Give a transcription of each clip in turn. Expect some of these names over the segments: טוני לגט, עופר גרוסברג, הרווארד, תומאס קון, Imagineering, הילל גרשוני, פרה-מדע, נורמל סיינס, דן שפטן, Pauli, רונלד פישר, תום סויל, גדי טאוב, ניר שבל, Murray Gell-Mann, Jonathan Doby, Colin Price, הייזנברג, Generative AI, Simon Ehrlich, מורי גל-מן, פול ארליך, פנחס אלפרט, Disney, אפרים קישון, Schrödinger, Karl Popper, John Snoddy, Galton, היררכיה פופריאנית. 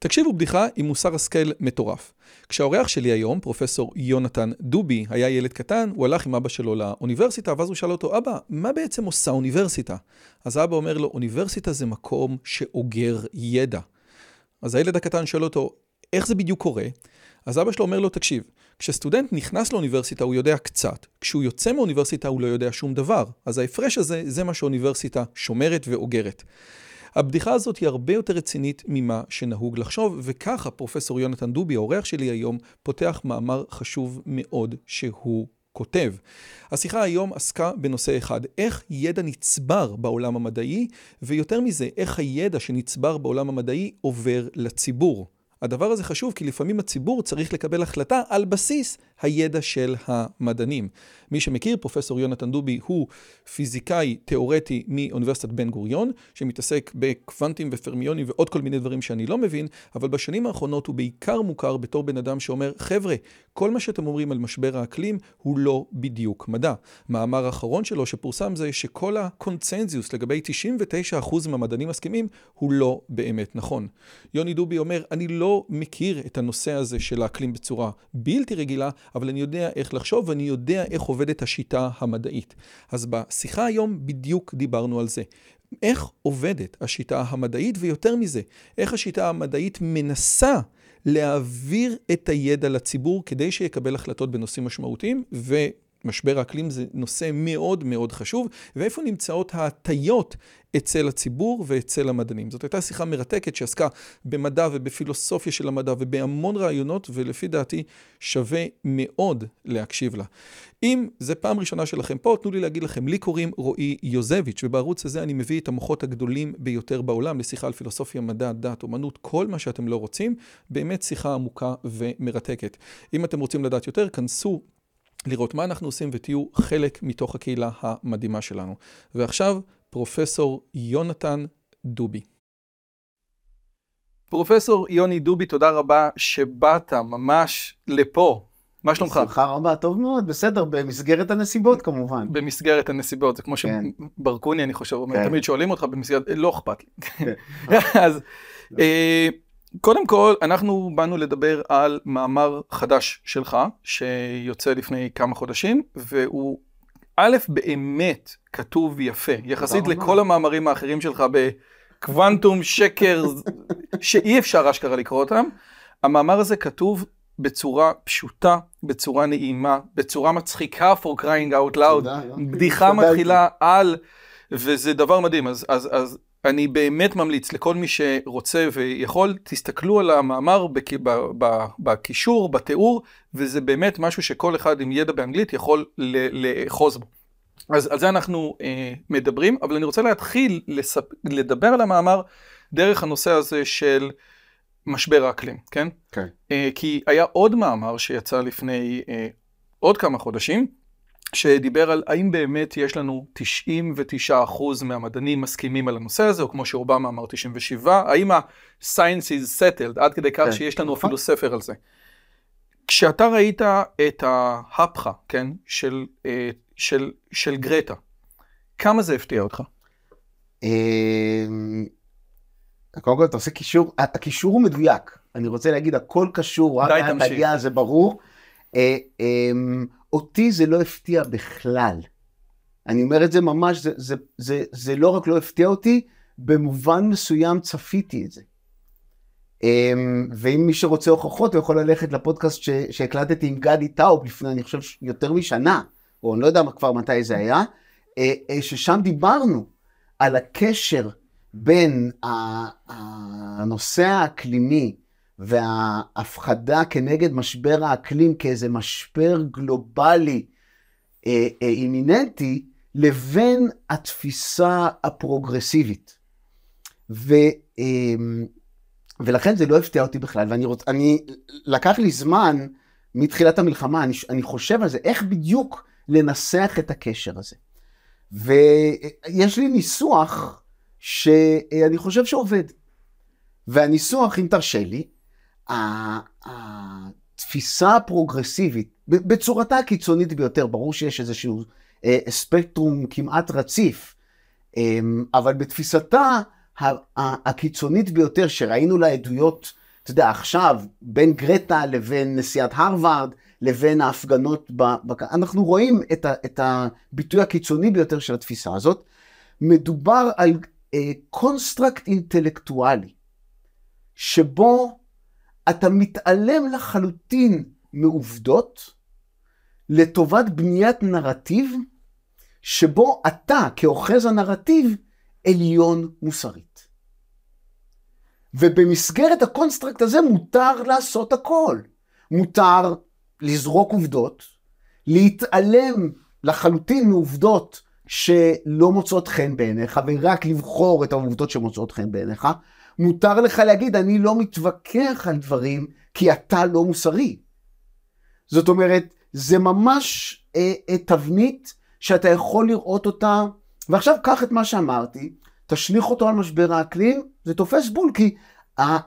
תקשיבו בדיחה עם מוסר השכל מטורף. כשהאורח שלי היום, פרופסור יונתן דובי, היה ילד קטן, הוא הלך עם אבא שלו לאוניברסיטה, ואז הוא שאל אותו, אבא, מה בעצם עושה אוניברסיטה? אז האבא אומר לו, אוניברסיטה זה מקום שאוגר ידע. אז הילד הקטן שואל אותו, איך זה בדיוק קורה? אז אבא שלו אומר לו, תקשיב, כשסטודנט נכנס לאוניברסיטה הוא יודע קצת, כשהוא יוצא מאוניברסיטה הוא לא יודע שום דבר, אז ההפרש הזה זה מה שאוניברסיטה שומרת ואוגרת. הבדיחה הזאת היא הרבה יותר רצינית ממה שנהוג לחשוב, וככה פרופסור יונתן דובי, האורח שלי היום, פותח מאמר חשוב מאוד שהוא כותב. השיחה היום עסקה בנושא אחד, איך ידע נצבר בעולם המדעי, ויותר מזה, איך הידע שנצבר בעולם המדעי עובר לציבור. הדבר הזה חשוב כי לפעמים הציבור צריך לקבל החלטה על בסיס הידע של המדענים. מי שמכיר, פרופסור יונתן דובי הוא פיזיקאי תיאורטי מאוניברסיטת בן גוריון, שמתעסק בקוונטים ופרמיונים ועוד כל מיני דברים שאני לא מבין, אבל בשנים האחרונות הוא בעיקר מוכר בתור בן אדם שאומר, חבר'ה, כל מה שאתם אומרים על משבר האקלים הוא לא בדיוק מדע. מאמר האחרון שלו שפורסם זה שכל הקונצנזיוס לגבי 99% מהמדענים מסכימים הוא לא באמת נכון. יוני דובי אומר, אני לא מכיר את הנושא הזה של האקלים בצורה בלתי רגילה, אבל אני יודע איך לחשוב ואני יודע איך עובדת השיטה המדעית. אז בשיחה היום בדיוק דיברנו על זה. איך עובדת השיטה המדעית ויותר מזה, איך השיטה המדעית מנסה להעביר את הידע לציבור כדי שיקבל החלטות בנושאים משמעותיים ומשבר האקלים זה נושא מאוד מאוד חשוב ואיפה נמצאות ההטיות אצל הציבור ואצל המדענים. זאת הייתה שיחה מרתקת שעסקה במדע ובפילוסופיה של המדע ובהמון רעיונות ולפי דעתי שווה מאוד להקשיב לה. אם זה פעם ראשונה שלכם פה, תנו לי להגיד לכם, לי קוראים רועי יוזביץ' ובערוץ הזה אני מביא את המוחות הגדולים ביותר בעולם לשיחה על פילוסופיה, מדע, דת, אומנות, כל מה שאתם לא רוצים, באמת שיחה עמוקה ומרתקת. אם אתם רוצים לדעת יותר, כנסו לראות מה אנחנו עושים ותהיו חלק מתוך הקהילה המדהימה שלנו. ועכשיו פרופסור יונתן דובי. פרופסור יוני דובי, תודה רבה שבאת ממש לפה. מה שלומך? שמחה רבה, טוב מאוד, בסדר, במסגרת הנסיבות כמובן. במסגרת הנסיבות, זה כמו שברקוני, אני חושב, תמיד שואלים אותך במסגרת, לא אכפת לי. אז קודם כל, אנחנו באנו לדבר על מאמר חדש שלך, שיוצא לפני כמה חודשים, והוא א', באמת כתוב יפה, יחסית לכל המאמרים האחרים שלך בקוונטום, שקר, שאי אפשר אשכרה לקרוא אותם. המאמר הזה כתוב בצורה פשוטה, בצורה נעימה, בצורה מצחיקה for crying out loud, בדיחה מתחילה על, וזה דבר מדהים, אז אני באמת ממליץ לכל מי שרוצה ויכול, תסתכלו על המאמר בקישור, בתיאור, וזה באמת משהו שכל אחד עם ידע באנגלית יכול לאחוז בו. אז על זה אנחנו מדברים, אבל אני רוצה להתחיל לדבר על המאמר דרך הנושא הזה של משבר האקלים, כן? כן. כי היה עוד מאמר שיצא לפני עוד כמה חודשים, שדיבר על האם באמת יש לנו 99% מהמדענים מסכימים על הנושא הזה, או כמו שאורבם אמר 97, האם ה-science is settled, עד כדי כך שיש לנו אפילו ספר על זה. כשאתה ראית את ההפכה, כן, של גרטה, כמה זה הפתיע אותך? קודם כל, אתה עושה קישור, הקישור הוא מדויק, אני רוצה להגיד, הכל קשור, די תמשיך. זה ברור. אותי זה לא הפתיע בכלל. אני אומר את זה ממש, זה לא רק לא הפתיע אותי, במובן מסוים צפיתי את זה. ואם מי שרוצה הוכחות, הוא יכול ללכת לפודקאסט שהקלטתי עם גדי טאוב לפני, אני חושב, יותר משנה, או אני לא יודע כבר מתי זה היה, ששם דיברנו על הקשר בין הנושא האקלימי וההפחדה כנגד משבר האקלים כאיזה משבר גלובלי אימיננטי, לבין התפיסה הפרוגרסיבית. ולכן זה לא הפתיע אותי בכלל, ואני רוצה, לקח לי זמן מתחילת המלחמה, אני חושב על זה, איך בדיוק לנסח את הקשר הזה. ויש לי ניסוח שאני חושב שעובד. והניסוח, אם תרשה לי, התפיסה הפרוגרסיבית, בצורתה הקיצונית ביותר, ברור שיש איזשהו ספקטרום כמעט רציף, אבל בתפיסתה הקיצונית ביותר שראינו לה עדויות, אתה יודע, עכשיו, בין גרטה לבין נשיאת הרווארד, לבין ההפגנות, אנחנו רואים את הביטוי הקיצוני ביותר של התפיסה הזאת, מדובר על קונסטרקט אינטלקטואלי, שבו אתה מתעלם לחלוטין מעובדות, לטובת בניית נרטיב, שבו אתה, כאוחז הנרטיב, עליון מוסרית. ובמסגרת הקונסטרקט הזה מותר לעשות הכל. מותר לזרוק עובדות, להתעלם לחלוטין מעובדות שלא מוצאות חן בעיניך, ורק לבחור את העובדות שמוצאות חן בעיניך. מותר לך להגיד, אני לא מתווכח על דברים, כי אתה לא מוסרי. זאת אומרת, זה ממש תבנית שאתה יכול לראות אותה, ועכשיו קח את מה שאמרתי, תשליך אותו על משבר האקלים, זה תופס בול, כי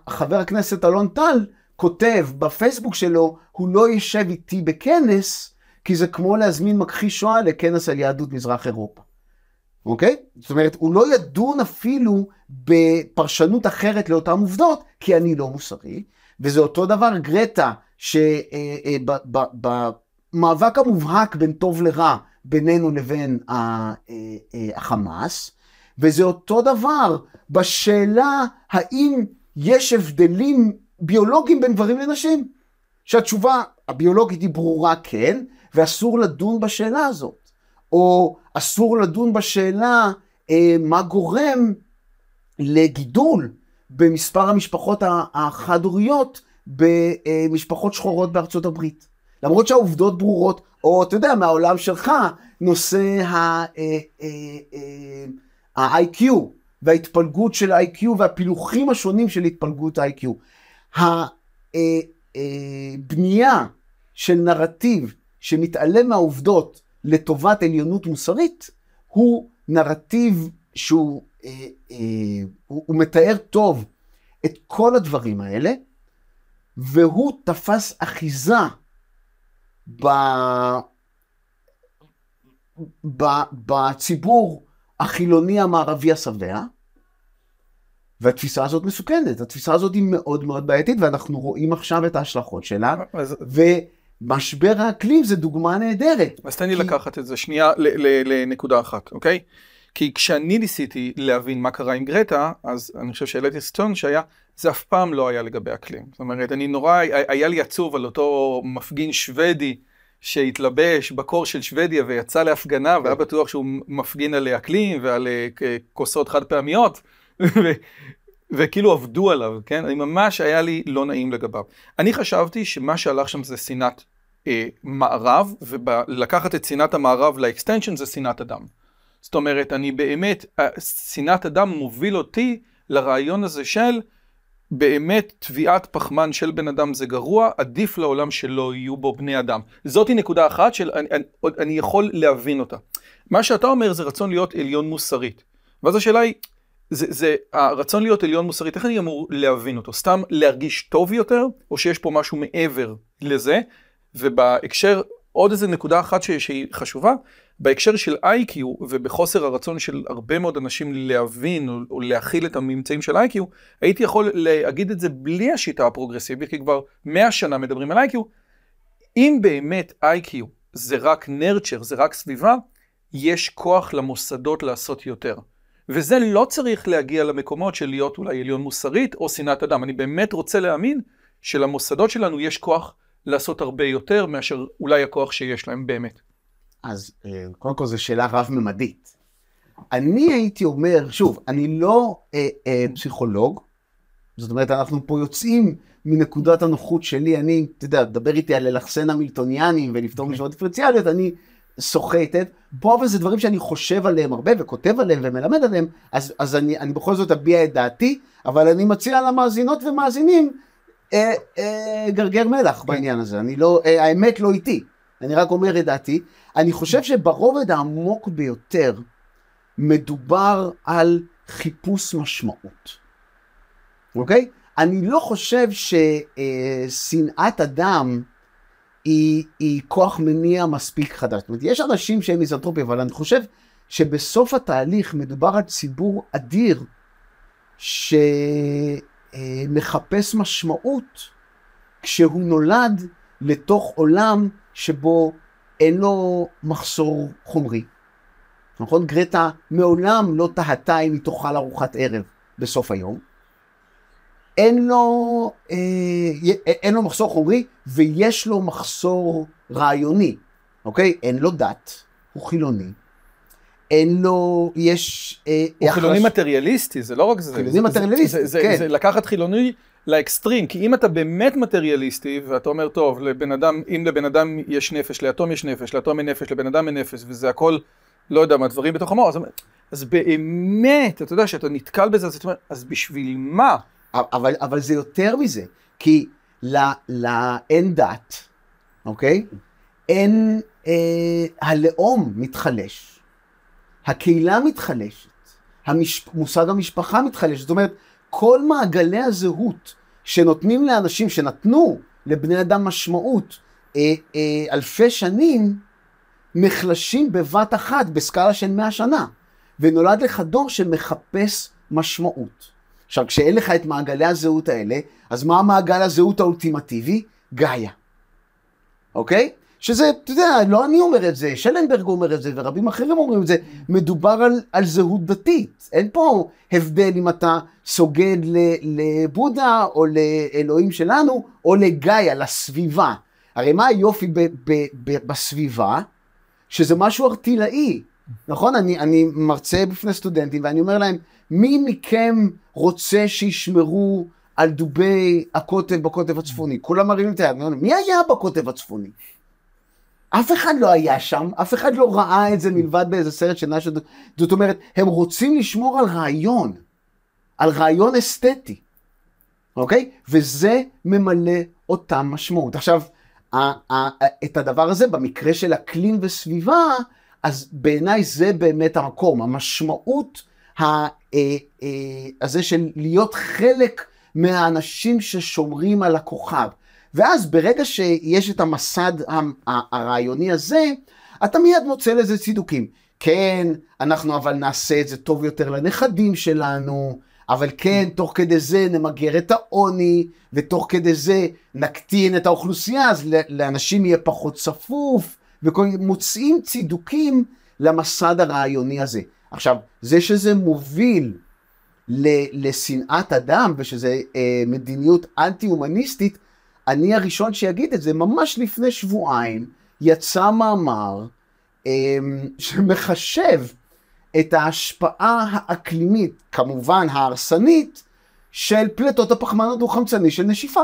חבר הכנסת אלון טל כותב בפייסבוק שלו, הוא לא יישב איתי בכנס, כי זה כמו להזמין מכחיש שואה לכנס על יהדות מזרח אירופה. אוקיי? זאת אומרת, הוא לא ידון אפילו בפרשנות אחרת לאותן עובדות, כי אני לא מוסרי, וזה אותו דבר גרטה, שבמאבק המובהק בין טוב לרע בינינו לבין החמאס, וזה אותו דבר בשאלה האם יש הבדלים ביולוגיים בין גברים לנשים, שהתשובה הביולוגית היא ברורה כן, ואסור לדון בשאלה הזאת, או אסור לדון בשאלה מה גורם לגידול במספר המשפחות החד-הוריות, במשפחות שחורות בארצות הברית. למרות שהעובדות ברורות, או אתה יודע, מהעולם שלך, נושא ה-IQ, וההתפלגות של ה-IQ, והפילוחים השונים של התפלגות ה-IQ. הבנייה של נרטיב שמתעלם מהעובדות לטובת עליונות מוסרית, הוא נרטיב שהוא מתאר טוב את כל הדברים האלה, והוא תפס אחיזה בציבור החילוני המערבי הסבע, והתפיסה הזאת מסוכנת, התפיסה הזאת היא מאוד מאוד בעייתית, ואנחנו רואים עכשיו את ההשלכות שלה, ומשבר האקלים זה דוגמה נהדרת. אז תן לי לקחת את זה שנייה לנקודה אחת, אוקיי? כי כשאני ניסיתי להבין מה קרה עם גרטה, אז אני חושב שהעליתי סטון שהיה, זה אף פעם לא היה לגבי אקלים. זאת אומרת, אני נורא, היה לי עצוב על אותו מפגין שוודי, שהתלבש בקור של שוודיה ויצא להפגנה, והיה בטוח שהוא מפגין על אקלים ועל כוסות חד פעמיות, וכאילו עבדו עליו, כן? אני ממש, היה לי לא נעים לגביו. אני חשבתי שמה שהלך שם זה שנאת מערב, ולקחת את שנאת המערב לאקסטנשן זה שנאת אדם. זאת אומרת, אני באמת, שנאת אדם מוביל אותי לרעיון הזה של באמת תביעת פחמן של בן אדם זה גרוע, עדיף לעולם שלא יהיו בו בני אדם. זאת היא נקודה אחת של אני יכול להבין אותה. מה שאתה אומר זה רצון להיות עליון מוסרית. ואז השאלה היא, זה הרצון להיות עליון מוסרית, איך אני אמור להבין אותו? סתם להרגיש טוב יותר, או שיש פה משהו מעבר לזה? ובהקשר, עוד איזה נקודה אחת שהיא חשובה, בהקשר של IQ ובחוסר הרצון של הרבה מאוד אנשים להבין או להכיל את הממצאים של IQ, הייתי יכול להגיד את זה בלי השיטה הפרוגרסיבית, כי כבר 100 שנה מדברים על IQ. אם באמת IQ זה רק נרצ'ר, זה רק סביבה, יש כוח למוסדות לעשות יותר. וזה לא צריך להגיע למקומות של להיות אולי עליון מוסרית או שנאת אדם. אני באמת רוצה להאמין שלמוסדות שלנו יש כוח לעשות הרבה יותר מאשר אולי הכוח שיש להם באמת. אז קודם כל זו שאלה רב-ממדית. אני הייתי אומר, שוב, אני לא פסיכולוג, זאת אומרת, אנחנו פה יוצאים מנקודת הנוחות שלי, אני, תדע, דבר איתי על אלכסן המילטוניאנים ולפתור משוואות דיפרנציאליות, אני סוחטת, פה אבל זה דברים שאני חושב עליהם הרבה וכותב עליהם ומלמד עליהם, אז אני בכל זאת אביע את דעתי, אבל אני מציע למאזינות ומאזינים גרגר מלח בעניין הזה, האמת לא איתי, אני רק אומר את דעתי, אני חושב שברובד העמוק ביותר מדובר על חיפוש משמעות. אוקיי? אני לא חושב ששנאת אדם היא כוח מניע מספיק חדש. זאת אומרת, יש אנשים שהם מיזנטרופים, אבל אני חושב שבסוף התהליך מדובר על ציבור אדיר שמחפש משמעות כשהוא נולד לתוך עולם שבו אין לו מחסור חומרי. נכון? גרטה מעולם לא תהתה אם היא תאכל ארוחת ערב בסוף היום. אין לו מחסור חומרי ויש לו מחסור רעיוני, אוקיי? אין לו דת, הוא חילוני. אין לו, הוא חילוני מטריאליסטי, זה לא רק זה. חילוני מטריאליסטי, כן. זה לקחת חילוני לאקסטרים, כי אם אתה באמת מטריאליסטי, ואתה אומר, טוב, אם לבן אדם יש נפש, לאטום יש נפש, לאטום אין נפש, לבן אדם אין נפש, וזה הכל, לא יודע מה, דברים בתוך המוח, אז באמת, אתה יודע שאתה נתקל בזה, אז בשביל מה? אבל זה יותר מזה, כי אין דת, אוקיי? אין, הלאום מתחלש, הקהילה מתחלשת, מושג המשפחה מתחלש, זאת אומרת, כל מעגלי הזהות שנותנים לאנשים, שנתנו לבני אדם משמעות אלפי שנים, מחלשים בבת אחת בסקאלה של 100 שנה, ונולד לך דור שמחפש משמעות. עכשיו, כשאין לך את מעגלי הזהות האלה, אז מה המעגל הזהות האולטימטיבי? גאיה. אוקיי? שזה, אתה יודע, לא אני אומר את זה, שלנברג אומר את זה, ורבים אחרים אומרים את זה, מדובר על זהות דתית. אין פה הבדל אם אתה סוגד לבודה, או לאלוהים שלנו, או לגאיה, לסביבה. הרי מה היופי בסביבה? שזה משהו ארטילאי. נכון? אני מרצה בפני סטודנטים, ואני אומר להם, מי מכם רוצה שישמרו על דובי הקוטב בקוטב הצפוני? כולם מרימים את היד. מי היה בקוטב הצפוני? אף אחד לא היה שם, אף אחד לא ראה את זה מלבד באיזה סרט של נשת. זאת אומרת, הם רוצים לשמור על רעיון, על רעיון אסתטי. אוקיי? וזה ממלא אותה משמעות. עכשיו, את הדבר הזה, במקרה של אקלים וסביבה, אז בעיניי זה באמת המקום, המשמעות הזה של להיות חלק מהאנשים ששומרים על הכוכב. ואז ברגע שיש את המסד הרעיוני הזה, אתה מיד מוצא לזה צידוקים. כן, אנחנו אבל נעשה את זה טוב יותר לנכדים שלנו, אבל כן, תוך כדי זה נמגר את העוני, ותוך כדי זה נקטין את האוכלוסייה, אז לאנשים יהיה פחות צפוף, ומוצאים צידוקים למסד הרעיוני הזה. עכשיו, זה שזה מוביל לשנאת אדם, ושזה מדיניות אנטי-הומניסטית, אני הראשון שיגיד את זה, ממש לפני שבועיים יצא מאמר שמחשב את ההשפעה האקלימית, כמובן ההרסנית, של פלטות הפחמן הדו-חמצני של נשיפה.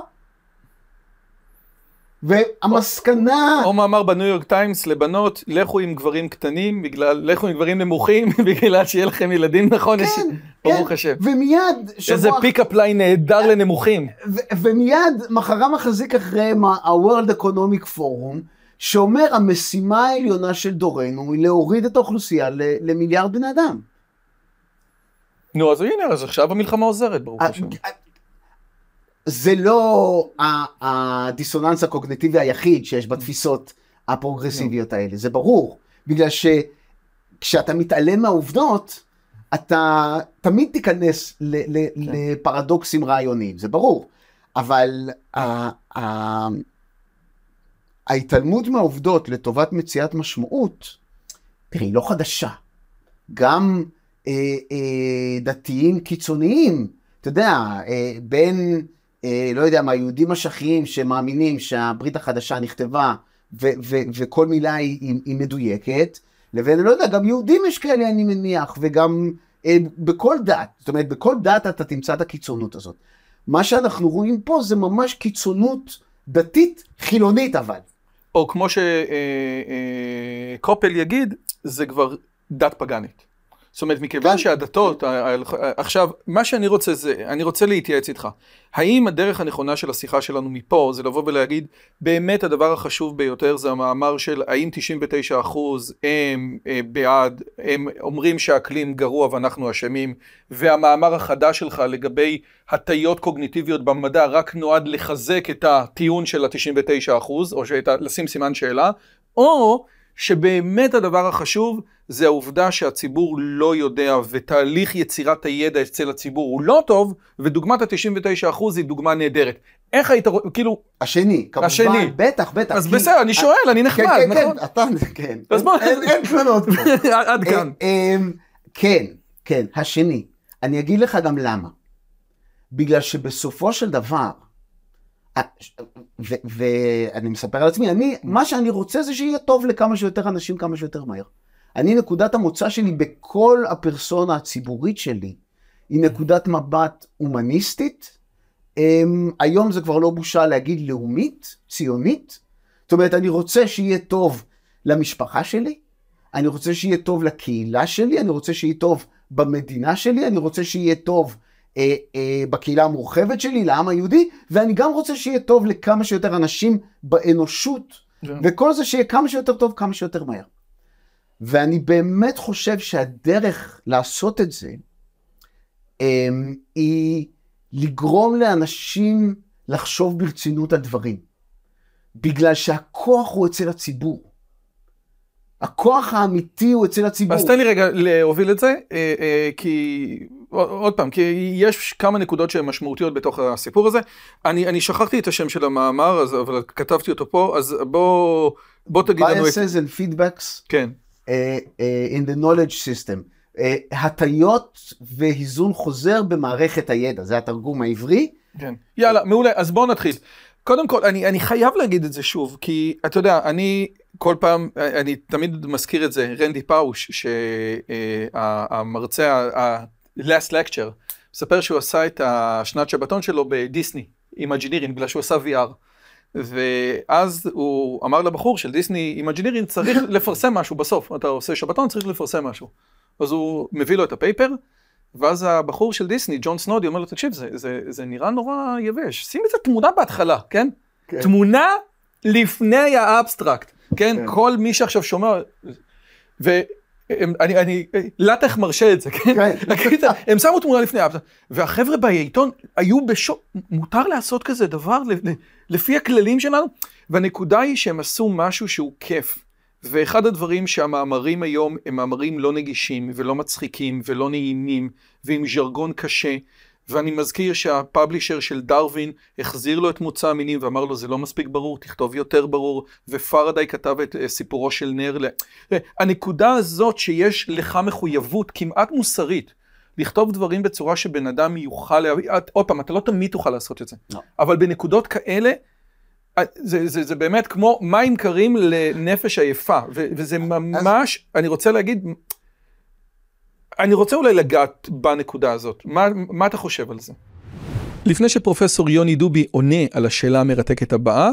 והמסקנה... או מאמר בניו יורק טיימס לבנות, לכו עם גברים קטנים, לכו עם גברים נמוכים, בגלל שיהיה לכם ילדים, נכון? ברוך השם. ומיד... איזה פיק-אפ ליין נהדר לנמוכים. ומיד מחרה מחזיק אחרי ה-World Economic Forum, שאומר המשימה העליונה של דורנו היא להוריד את האוכלוסייה למיליארד בני אדם. נו, אז הנה, אז עכשיו המלחמה עוזרת, ברוך השם. זה לא הדיסוננס הקוגניטיבי היחיד שיש בתפיסות הפרוגרסיביות האלה, זה ברור. בגלל שכשאתה מתעלם מהעובדות, אתה תמיד תיכנס לפרדוקסים רעיוניים, זה ברור. אבל ההתעלמות מהעובדות לטובת מציאת משמעות, היא לא חדשה. גם דתיים קיצוניים, אתה יודע, בין... לא יודע מה, יהודים משחיים שמאמינים שהברית החדשה נכתבה וכל מילה היא מדויקת, לבין, לא יודע, גם יהודים יש כאלה אני מניח, וגם בכל דת, זאת אומרת, בכל דת אתה תמצא את הקיצונות הזאת. מה שאנחנו רואים פה זה ממש קיצונות דתית חילונית אבל. או כמו שקופל יגיד, זה כבר דת פגנית. זאת אומרת, מכיוון שהדתות, עכשיו, מה שאני רוצה זה, אני רוצה להתייעץ איתך. האם הדרך הנכונה של השיחה שלנו מפה, זה לבוא ולהגיד, באמת הדבר החשוב ביותר זה המאמר של האם 99% הם בעד, הם אומרים שהאקלים גרוע ואנחנו אשמים, והמאמר החדש שלך לגבי הטיות קוגניטיביות במדע רק נועד לחזק את הטיעון של ה-99%, או לשים סימן שאלה, או שבאמת הדבר החשוב זה העובדה שהציבור לא יודע, ותהליך יצירת הידע אצל הציבור הוא לא טוב, ודוגמת ה-99% היא דוגמה נהדרת. איך היית רואה, כאילו... השני, כמובן, בטח. אז בסדר, אני שואל, אני נחמד, נכון? כן. אז בוא... אין קלנות פה. עד כאן. כן, השני. אני אגיד לך גם למה. בגלל שבסופו של דבר, ואני מספר על עצמי, מה שאני רוצה זה שיהיה טוב לכמה שיותר אנשים, כמה שיותר מהר. אני, נקודת המוצא שלי בכל הפרסונה הציבורית שלי, היא נקודת מבט אומניסטית. היום זה כבר לא בושה להגיד לאומית, ציונית. זאת אומרת, אני רוצה שיהיה טוב למשפחה שלי, אני רוצה שיהיה טוב לקהילה שלי, אני רוצה שיהיה טוב במדינה שלי, אני רוצה שיהיה טוב בקהילה המורחבת שלי, לעם היהודי, ואני גם רוצה שיהיה טוב לכמה שיותר אנשים באנושות, וכל זה שיהיה כמה שיותר טוב, כמה שיותר מהר. ואני באמת חושב שהדרך לעשות את זה, היא לגרום לאנשים לחשוב ברצינות על דברים. בגלל שהכוח הוא אצל הציבור. הכוח האמיתי הוא אצל הציבור. אז תן לי רגע להוביל את זה, כי... עוד פעם, כי יש כמה נקודות שהן משמעותיות בתוך הסיפור הזה. אני שכחתי את השם של המאמר, אבל כתבתי אותו פה, אז בוא תגיד לנו... Biases and feedbacks in the knowledge system. הטיות והיזון חוזר במערכת הידע, זה התרגום העברי. כן. יאללה, מעולה, אז בואו נתחיל. קודם כל, אני חייב להגיד את זה שוב, כי אתה יודע, אני... כל פעם, אני תמיד מזכיר את זה, רנדי פאוש, שהמרצה... last lecture, מספר שהוא עשה את השנת שבתון שלו בדיסני, Imagineering, בגלל שהוא עשה VR. ואז הוא אמר לבחור של דיסני, Imagineering צריך לפרסם משהו בסוף. אתה עושה שבתון, צריך לפרסם משהו. אז הוא מביא לו את הפייפר, ואז הבחור של דיסני, ג'ון סנודי, אומר לו, תקשיב, זה נראה נורא יבש. שים את התמונה בהתחלה, כן? תמונה לפני האבסטרקט, כן? כל מי שעכשיו שומע... לטח מרשה את זה, כן? הם שמו תמונה לפני האבסטרקט, והחבר'ה בעיתון היו בשוק, מותר לעשות כזה דבר לפי הכללים שלנו? והנקודה היא שהם עשו משהו שהוא כיף, ואחד הדברים שהמאמרים היום הם מאמרים לא נגישים ולא מצחיקים ולא נעימים ועם ז'רגון קשה, ואני מזכיר שהפאבלישר של דרווין החזיר לו את מוצא המינים ואמר לו, זה לא מספיק ברור, תכתוב יותר ברור, ופרדיי כתב את סיפורו של נר. הנקודה הזאת שיש לך מחויבות כמעט מוסרית, לכתוב דברים בצורה שבן אדם יוכל להביא, עוד פעם, אתה לא תמיד תוכל לעשות את זה, אבל בנקודות כאלה, זה באמת כמו מים קרים לנפש עייפה, וזה ממש, אני רוצה להגיד, אני רוצה אולי לגעת בנקודה הזאת. מה אתה חושב על זה? לפני שפרופסור יוני דובי עונה על השאלה המרתקת הבאה,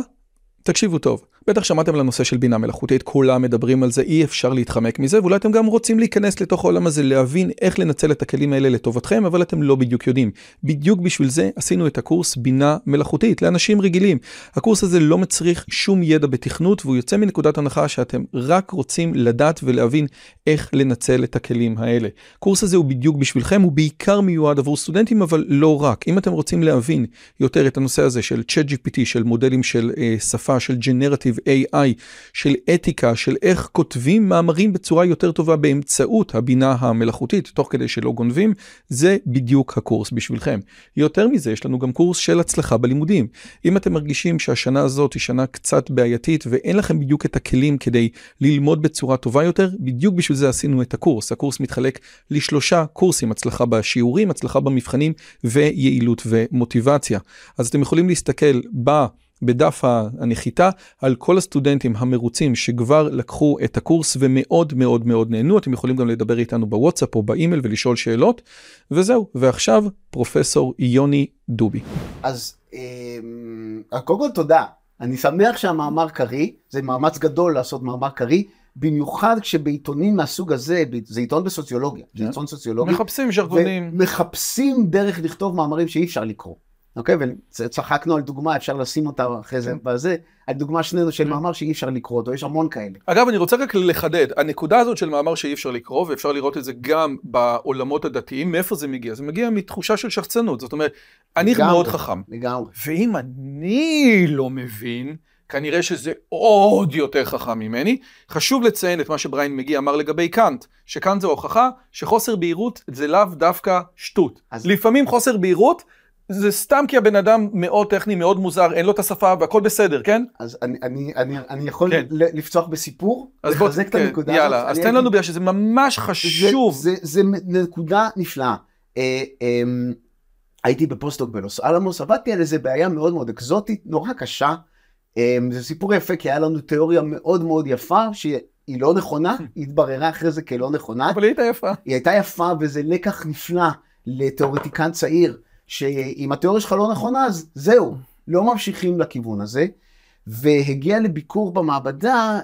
תקשיבו טוב. בטח שמעתם על הנושא של בינה מלאכותית, כולם מדברים על זה, אי אפשר להתחמק מזה, ואולי אתם גם רוצים להיכנס לתוך העולם הזה, להבין איך לנצל את הכלים האלה לטובתכם, אבל אתם לא בדיוק יודעים. בדיוק בשביל זה עשינו את הקורס בינה מלאכותית, לאנשים רגילים. הקורס הזה לא מצריך שום ידע בתכנות, והוא יוצא מנקודת הנחה שאתם רק רוצים לדעת ולהבין איך לנצל את הכלים האלה. הקורס הזה הוא בדיוק בשבילכם, הוא בעיקר מיועד עבור סטודנטים, אבל לא רק. אם אתם רוצים להבין יותר את הנושא הזה של ChatGPT, של מודלים של שפה, של Generative AI, של אתיקה, של איך כותבים מאמרים בצורה יותר טובה באמצעות הבינה המלאכותית, תוך כדי שלא גונבים, זה בדיוק הקורס בשבילכם. יותר מזה, יש לנו גם קורס של הצלחה בלימודים. אם אתם מרגישים שהשנה הזאת היא שנה קצת בעייתית, ואין לכם בדיוק את הכלים כדי ללמוד בצורה טובה יותר, בדיוק בשביל זה עשינו את הקורס. הקורס מתחלק לשלושה קורסים, הצלחה בשיעורים, הצלחה במבחנים, ויעילות ומוטיבציה. אז אתם יכולים להסתכל בדף הנחיתה על כל הסטודנטים המרוצים שכבר לקחו את הקורס ומאוד מאוד מאוד נהנו. אתם יכולים גם לדבר איתנו בוואטסאפ או באימייל ולשאול שאלות. וזהו, ועכשיו פרופסור יוני דובי. אז קודם כל תודה. אני שמח שהמאמר קרי, זה מאמץ גדול לעשות מאמר קרי, במיוחד כשבעיתונים מהסוג הזה, זה עיתון בסוציולוגיה, זה עיתון סוציולוגי. מחפשים ז'רגונים. מחפשים דרך לכתוב מאמרים שאי אפשר לקרוא. אוקיי, וצחקנו על דוגמה, אפשר לשים אותה אחרי זה בזה, על דוגמה שנינו של מאמר שאי אפשר לקרוא אותו, יש המון כאלה. אגב, אני רוצה רק לחדד, הנקודה הזאת של מאמר שאי אפשר לקרוא, ואפשר לראות את זה גם בעולמות הדתיים, מאיפה זה מגיע? זה מגיע מתחושה של שחצנות, זאת אומרת, אני מאוד חכם. לגמרי. ואם אני לא מבין, כנראה שזה עוד יותר חכם ממני. חשוב לציין את מה שבריין מגיע אמר לגבי קאנט, שקאנט זה הוכחה שחוסר בהירות זה לאו דווקא שטות. לפעמים חוסר בהירות זה סתם כי הבן אדם מאוד טכני, מאוד מוזר, אין לו את השפה והכל בסדר, כן? אז אני יכול לפצוח בסיפור, לחזק את הנקודה הזאת. יאללה, אז תן לנו בגלל שזה ממש חשוב. זה נקודה נפלאה. הייתי בפוסט-דוק בלוס אלמוס, עבדתי על איזה בעיה מאוד מאוד אקזוטית, נורא קשה. זה סיפור יפה, כי היה לנו תיאוריה מאוד מאוד יפה, שהיא לא נכונה, היא התבררה אחרי זה כלא נכונה. אבל היא הייתה יפה. היא הייתה יפה, וזה לקח נפלא לתיאורטיקן צעיר, שאם התיאוריה שלך לא נכונה, אז זהו, לא ממשיכים לכיוון הזה. והגיע לביקור במעבדה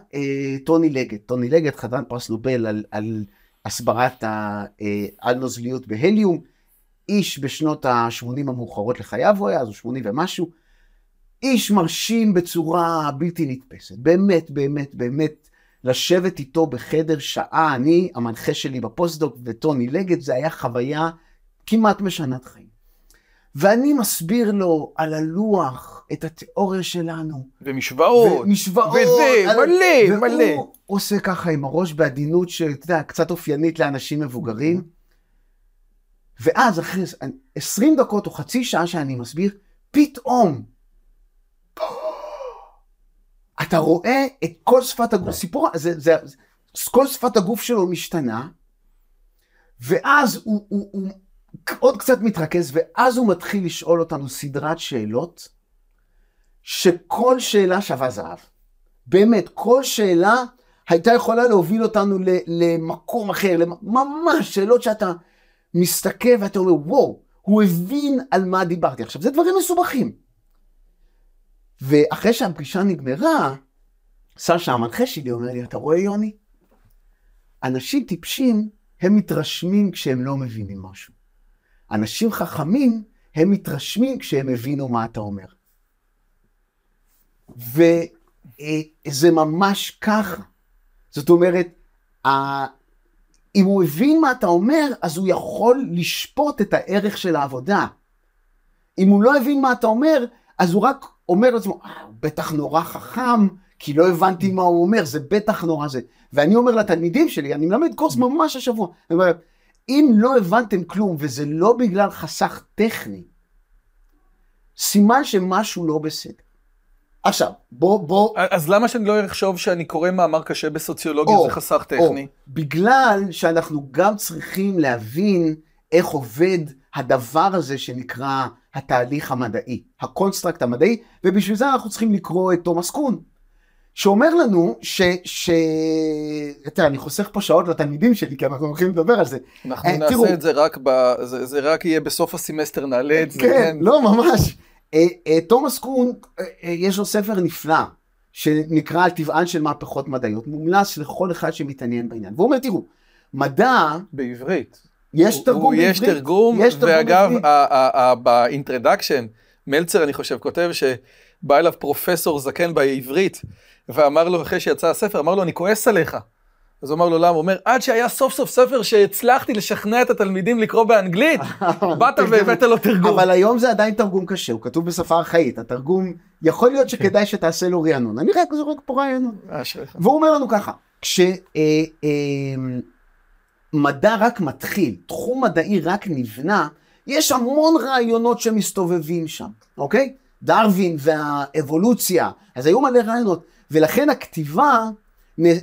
טוני לגט. טוני לגט, חתן פרס נובל על הסברת האל-נוזליות בהליום, איש בשנות ה-80 המאוחרות לחייו הוא היה, אז הוא 80 ומשהו, איש מרשים בצורה בלתי נתפסת. באמת, באמת, באמת, לשבת איתו בחדר שעה, אני, המנחה שלי בפוסט-דוק וטוני לגט, זה היה חוויה כמעט משנת חיים. ואני מסביר לו על הלוח את התיאוריה שלנו. ומשוואות. ומשוואות. וזה, מלא, מלא. והוא עושה ככה עם הראש בעדינות שקצת אופיינית לאנשים מבוגרים. ואז אחרי 20 דקות או חצי שעה שאני מסביר, פתאום, אתה רואה את כל שפת הגוף, סיפור, כל שפת הגוף שלו משתנה, ואז הוא עוד קצת מתרכז, ואז הוא מתחיל לשאול אותנו סדרת שאלות, שכל שאלה שווה זהב. באמת, כל שאלה הייתה יכולה להוביל אותנו למקום אחר, ממש שאלות שאתה מסתכל ואתה אומר, וואו, הוא הבין על מה דיברתי. עכשיו, זה דברים מסובכים. ואחרי שהפגישה נגמרה, סשה המנחה שלי אומר לי, אתה רואה יוני? אנשים טיפשים, הם מתרשמים כשהם לא מבינים משהו. אנשים חכמים, הם מתרשמים כשהם הבינו מה אתה אומר. וזה ממש ככה. זאת אומרת, אם הוא הבין מה אתה אומר, אז הוא יכול לשפוט את הערך של העבודה. אם הוא לא הבין מה אתה אומר, אז הוא רק אומר לעצמו, בטח נורא חכם, כי לא הבנתי מה הוא אומר, זה בטח נורא זה. ואני אומר לתלמידים שלי, אני מלמד קורס ממש השבוע, אני אומר, אם לא הבנתם כלום, וזה לא בגלל חסך טכני, סימן שמשהו לא בסדר. עכשיו, בוא... אז למה שאני לא אחשוב שאני קורא מאמר קשה בסוציולוגיה, זה חסך טכני? בגלל שאנחנו גם צריכים להבין איך עובד הדבר הזה שנקרא התהליך המדעי, הקונסטרקט המדעי, ובשביל זה אנחנו צריכים לקרוא את תומאס קון, שאומר לנו תראה, אני חוסך פה שעות לתלמידים שלי, כי אנחנו הולכים לדבר על זה. אנחנו נעשה את זה רק, זה רק יהיה בסוף הסמסטר נעלה את זה. כן, לא ממש. תומאס קון, יש לו ספר נפלא, שנקרא על טבען של מהפכות מדעיות, מומלץ לכל אחד שמתעניין בעניין. והוא אומר, תראו, מדע... בעברית. יש תרגום בעברית. יש תרגום, ואגב, באינטרדקשן, מלצר, אני חושב, כותב שבא אליו פרופסור זקן בעברית, ואמר לו, אחרי שיצא הספר, אמר לו, אני כועס עליך. אז הוא אמר לו, למה? הוא אומר, עד שהיה סוף סוף ספר שהצלחתי לשכנע את התלמידים לקרוא באנגלית, באת והבאת לו תרגום. אבל היום זה עדיין תרגום קשה, הוא כתוב בשפה ארכאית. התרגום, יכול להיות שכדאי שתעשה לו רענון. אני רק זורק פה רענון. והוא אומר לנו ככה, מדע רק מתחיל, תחום מדעי רק נבנה, יש המון רעיונות שמסתובבים שם, אוקיי? דרווין והאבולוציה, אז היו מלא רעיונות, ולכן הכתיבה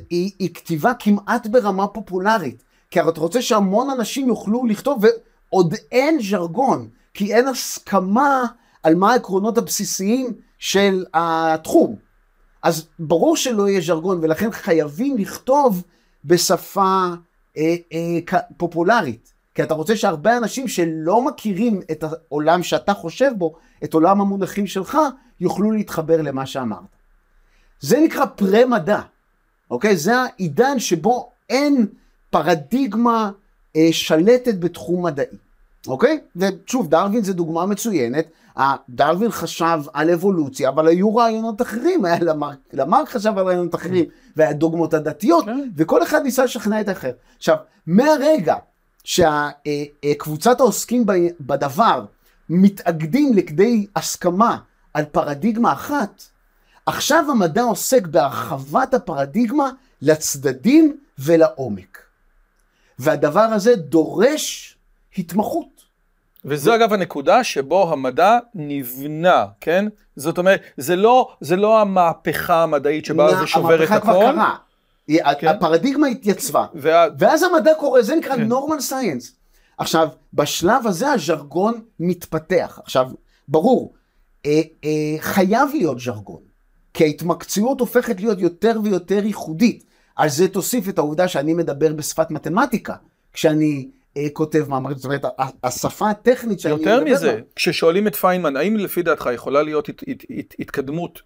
היא כתיבה כמעט ברמה פופולרית, כי אתה רוצה שהמון אנשים יוכלו לכתוב, ועוד אין ז'רגון, כי אין הסכמה על מה העקרונות הבסיסיים של התחום. אז ברור שלא יהיה ז'רגון, ולכן חייבים לכתוב בשפה פופולרית. כי אתה רוצה שהרבה אנשים שלא מכירים את העולם שאתה חושב בו, את עולם המונחים שלך, יוכלו להתחבר למה שאמרת. זה נקרא פרה-מדע. אוקיי? זה העידן שבו אין פרדיגמה שלטת בתחום מדעי. אוקיי? ושוב, דרווין זה דוגמה מצוינת. דרווין חשב על אבולוציה, אבל היו רעיונות אחרים. היה למרק חשב על רעיונות אחרים, והדוגמות הדתיות, וכל אחד ניסה לשכנע את האחר. עכשיו, מהרגע שקבוצת העוסקים בדבר מתאגדים לכדי הסכמה על פרדיגמה אחת, עכשיו המדע עוסק בהרחבת הפרדיגמה לצדדים ולעומק. והדבר הזה דורש התמחות. וזו אגב הנקודה שבו המדע נבנה, כן? זאת אומרת, זה לא המהפכה המדעית שבה זה שובר את הכל. המהפכה כבר קרה. הפרדיגמה התייצבה. ואז המדע קורה, זה נקרא נורמל סיינס. עכשיו, בשלב הזה הז'רגון מתפתח. עכשיו, ברור, חייב להיות ז'רגון. כי ההתמקציות הופכת להיות יותר ויותר ייחודית. על זה תוסיף את העובדה שאני מדבר בשפת מתמטיקה, כשאני כותב מאמר, זאת אומרת, השפה הטכנית שאני מדבר בה. יותר מזה, כששואלים את פיינמן, האם לפי דעתך יכולה להיות התקדמות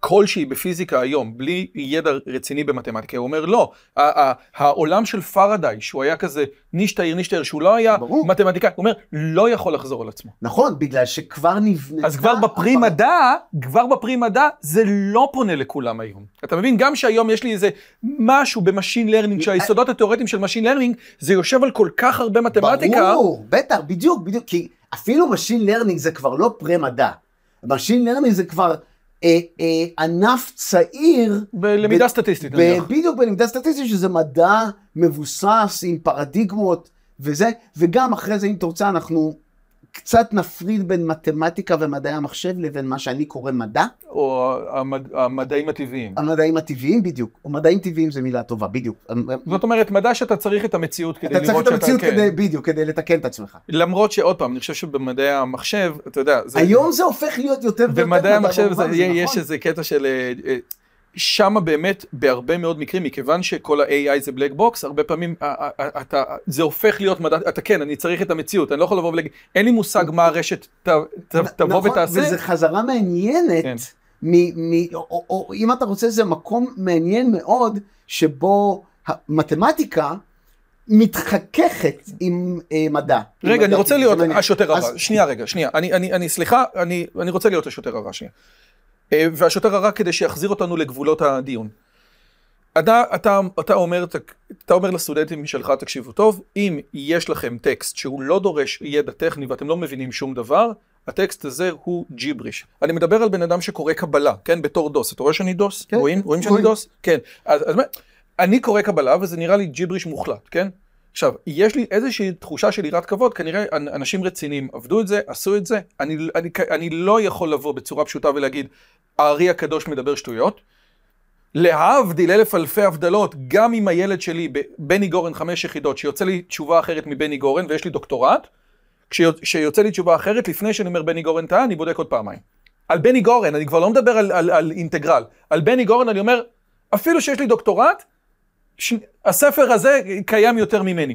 כלשהי בפיזיקה היום, בלי ידע רציני במתמטיקה? הוא אומר, לא, העולם של פרדיי, שהוא היה כזה נישטר, שהוא לא היה מתמטיקאי, הוא אומר, לא יכול לחזור על עצמו. נכון, בגלל שכבר נבנתה... אז כבר בפרי מדע, זה לא פונה לכולם היום. אתה מבין, גם שהיום יש לי איזה משהו במשין לרנינג, שהיסודות התיאורטיים של משין לרנינג, זה יושב על כל כך הרבה מתמטיקה. ברור, בטח, בדיוק, כי אפילו משין לרנינג זה כבר לא פרי מדע. משין לרנינג זה כבר ענף צעיר בלמידה סטטיסטית. בדיוק בלמידה סטטיסטית, שזה מדע מבוסס עם פרדיגמות וזה, וגם אחרי זה אם תרצה אנחנו קצת נפריד בין מתמטיקה ומדעי המחשב לבין מה שאני קורא מדע. או המדעים הטבעיים. המדעים הטבעיים בדיוק, או מדעים טבעיים זה מילה טובה, בדיוק. זאת אומרת, מדע שאתה צריך את המציאות כדי לראות שאתה... אתה צריך את המציאות כדי, בדיוק, כדי לתקן את עצמך. למרות שעוד פעם, אני חושב שבמדעי המחשב, אתה יודע... היום זה הופך להיות יותר ויותר... במדעי המחשב יש איזה קטע של... שמה באמת בהרבה מאוד מקרים, מכיוון שכל ה-AI זה בלק בוקס, הרבה פעמים זה הופך להיות מדע, אתה כן, אני צריך את המציאות, אני לא יכול לבוא ולהגיד, אין לי מושג מה הרשת תבוא ותעשה. נכון, וזו חזרה מעניינת, או אם אתה רוצה, זה מקום מעניין מאוד, שבו המתמטיקה מתחככת עם מדע. רגע, אני רוצה להיות השוטר הרע, שנייה, אני רוצה להיות השוטר הרע, שנייה. והשוטר הרע כדי שיחזיר אותנו לגבולות הדיון. אתה אומר לסטודנטים שלך, תקשיבו טוב, אם יש לכם טקסט שהוא לא דורש ידע טכני ואתם לא מבינים שום דבר, הטקסט הזה הוא ג'יבריש. אני מדבר על בן אדם שקורא קבלה, כן, בתור דוס. אתה רואה שאני דוס? כן. רואים שאני דוס? כן. אז אני קורא קבלה וזה נראה לי ג'יבריש מוחלט, כן? עכשיו, יש לי איזושהי תחושה של יראת כבוד, כנראה אנשים רציניים עבדו את זה, עשו את זה, אני לא יכול לבוא בצורה פשוטה ולהגיד, הארי הקדוש מדבר שטויות, להבדיל אלף אלפי הבדלות, גם עם הילד שלי, בני גורן 5 יחידות, שיוצא לי תשובה אחרת מבני גורן, ויש לי דוקטורט, כשיוצא לי תשובה אחרת, לפני שאני אומר בני גורן טעה, אני בודק עוד פעמיים. על בני גורן, אני כבר לא מדבר על אינטגרל, על בני גורן אני אומר, אפילו שיש לי דוקטורט, הספר הזה קיים יותר ממני.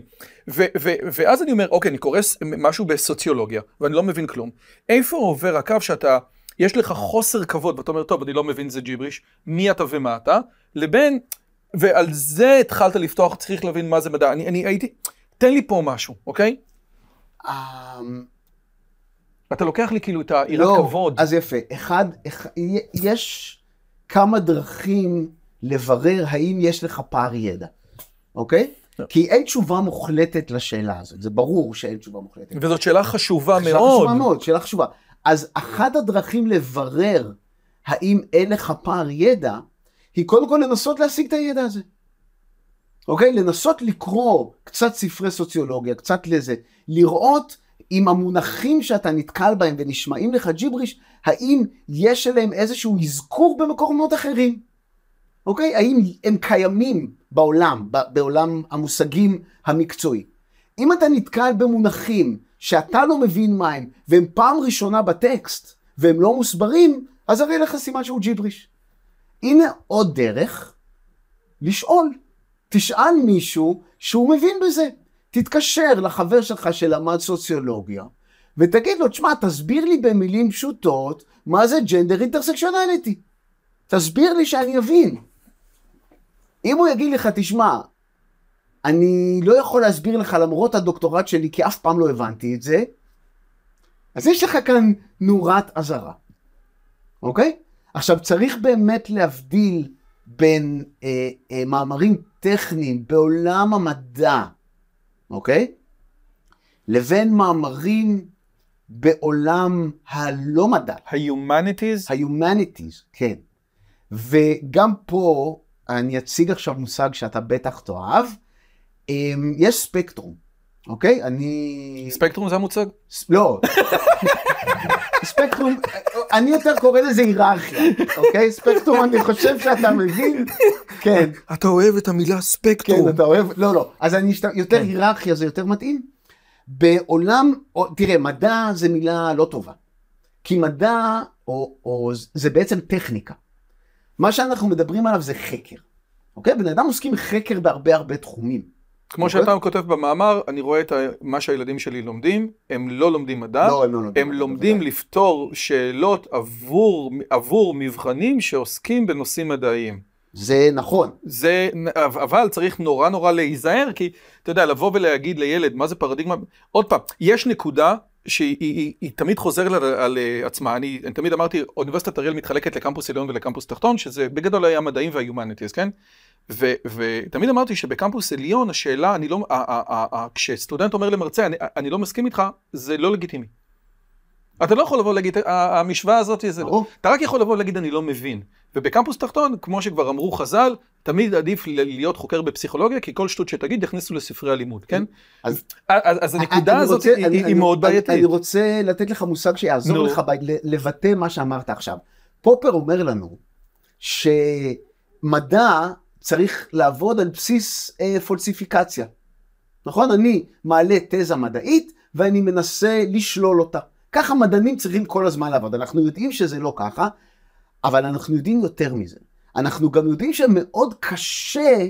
ואז אני אומר, אוקיי, אני קורא משהו בסוציולוגיה, ואני לא מבין כלום. איפה עובר הקו שאתה, יש לך חוסר כבוד, ואתה אומר, טוב, אני לא מבין זה ג'יבריש, מי אתה ומה אתה, לבין, ועל זה התחלת לפתוח, צריך להבין מה זה מדע. אני הייתי, תן לי פה משהו, אוקיי? אתה לוקח לי כאילו את העירת כבוד. אז יפה, יש כמה דרכים, לברר האם יש לך פער ידע, אוקיי? כי אין תשובה מוחלטת לשאלה הזאת, זה ברור שאין תשובה מוחלטת. וזאת שאלה חשובה מאוד. שאלה חשובה. אז אחת הדרכים לברר האם אין לך פער ידע, היא קודם כל לנסות להשיג את הידע הזה. אוקיי? לנסות לקרוא קצת ספרי סוציולוגיה, קצת לזה, לראות אם המונחים שאתה נתקל בהם ונשמעים לך ג'יבריש, האם יש אליהם איזשהו אזכור במקומות אחרים. אוקיי? האם הם קיימים בעולם, בעולם המושגים המקצועי? אם אתה נתקל במונחים שאתה לא מבין מהם, והם פעם ראשונה בטקסט, והם לא מוסברים, אז הרי לך סימן שהוא ג'יבריש. הנה עוד דרך לשאול. תשאל מישהו שהוא מבין בזה. תתקשר לחבר שלך שלמד סוציולוגיה, ותגיד לו, תשמע, תסביר לי במילים פשוטות מה זה ג'נדר אינטרסקשונליטי. תסביר לי שאני אבין. אם הוא יגיד לך, תשמע, אני לא יכול להסביר לך למרות הדוקטורט שלי, כי אף פעם לא הבנתי את זה, אז יש לך כאן נורת עזרה. אוקיי? עכשיו צריך באמת להבדיל בין מאמרים טכניים בעולם המדע, אוקיי? לבין מאמרים בעולם הלא מדע. ה-humanities, כן. וגם פה אני אציג עכשיו מושג שאתה בטח תאהב. יש ספקטרום, אוקיי? ספקטרום זה המוצג? לא. ספקטרום, אני יותר קורא לזה היררכיה, אוקיי? ספקטרום, אני חושב שאתה מבין, כן. אתה אוהב את המילה ספקטרום. כן, אתה אוהב, לא. אז אני יותר היררכיה, זה יותר מתאים. בעולם, תראה, מדע זה מילה לא טובה. כי מדע, זה בעצם טכניקה. מה שאנחנו מדברים עליו זה חקר. אוקיי? בני אדם עוסקים חקר בהרבה הרבה תחומים. כמו שאתה כותב במאמר, אני רואה את מה שהילדים שלי לומדים, הם לא לומדים מדע, הם לומדים לפתור שאלות עבור מבחנים שעוסקים בנושאים מדעיים. זה נכון. אבל צריך נורא נורא להיזהר, כי אתה יודע, לבוא ולהגיד לילד מה זה פרדיגמה, עוד פעם, יש נקודה שהיא תמיד חוזרת על עצמה. אני תמיד אמרתי, אוניברסיטת אריאל מתחלקת לקמפוס עליון ולקמפוס תחתון, שזה בגדול היה המדעים וההיומניטיז, כן? ותמיד אמרתי שבקמפוס עליון השאלה, כשסטודנט אומר למרצה, אני לא מסכים איתך, זה לא לגיטימי. אתה לא יכול לבוא להגיד, המשוואה הזאת זה לא. אתה רק יכול לבוא להגיד, אני לא מבין. ובקמפוס תחתון, כמו שכבר אמרו חז"ל, תמיד עדיף להיות חוקר בפסיכולוגיה, כי כל שטות שתגיד יכניסו לספרי הלימוד, כן? אז הנקודה הזאת היא מאוד בעייתית. אני רוצה לתת לך מושג שיעזור לך לבטא מה שאמרת עכשיו. פופר אומר לנו שמדע צריך לעבוד על בסיס פולסיפיקציה. נכון? אני מעלה תזה מדעית ואני מנסה לשלול אותה. ככה מדענים צריכים כל הזמן לעבוד. אנחנו יודעים שזה לא ככה, אבל אנחנו יודעים יותר מזה. אנחנו גם יודעים שמאוד קשה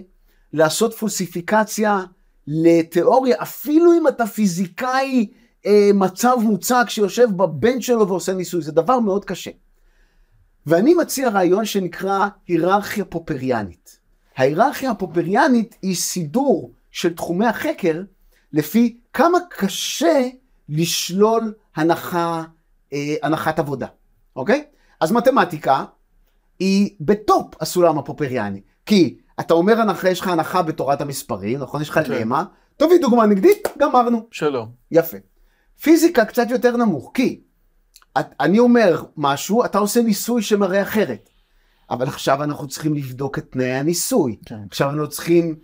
לעשות פולסיפיקציה לתיאוריה, אפילו אם אתה פיזיקאי מצב מוצק שיושב בבן שלו ועושה ניסוי. זה דבר מאוד קשה. ואני מציע רעיון שנקרא היררכיה פופריאנית. ההיררכיה הפופריאנית היא סידור של תחומי החקר לפי כמה קשה לשלול הנחת עבודה. אוקיי? אז מתמטיקה היא בטופ הסולם הפופריאני. כי אתה אומר, יש לך הנחה בתורת המספרים, נכון? יש לך למה. תביא דוגמה נגדית, גמרנו. שלום. יפה. פיזיקה קצת יותר נמוך, כי אני אומר משהו, אתה עושה ניסוי שמראה אחרת. אבל עכשיו אנחנו צריכים לבדוק את תנאי הניסוי. עכשיו אנחנו צריכים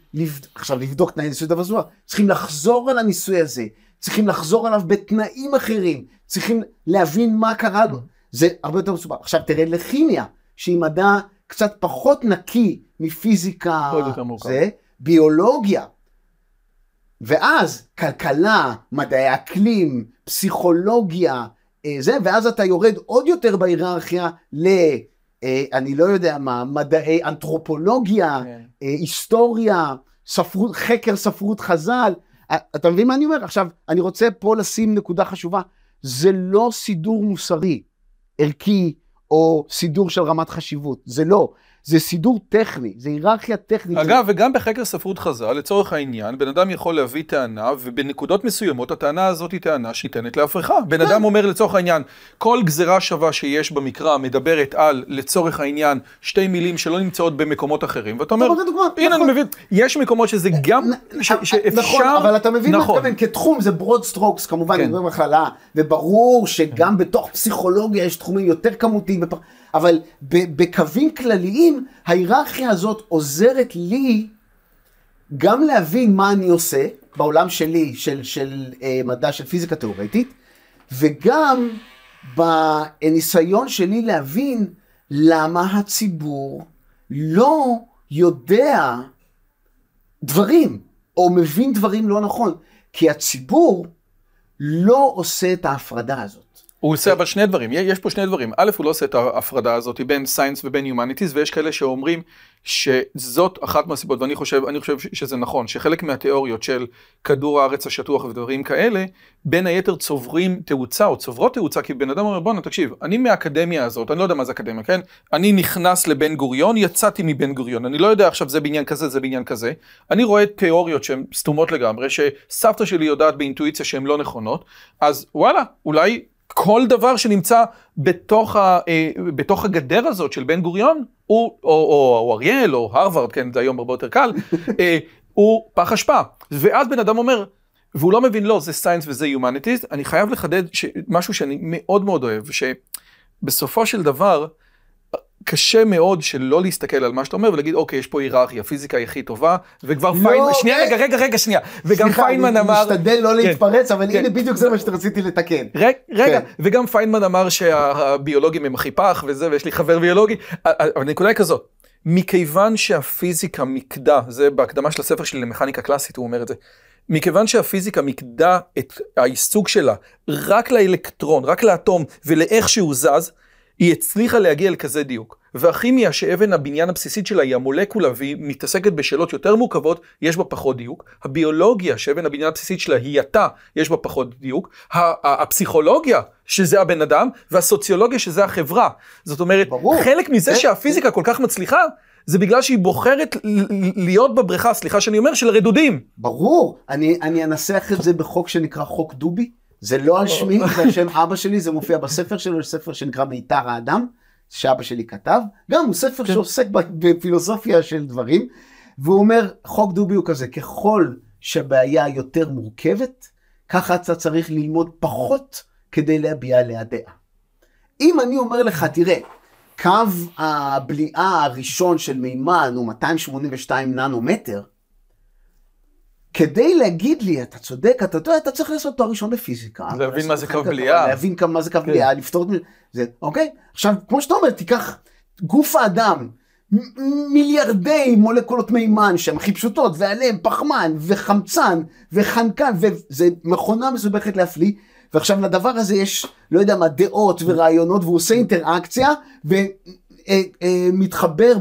לבדוק תנאי הניסוי דבר זו. צריכים לחזור על הניסוי הזה. צריכים לחזור עליו בתנאים אחרים. צריכים להבין מה קרה לו. זה הרבה יותר מסובך. עכשיו תראה לכימיה, שהיא מדע קצת פחות נקי מפיזיקה, זה, ביולוגיה. ואז כלכלה, מדעי אקלים, פסיכולוגיה, זה, ואז אתה יורד עוד יותר בהיררכיה ל, אני לא יודע מה, מדעי אנתרופולוגיה, היסטוריה, ספרות, חקר ספרות חז"ל. אתה מבין מה אני אומר? עכשיו, אני רוצה פה לשים נקודה חשובה. זה לא סידור מוסרי. ערכי או סידור של רמת חשיבות. זה לא. זה סידור טכני. זה היררכיה טכנית. אגב, וגם בחקר ספרות חז"ל, לצורך העניין, בן אדם יכול להביא טענה, ובנקודות מסוימות הטענה הזאת היא טענה שניתנת להפרכה. בן אדם אומר לצורך העניין, כל גזרה שווה שיש במקרא מדברת על, לצורך העניין, שתי מילים שלא נמצאות במקומות אחרים. ואתה אומר, הנה אני מבין, יש מקומות שזה גם שאפשר... נכון, אבל אתה מבין מה אתכוון, כתחום זה broad strokes, כמובן, אני מדברים בכללה, וברור שגם בתוך פסיכולוגיה יש תחומים יותר כמותיים, אבל בקווים כלליים, ההיררכיה הזאת עוזרת לי גם להבין מה אני עושה בעולם שלי, של מדע, של פיזיקה תיאורטית, וגם בניסיון שלי להבין למה הציבור לא יודע דברים, או מבין דברים לא נכון, כי הציבור לא עושה את ההפרדה הזאת. הוא עושה אבל שני דברים, יש פה שני דברים. א', הוא לא עושה את ההפרדה הזאת בין סיינס ובין יומניטיז, ויש כאלה שאומרים שזאת אחת מהסיבות, ואני חושב שזה נכון, שחלק מהתיאוריות של כדור הארץ השטוח ודברים כאלה, בין היתר צוברים תאוצה או צוברות תאוצה, כי בן אדם אומר, בוא נה, תקשיב, אני מהאקדמיה הזאת, אני לא יודע מה זה אקדמיה, כן? אני נכנס לבן גוריון, יצאתי מבן גוריון, אני לא יודע עכשיו זה בעניין כזה, זה בעניין כזה. אני רואה תיאוריות שהן סתומות לגמרי, שסבתא שלי יודעת באינטואיציה שהן לא נכונות, אז וואלה, אולי כל דבר שנמצא בתוך הגדר הזאת של בן גוריון, או אריאל, או הרווארד, כן, זה היום הרבה יותר קל, הוא פח השפעה. ואז בן אדם אומר, והוא לא מבין, לא, זה סיינס וזה יומניטיז, אני חייב לחדד משהו שאני מאוד מאוד אוהב, שבסופו של דבר, קשה מאוד שלא להסתכל על מה שאתה אומר, ולהגיד, אוקיי, יש פה היררכיה, פיזיקה היא הכי טובה, וכבר פיינמן, שנייה, רגע, שנייה. וגם פיינמן אמר... סליחה, אני משתדל לא להתפרץ, אבל הנה בדיוק זה מה שרציתי לתקן. רגע, וגם פיינמן אמר שהביולוגים הם הכי פח, וזה, ויש לי חבר ביולוגי, אבל הנקודה היא כזאת, מכיוון שהפיזיקה מקדה, זה בהקדמה של הספר שלי למכניקה קלאסית, הוא אומר את זה, מכיוון שהפיזיקה מקדה את העיסוק שלה רק לאלקטרון, רק לאטום, ולאיך שהוא זז, היא הצליחה להגיע אל כזה דיוק. והכימיה שאבן הבניין הבסיסית שלה היא המולקולה והיא מתעסקת בשאלות יותר מורכבות, יש בה פחות דיוק. הביולוגיה שאבן הבניין הבסיסית שלה היא התא, יש בה פחות דיוק. הפסיכולוגיה שזה הבן אדם, והסוציולוגיה שזה החברה. זאת אומרת, ברור. חלק מזה שהפיזיקה כל כך מצליחה, זה בגלל שהיא בוחרת להיות בבריכה, סליחה שאני אומר, של רדודים. ברור, אני אנסח את זה בחוק שנקרא חוק דובי. זה לא על שמי, זה על שם אבא שלי, זה מופיע בספר שלו, יש ספר שנקרא מיתר האדם, שאבא שלי כתב, גם הוא ספר שעוסק בפילוסופיה של דברים, והוא אומר, חוק דובי הוא כזה, ככל שהבעיה יותר מורכבת, ככה אתה צריך ללמוד פחות כדי להביע עליה דעה. אם אני אומר לך, תראה, קו הבליעה הראשון של מימן הוא 282 ננומטר, כדי להגיד לי, אתה צודק, אתה יודע, אתה צריך לעשות תואר ראשון בפיזיקה. להבין מה זה קו בליעה. להבין מה זה קו בליעה, לפתור את זה. אוקיי? עכשיו, כמו שאתה אומר, תיקח גוף האדם, מיליארדי מולקולות מימן שהן הכי פשוטות, ועליהן פחמן, וחמצן, וחנקן, וזה מכונה מסובכת להפליא. ועכשיו לדבר הזה יש, לא יודע מה, דעות ורעיונות, והוא עושה אינטראקציה, ומתחבר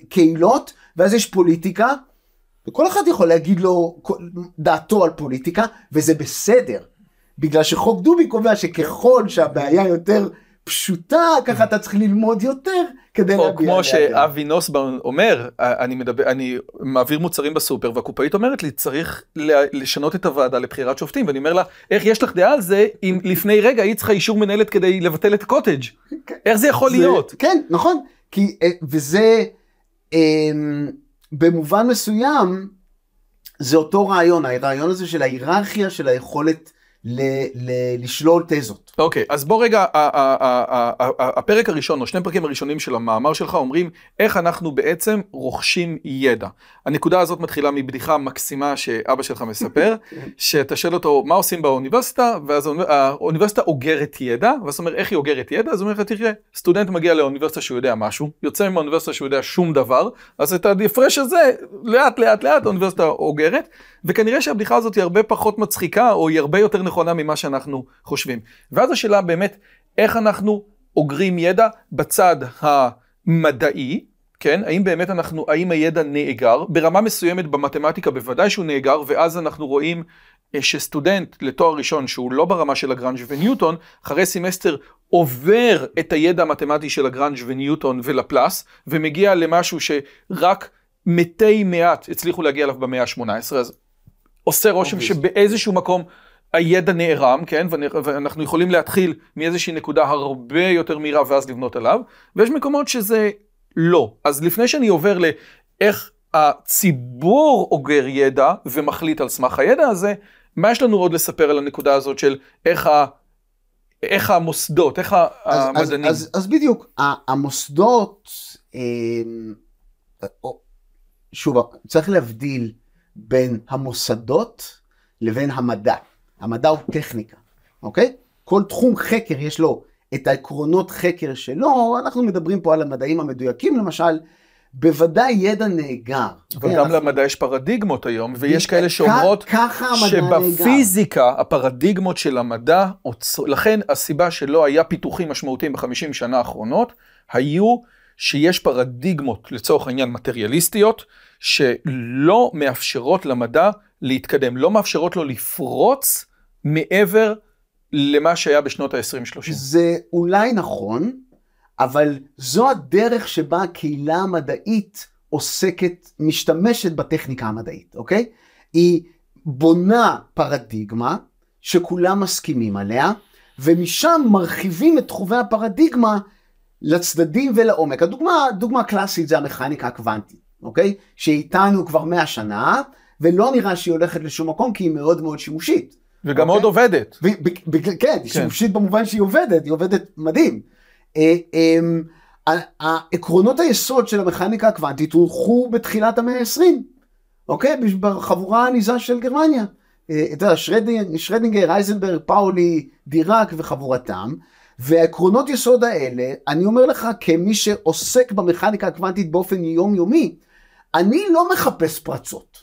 בקהילות, ואז יש פוליטיקה, וכל אחד יכול להגיד לו דעתו על פוליטיקה, וזה בסדר. בגלל שחוק דובי קובע שככל שהבעיה יותר פשוטה, ככה אתה צריך ללמוד יותר כדי להגיע. או כמו שאבי נוסבאון אומר, אני מעביר מוצרים בסופר, והקופאית אומרת לי, צריך לשנות את הוועדה לבחירת שופטים, ואני אומר לה, איך יש לך דעה על זה, אם לפני רגע היא צריכה אישור מנהלת כדי לבטל את הקוטג'? איך זה יכול להיות? כן, נכון. וזה... במובן מסוים, זה אותו רעיון, הרעיון הזה של ההיררכיה, של היכולת לשלול תזות. אוקיי, אז בוא רגע, הפרק הראשון, או שני פרקים הראשונים של המאמר שלך, אומרים איך אנחנו בעצם רוכשים ידע. הנקודה הזאת מתחילה מבדיחה מקסימה שאבא שלך מספר, שאתה שואל אותו, מה עושים באוניברסיטה? ואז האוניברסיטה אוגרת ידע, ואז אומר, איך היא אוגרת ידע? אז הוא אומר, תראה, סטודנט מגיע לאוניברסיטה שהוא יודע משהו, יוצא מהאוניברסיטה שהוא יודע שום דבר, אז את הדפרש הזה, לאט, האוניברסיטה אוגרת, וכנראה שהבדיחה הזאת היא הרבה פחות מצחיקה, או היא הרבה יותר נכונה ממה שאנחנו חושבים. ואז השאלה באמת, איך אנחנו אוגרים ידע בצד המדעי, כן? האם באמת אנחנו, האם הידע נאגר? ברמה מסוימת במתמטיקה בוודאי שהוא נאגר, ואז אנחנו רואים שסטודנט לתואר ראשון, שהוא לא ברמה של לגרנז' וניוטון, אחרי סמסטר עובר את הידע המתמטי של לגרנז' וניוטון ולפלס, ומגיע למשהו שרק מתי מעט הצליחו להגיע אליו במאה ה-18, אז עושה רושם שבאיזשהו מקום הידע נערם, כן? ואנחנו יכולים להתחיל מאיזושהי נקודה הרבה יותר מהירה ואז לבנות עליו, ויש מקומות שזה לא. אז לפני שאני עובר לאיך הציבור אוגר ידע ומחליט על סמך הידע הזה, מה יש לנו עוד לספר על הנקודה הזאת של איך המוסדות, איך המדענים? אז בדיוק, המוסדות... שוב, צריך להבדיל בין המוסדות לבין המדע. המדע הוא טכניקה, אוקיי? כל תחום חקר יש לו את העקרונות חקר שלו, אנחנו מדברים פה על המדעים המדויקים למשל, בוודאי ידע נאגר. אבל גם למדע יש פרדיגמות היום, ויש כאלה שאומרות שבפיזיקה הפרדיגמות של המדע, לכן הסיבה שלא היה פיתוחים משמעותיים ב-50 שנה האחרונות, היו שיש פרדיגמות לצורך העניין מטריאליסטיות, שלא מאפשרות למדע להתקדם, לא מאפשרות לו לפרוץ מעבר למה שהיה בשנות ה-20-30. זה אולי נכון, אבל זו הדרך שבה הקהילה המדעית עוסקת, משתמשת בטכניקה המדעית, אוקיי? היא בונה פרדיגמה שכולם מסכימים עליה, ומשם מרחיבים את תחומי הפרדיגמה לצדדים ולעומק. הדוגמה הקלאסית זה המכניקה הקוונטית, אוקיי? שאיתנו כבר 100 שנה, ולא נראה שהיא הולכת לשום מקום, כי היא מאוד מאוד שימושית. וגם מאוד עובדת. כן, היא שימושית במובן שהיא עובדת, היא עובדת מדהים. העקרונות היסוד של המכניקה הקוונטית הולכו בתחילת המאה ה-20, אוקיי? בחבורה העניזה של גרמניה. שרדינגר, הייזנברג, פאולי, דיראק וחבורתם. והעקרונות יסוד האלה, אני אומר לך, כמי שעוסק במכניקה הקוונטית באופן יומיומי, אני לא מחפש פרצות.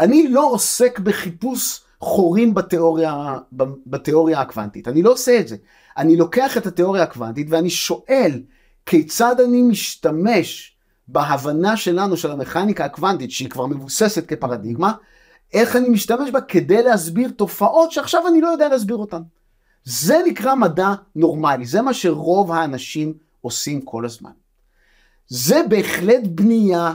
אני לא עוסק בחיפוש חורים בתיאוריה הקוונטית. אני לא עושה את זה. אני לוקח את התיאוריה הקוונטית ואני שואל כיצד אני משתמש בהבנה שלנו של המכניקה הקוונטית, שהיא כבר מבוססת כפרדיגמה, איך אני משתמש בה כדי להסביר תופעות שעכשיו אני לא יודע להסביר אותן. זה נקרא מדע נורמלי, זה מה שרוב האנשים עושים כל הזמן. זה בהחלט בנייה...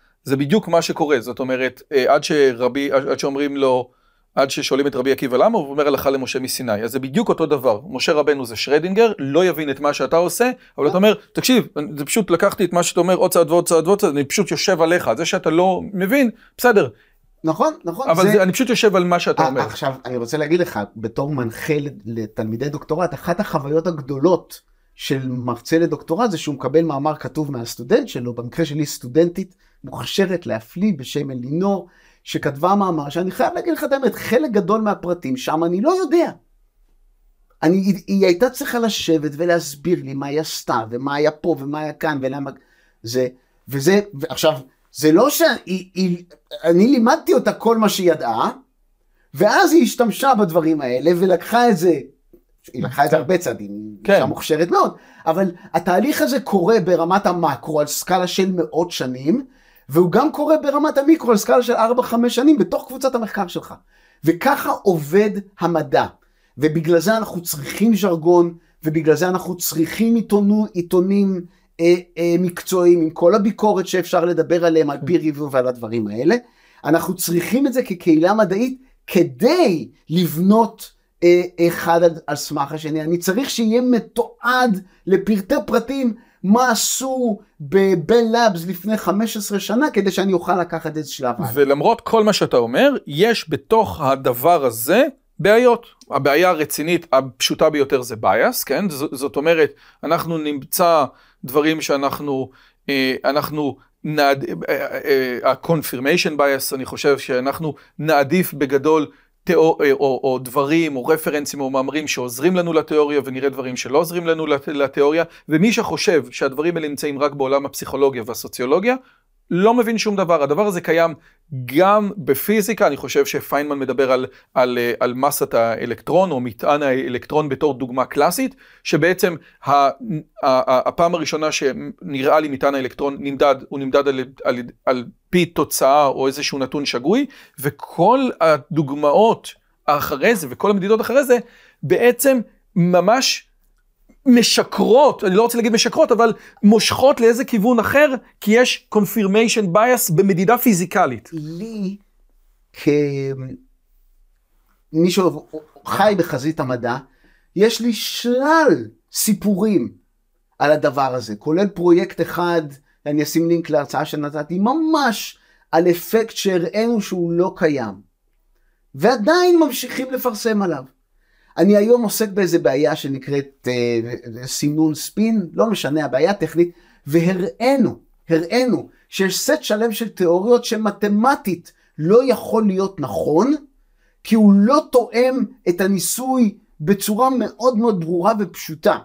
זה בדיוק מה שקורה. זאת אומרת, עד שאומרים לו, עד ששואלים את רבי עקיבא למה, הוא אומר הלכה למשה מסיני. אז זה בדיוק אותו דבר. משה רבנו זה שרדינגר, לא יבין את מה שאתה עושה, אבל אתה אומר, תקשיב, זה פשוט לקחתי את מה שאתה אומר, עוד צעד ועוד צעד ועוד צעד, אני פשוט יושב עליך. זה שאתה לא מבין, בסדר. נכון, נכון. אבל אני פשוט יושב על מה שאתה אומר. עכשיו, אני רוצה להגיד לך, בתור מנחה לתלמידי דוקטורט, אחת החוויות הגדולות של מרצה לדוקטורט, זה שהוא מקבל מאמר כתוב מהסטודנט שלו, במקרה שלי סטודנטית מוכשרת להפליא בשם אלינור, שכתבה מאמר, שאני חייב להגיד לך את חלק גדול מהפרטים, שם אני לא יודע. היא הייתה צריכה לשבת ולהסביר לי מה היא עשתה, ומה היה פה, ומה היה כאן, ולמה... וזה, עכשיו... זה לא שאני לימדתי אותה כל מה שהיא ידעה, ואז היא השתמשה בדברים האלה ולקחה את זה, היא לקחה את זה הרבה צעדים, אישה מוכשרת מאוד, אבל התהליך הזה קורה ברמת המקרו על סקאלה של מאות שנים, והוא גם קורה ברמת המיקרו על סקאלה של 4-5 שנים בתוך קבוצת המחקר שלך. וככה עובד המדע, ובגלל זה אנחנו צריכים ז'רגון, ובגלל זה אנחנו צריכים עיתונים, מקצועיים, עם כל הביקורת שאפשר לדבר עליהם, על פי ריבו ועל הדברים האלה. אנחנו צריכים את זה כקהילה מדעית, כדי לבנות אחד על סמך השני. אני צריך שיהיה מתועד לפרטי פרטים, מה עשו בלאבס לפני 15 שנה, כדי שאני אוכל לקחת את שלב. ולמרות כל מה שאתה אומר, יש בתוך הדבר הזה, בעיות. הבעיה הרצינית, הפשוטה ביותר זה בייס, כן? זאת אומרת, אנחנו נמצא דברים שאנחנו ה-confirmation bias, אני חושב שאנחנו נעדיף בגדול או דברים או רפרנסים או מאמרים שעוזרים לנו לתיאוריה, ונראה דברים שלא עוזרים לנו לתיאוריה, ומי שחושב שהדברים האלה נמצאים רק בעולם הפסיכולוגיה והסוציולוגיה, לא מבין שום דבר. הדבר הזה קיים גם בפיזיקה. אני חושב שפיינמן מדבר על מסת האלקטרון, או מטען האלקטרון בתור דוגמה קלאסית, שבעצם הפעם הראשונה שנראה לי מטען האלקטרון נמדד, הוא נמדד על פי תוצאה או איזשהו נתון שגוי, וכל הדוגמאות אחרי זה, וכל המדידות אחרי זה, בעצם ממש משקרות, אני לא רוצה להגיד משקרות, אבל מושכות לאיזה כיוון אחר, כי יש confirmation bias במדידה פיזיקלית. לי, כמי שחי בחזית המדע, יש לי שלל סיפורים על הדבר הזה, כולל פרויקט אחד, אני אשים לינק להרצאה שנתתי, ממש על אפקט שהראינו שהוא לא קיים, ועדיין ממשיכים לפרסם עליו. אני היום עוסק באיזה בעיה שנקראת סינון ספין, לא משנה, הבעיה טכנית, והראינו שיש סט שלם של תיאוריות שמתמטית לא יכול להיות נכון, כי הוא לא תואם את הניסוי בצורה מאוד מאוד ברורה ופשוטה.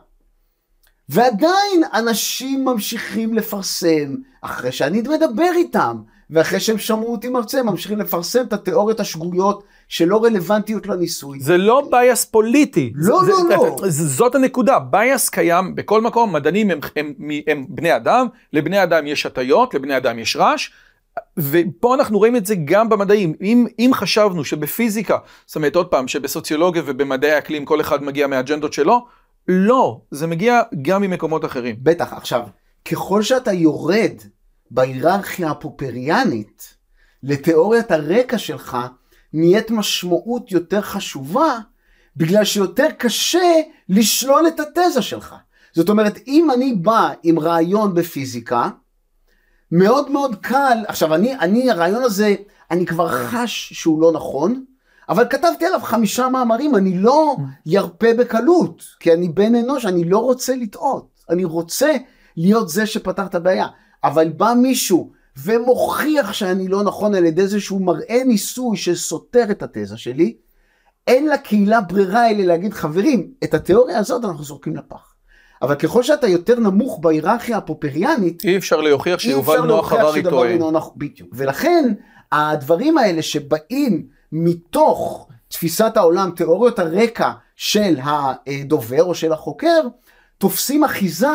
ועדיין אנשים ממשיכים לפרסם, אחרי שאני מדבר איתם, ואחרי שהם שמרו אותי מרצה, ממשיכים לפרסם את התיאוריות השגויות שלא רלוונטיות לניסוי. זה לא בייס פוליטי. לא, זה, לא, לא. זאת הנקודה. בייס קיים בכל מקום. מדענים הם בני אדם, לבני אדם יש הטיות, לבני אדם יש רעש, ופה אנחנו רואים את זה גם במדעים. אם חשבנו שבפיזיקה, זאת אומרת עוד פעם, שבסוציולוגיה ובמדעי האקלים כל אחד מגיע מהאג'נדות שלו, לא, זה מגיע גם ממקומות אחרים. בטח, עכשיו, ככל שאתה יורד בהיררכיה הפופריאנית, לתיאוריית הרקע שלך נהיית משמעות יותר חשובה, בגלל שיותר קשה לשלול את התזה שלך. זאת אומרת, אם אני בא עם רעיון בפיזיקה, מאוד מאוד קל, עכשיו אני הרעיון הזה, אני כבר חש שהוא לא נכון, אבל כתבתי עליו 5 מאמרים, אני לא ירפה בקלות, כי אני בן אנוש, אני לא רוצה לטעות, אני רוצה להיות זה שפתח את הבעיה. אבל בא מישהו ומוכיח שאני לא נכון על ידי זה שהוא מראה ניסוי שסותר את התזה שלי, אין לקהילה ברירה אלא להגיד, חברים, את התיאוריה הזאת אנחנו זורקים לפח. אבל ככל שאתה יותר נמוך בהיררכיה הפופריאנית, אי אפשר להוכיח שיובל נוח הררי טוען. ולכן הדברים האלה שבאים מתוך תפיסת העולם, תיאוריות הרקע של הדובר או של החוקר, תופסים אחיזה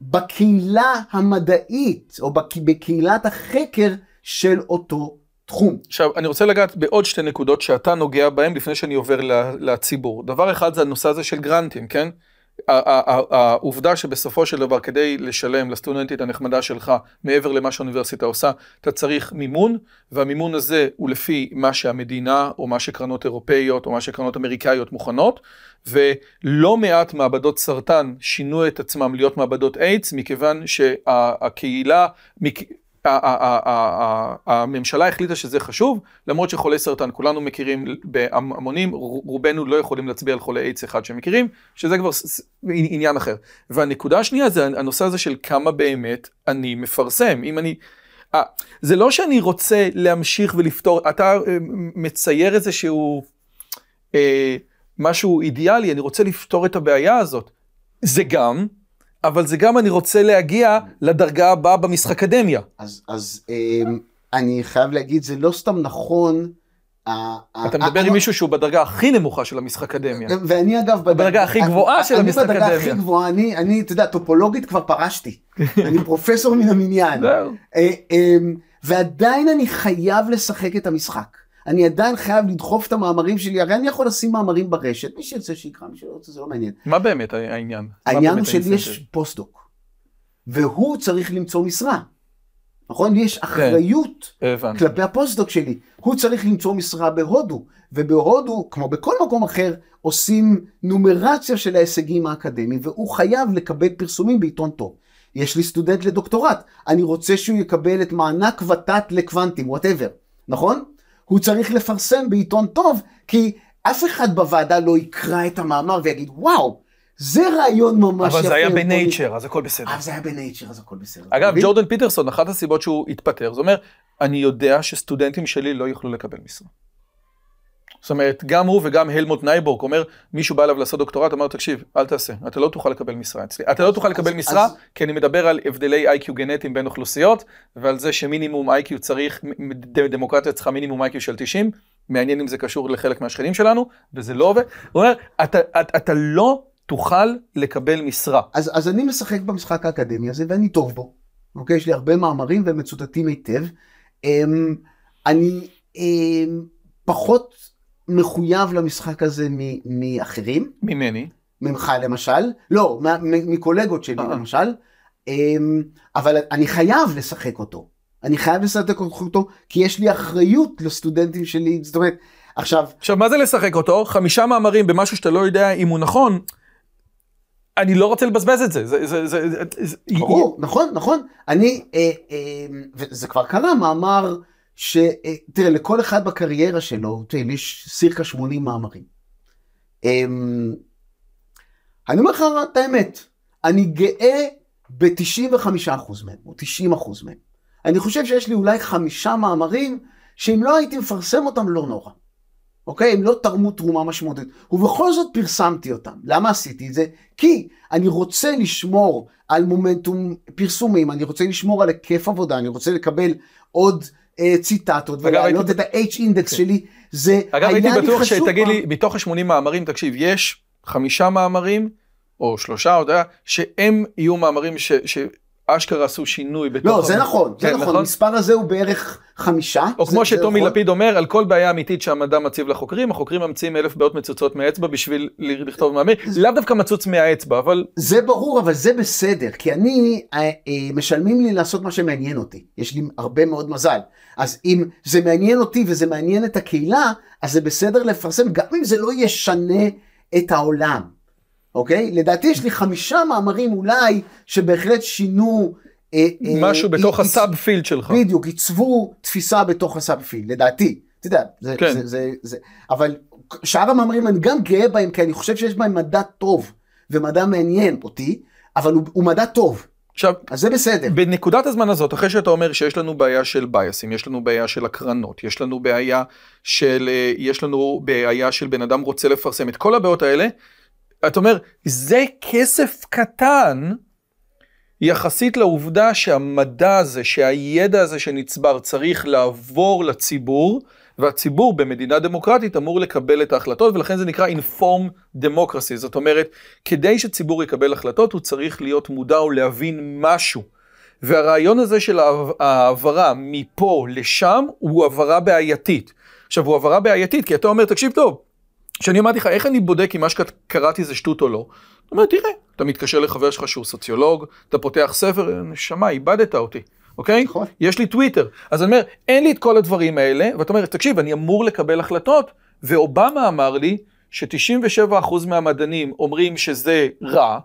בקהילה המדעית או בקהילת החקר של אותו תחום. עכשיו, אני רוצה לגעת בעוד 2 נקודות שאתה נוגע בהן לפני שאני עובר לציבור. דבר אחד זה הנושא הזה של גרנטים, כן? העובדה שבסופו של דבר כדי לשלם לסטודנטית הנחמדה שלך מעבר למה שהאוניברסיטה עושה, אתה צריך מימון, והמימון הזה הוא לפי מה שהמדינה או מה שקרנות אירופאיות או מה שקרנות אמריקאיות מוכנות, ולא מעט מעבדות סרטן שינו את עצמם להיות מעבדות איידס, מכיוון שהקהילה, הממשלה החליטה שזה חשוב, למרות שחולי סרטן כולנו מכירים בהמונים, רובנו לא יכולים להצביע על חולי איידס אחד שמכירים, שזה כבר עניין אחר. והנקודה השנייה זה הנושא הזה של כמה באמת אני מפרסם. אם אני, זה לא שאני רוצה להמשיך ולפתור, אתה מצייר איזה שהוא משהו אידיאלי, אני רוצה לפתור את הבעיה הזאת. זה גם, אבל זה גם אני רוצה להגיע לדרגה הבאה במשחק אקדמיה. אז אני חייב להגיד, זה לא סתם נכון. אתה מדבר עם מישהו שהוא בדרגה הכי נמוכה של המשחק אקדמיה. ואני אגב, בדרגה הכי גבוהה של המשחק אקדמיה. אני בדרגה הכי גבוהה, אני, אתה יודע, טופולוגית כבר פרשתי. אני פרופסור מן המניין. ועדיין אני חייב לשחק את המשחק. אני עדיין חייב לדחוף את המאמרים שלי, הרי אני יכול לשים מאמרים ברשת, מי שירצה שיקרא, מי שירצה, זה לא מעניין. מה באמת העניין? העניין הוא שלי יש פוסט-דוק, והוא צריך למצוא משרה, נכון? יש אחריות כלפי הפוסט-דוק שלי, הוא צריך למצוא משרה בהודו, ובהודו, כמו בכל מקום אחר, עושים נומרציה של ההישגים האקדמיים, והוא חייב לקבל פרסומים בעיתון טוב. יש לי סטודנט לדוקטורט, אני רוצה שהוא יקבל את מענק ות"ת לקוונטים, whatever, נכון? הוא צריך לפרסם בעיתון טוב, כי אף אחד בוועדה לא יקרא את המאמר ויגיד, וואו, זה רעיון ממש יפה. אבל זה היה בנייצ'ר, אז הכל בסדר. אגב, ג'ורדן פיטרסון, אחת הסיבות שהוא התפטר, זאת אומרת, אני יודע שסטודנטים שלי לא יוכלו לקבל משרה. זאת אומרת, גם הוא וגם הלמוט נייבורג אומר, מישהו בא אליו לעשות דוקטורט, אמר, תקשיב, אל תעשה, אתה לא תוכל לקבל משרה אצלי. אתה לא תוכל לקבל משרה, כי אני מדבר על הבדלי IQ גנטיים בין אוכלוסיות, ועל זה שמינימום IQ צריך, דמוקרטיה צריכה מינימום IQ של 90, מעניין אם זה קשור לחלק מהשכנים שלנו, וזה לא עובד. הוא אומר, אתה לא תוכל לקבל משרה. אז אני משחק במשחק האקדמי הזה, ואני טוב בו. אוקיי, יש לי הרבה מאמרים ומצוטטים היטב. אני פחות מחויב למשחק הזה מאחרים. ממני. ממך למשל. לא, מקולגות שלי למשל. אבל אני חייב לשחק אותו. אני חייב לשחק אותו, כי יש לי אחריות לסטודנטים שלי. זאת אומרת, עכשיו, מה זה לשחק אותו? 5 מאמרים במשהו שאתה לא יודע אם הוא נכון. אני לא רוצה לבזבז את זה. ברור, נכון, נכון. אני, וזה כבר קרה, מאמר שתראה, לכל אחד בקריירה שלו, תראה, יש סירקה 80 מאמרים. אני אומר לך את האמת, אני גאה ב-95% מהם, או 90% מהם. אני חושב שיש לי אולי 5 מאמרים, שאם לא הייתי מפרסם אותם לא נורא. אוקיי? הם לא תרמו תרומה משמעותית. ובכל זאת פרסמתי אותם. למה עשיתי את זה? כי אני רוצה לשמור על מומנטום פרסומים, אני רוצה לשמור על היקף עבודה, אני רוצה לקבל עוד ציטטות, ולהעלות את ה-H-אינדקס שלי. זה אגב, הייתי בטוח שתגיד לי, בתוך ה-80 מאמרים, תקשיב, יש 5 מאמרים, או 3, שהם יהיו מאמרים שאשכרה עשו שינוי בתוך... לא, זה נכון, זה נכון. המספר הזה הוא בערך 5. או כמו שטומי לפיד אומר, על כל בעיה אמיתית שהמדע מציב לחוקרים, החוקרים ממציאים 1000 בעיות מצוצות מהאצבע בשביל לכתוב מאמר. לאו דווקא מצוץ מהאצבע, אבל... זה ברור, אבל זה בסדר, כי אני, משלמים לי לעשות מה שמעניין אותי. יש לי הרבה מאוד מזל. אז אם זה מעניין אותי וזה מעניין את הקהילה, אז זה בסדר לפרסם, גם אם זה לא ישנה את העולם. אוקיי? לדעתי יש לי 5 מאמרים אולי שבהחלט שינו... משהו בתוך הסאב-פילד שלך. בדיוק, ייצבו תפיסה בתוך הסאב-פילד, לדעתי. אתה יודע, זה... אבל שאר המאמרים אני גם גאה בהם, כי אני חושב שיש בהם מדע טוב, ומדע מעניין אותי, אבל הוא מדע טוב. עכשיו, אז זה בסדר. בנקודת הזמן הזאת, אחרי שאתה אומר שיש לנו בעיה של בייסים, יש לנו בעיה של הקרנות, יש לנו בעיה של... יש לנו בעיה של בן אדם רוצה לפרסם את כל הבעיות האלה, אתה אומר, זה כסף קטן יחסית לעובדה שהמדע הזה, שהידע הזה שנצבר צריך לעבור לציבור, והציבור במדינה דמוקרטית אמור לקבל את ההחלטות, ולכן זה נקרא informed democracy. זאת אומרת, כדי שציבור יקבל החלטות, הוא צריך להיות מודע ולהבין משהו. והרעיון הזה של העברה מפה לשם, הוא עברה בעייתית. עכשיו, הוא עברה בעייתית, כי אתה אומר, תקשיב טוב, כשאני אמרתי לך, איך אני בודק אם מה שקראתי זה שטות או לא? זאת אומרת, תראה, אתה מתקשר לחבר שלך שהוא סוציולוג, אתה פותח ספר, נשמה, איבדת אותי, אוקיי? נכון. יש לי טוויטר. אז אני אומר, אין לי את כל הדברים האלה, ואתה אומר, תקשיב, אני אמור לקבל החלטות, ואובמה אמר לי ש97% מהמדענים אומרים שזה רע,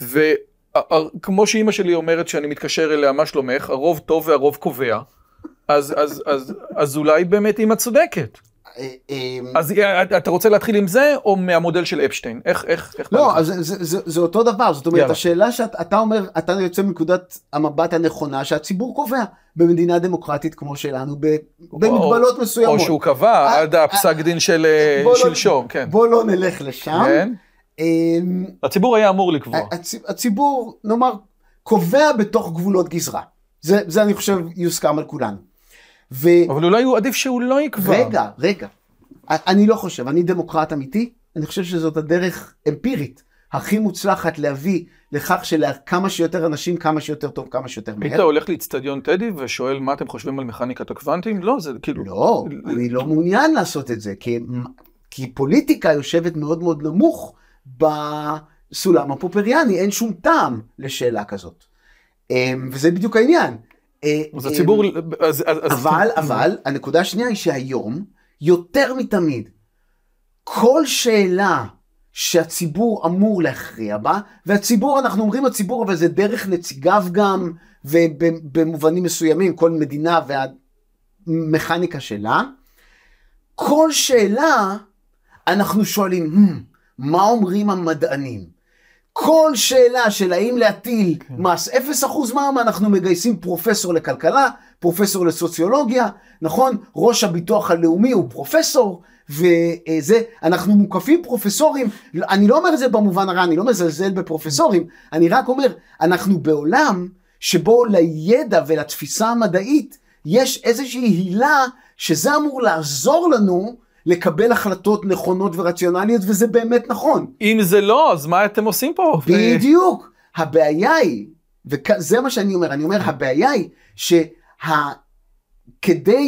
וכמו שאימא שלי אומרת שאני מתקשר אליה, מה שלומך, הרוב טוב והרוב קובע, אז אולי באמת אימא צודקת. אז אתה רוצה להתחיל עם זה, או מהמודל של אפשטיין? לא, זה אותו דבר. זאת אומרת, השאלה שאתה אומר, אתה יוצא מנקודת המבט הנכונה שהציבור קובע במדינה דמוקרטית כמו שלנו, במגבלות מסוימות. או שהוא קבע עד הפסק דין של שלשום. בוא לא נלך לשם. הציבור היה אמור לקבוע. הציבור, נאמר, קובע בתוך גבולות גזרה. זה אני חושב יוסכם על כולנו. אבל אולי הוא עדיף שהוא לא יקבע. רגע. אני לא חושב, אני דמוקרט אמיתי, אני חושב שזאת הדרך אמפירית, הכי מוצלחת להביא לכך שלכמה שיותר אנשים, כמה שיותר טוב, כמה שיותר מהר. אתה הולך לאצטדיון טדי ושואל מה אתם חושבים על מכניקת הקוונטים? לא, זה כאילו... לא, אני לא מעוניין לעשות את זה, כי פוליטיקה יושבת מאוד מאוד נמוך בסולם הפופריאני, אין שום טעם לשאלה כזאת. וזה בדיוק העניין. אז הציבור... אבל הנקודה השנייה היא שהיום, יותר מתמיד, כל שאלה שהציבור אמור להכריע בה, והציבור, אנחנו אומרים הציבור, אבל זה דרך נציגיו גם, ובמובנים מסוימים, כל מדינה והמכניקה שלה, כל שאלה אנחנו שואלים, מה אומרים המדענים? כל שאלה של האם להטיל מס 0% מע"מ, אנחנו מגייסים פרופסור לכלכלה, פרופסור לסוציולוגיה, נכון? ראש הביטוח הלאומי הוא פרופסור, וזה, אנחנו מוקפים פרופסורים, אני לא אומר את זה במובן הרע, אני לא מזלזל בפרופסורים, אני רק אומר, אנחנו בעולם שבו לידע ולתפיסה המדעית, יש איזושהי הילה שזה אמור לעזור לנו, לקבל החלטות נכונות ורציונליות, וזה באמת נכון. אם זה לא, אז מה אתם עושים פה? בדיוק. הבעיה היא, וזה מה שאני אומר, הבעיה היא שכדי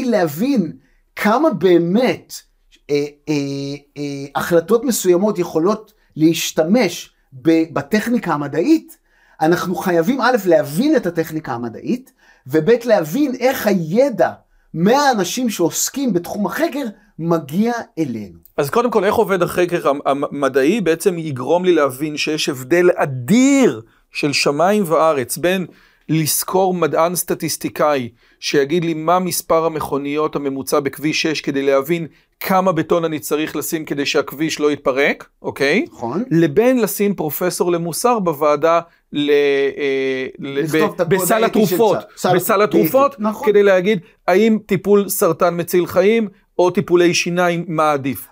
להבין כמה באמת החלטות מסוימות יכולות להשתמש בטכניקה המדעית, אנחנו חייבים א' להבין את הטכניקה המדעית, וב' להבין איך הידע מהאנשים שעוסקים בתחום החקר, מגיע אלינו. אז קודם כל, איך עובד החקר המדעי? בעצם יגרום לי להבין שיש הבדל אדיר של שמיים וארץ בין לזכור מדען סטטיסטיקאי שיגיד לי מה מספר המכוניות הממוצע בכביש 6 כדי להבין כמה בטון אני צריך לשים כדי שהכביש לא יתפרק, אוקיי? נכון. לבין לשים פרופסור למוסר בוועדה בסל התרופות, כדי להגיד האם טיפול סרטן מציל חיים או טיפולי שיניים מה עדיף.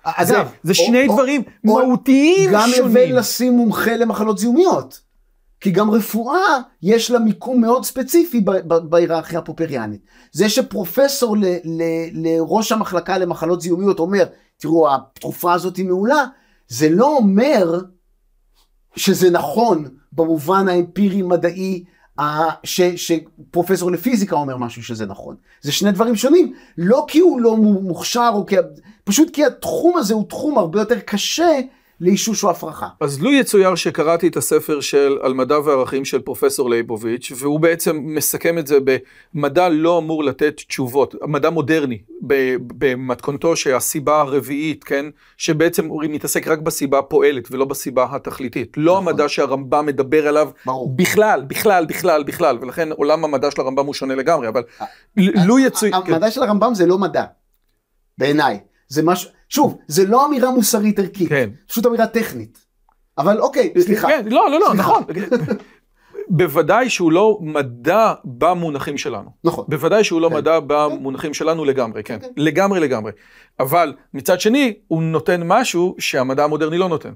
זה שני דברים מהותיים שונים. גם לבין לשים מומחה למחלות זיהומיות. כי גם רפואה יש לה מיקום מאוד ספציפי בהיררכיה הפופריאנית. זה שפרופסור לראש המחלקה למחלות זיהומיות אומר, תראו, התרופה הזאת היא מעולה, זה לא אומר שזה נכון במובן האמפירי-מדעי שפרופסור לפיזיקה אומר משהו שזה נכון. זה שני דברים שונים, לא כי הוא לא מוכשר, פשוט כי התחום הזה הוא תחום הרבה יותר קשה, לאישוש או הפרחה. אז לו יצויר שקראתי את הספר של על מדע וערכים של פרופסור לייבוביץ', והוא בעצם מסכם את זה במדע לא אמור לתת תשובות, מדע מודרני, במתכונתו שהסיבה הרביעית, כן, שבעצם הוא מתעסק רק בסיבה הפועלת ולא בסיבה התכליתית. לא נכון. המדע שהרמב"ם מדבר עליו ברור. בכלל, ולכן עולם המדע של הרמב"ם הוא שונה לגמרי, אבל לו יצויר... המדע של הרמב"ם זה לא מדע, בעיניי. זה משהו... שוב, זה לא אמירה מוסרית ערכית, פשוט אמירה טכנית. אבל אוקיי, סליחה. לא, נכון. בוודאי שהוא לא מדע במונחים שלנו. נכון. בוודאי שהוא לא מדע במונחים שלנו לגמרי, כן. לגמרי. אבל מצד שני, הוא נותן משהו שהמדע המודרני לא נותן.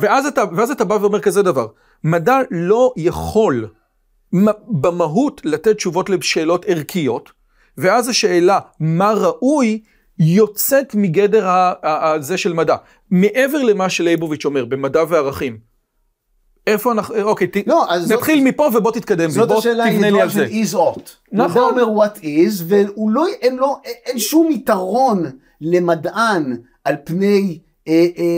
ואז אתה בא ואומר כזה דבר, מדע לא יכול במהות לתת תשובות לשאלות ערכיות, ואז השאלה, מה ראוי, יוצאת מגדר הזה של מדע. מעבר למה שלייבוביץ' אומר, במדע וערכים, איפה אנחנו, אוקיי, נתחיל מפה ובוא תתקדם, בוא תבנה לי על זה. זאת השאלה היא is ought. מדע אומר what is, ואין שום יתרון למדען על פני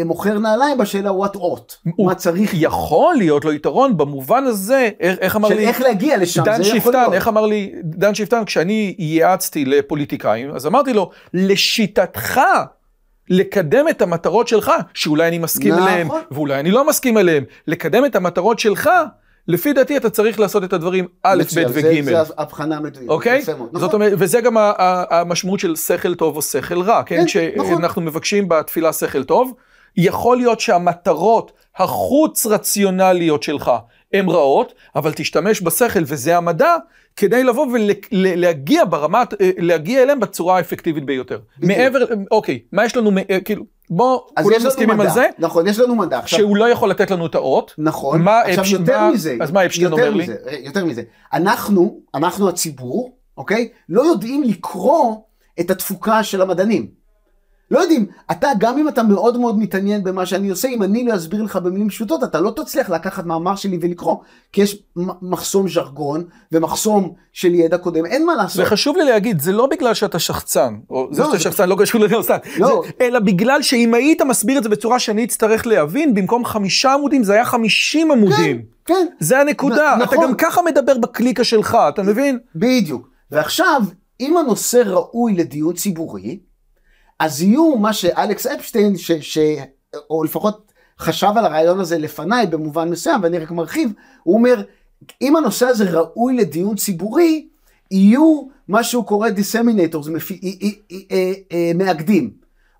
מוכר נעליים בשאלה what ought. מה צריך? יכול להיות לו יתרון במובן הזה, איך אמר לי... של איך להגיע לשם, זה יכול להיות. איך אמר לי דן שפטן, כשאני ייעצתי לפוליטיקאים, אז אמרתי לו, לשיטתך לקדם את המטרות שלך, שאולי אני מסכים אליהם, ואולי אני לא מסכים אליהם, לקדם את המטרות שלך, לפי דעתי אתה צריך לעשות את הדברים א', ב' וג'. זה הבחנה מדויקת. אוקיי? זאת אומרת, וזה גם המשמעות של שכל טוב או שכל רע, כן? שאנחנו מבקשים בתפילה שכל טוב, יכול להיות שהמטרות החוץ רציונליות שלך הן רעות, אבל תשתמש בשכל, וזה המדע, כדי לבוא ולהגיע ברמת, להגיע אליהם בצורה האפקטיבית ביותר. מעבר, אוקיי, מה יש לנו, כאילו, בוא, כולם מסכימים על זה? נכון, יש לנו מדע. שהוא לא יכול לתת לנו את האות. נכון. עכשיו יותר מזה. אז מה אפשטיין אומר לי? יותר מזה. אנחנו הציבור, אוקיי? לא יודעים לקרוא את התפוקה של המדענים. לא יודעים. אתה, גם אם אתה מאוד מאוד מתעניין במה שאני עושה, אם אני לא אסביר לך במילים פשוטות, אתה לא תצליח לקחת מאמר שלי ולקרוא, כי יש מחסום ז'רגון ומחסום של ידע קודם. אין מה לעשות. וחשוב לי להגיד, זה לא בגלל שאתה שחצן, או זה שאתה שחצן, לא קשור לנושא, אלא בגלל שאם היית מסביר את זה בצורה שאני אצטרך להבין, במקום 5 עמודים, זה היה 50 עמודים. כן. זה הנקודה. אתה גם ככה מדבר בקליקה שלך, אתה מבין? בדיוק. ועכשיו, אם הנושא ראוי לדיון ציבורי, אז יהיו מה שאלכס אפשטיין, או לפחות חשב על הרעיון הזה לפניי במובן מסוים, ואני רק מרחיב, הוא אומר, אם הנושא הזה ראוי לדיון ציבורי, יהיו מה שהוא קורא disseminators, מאגדים.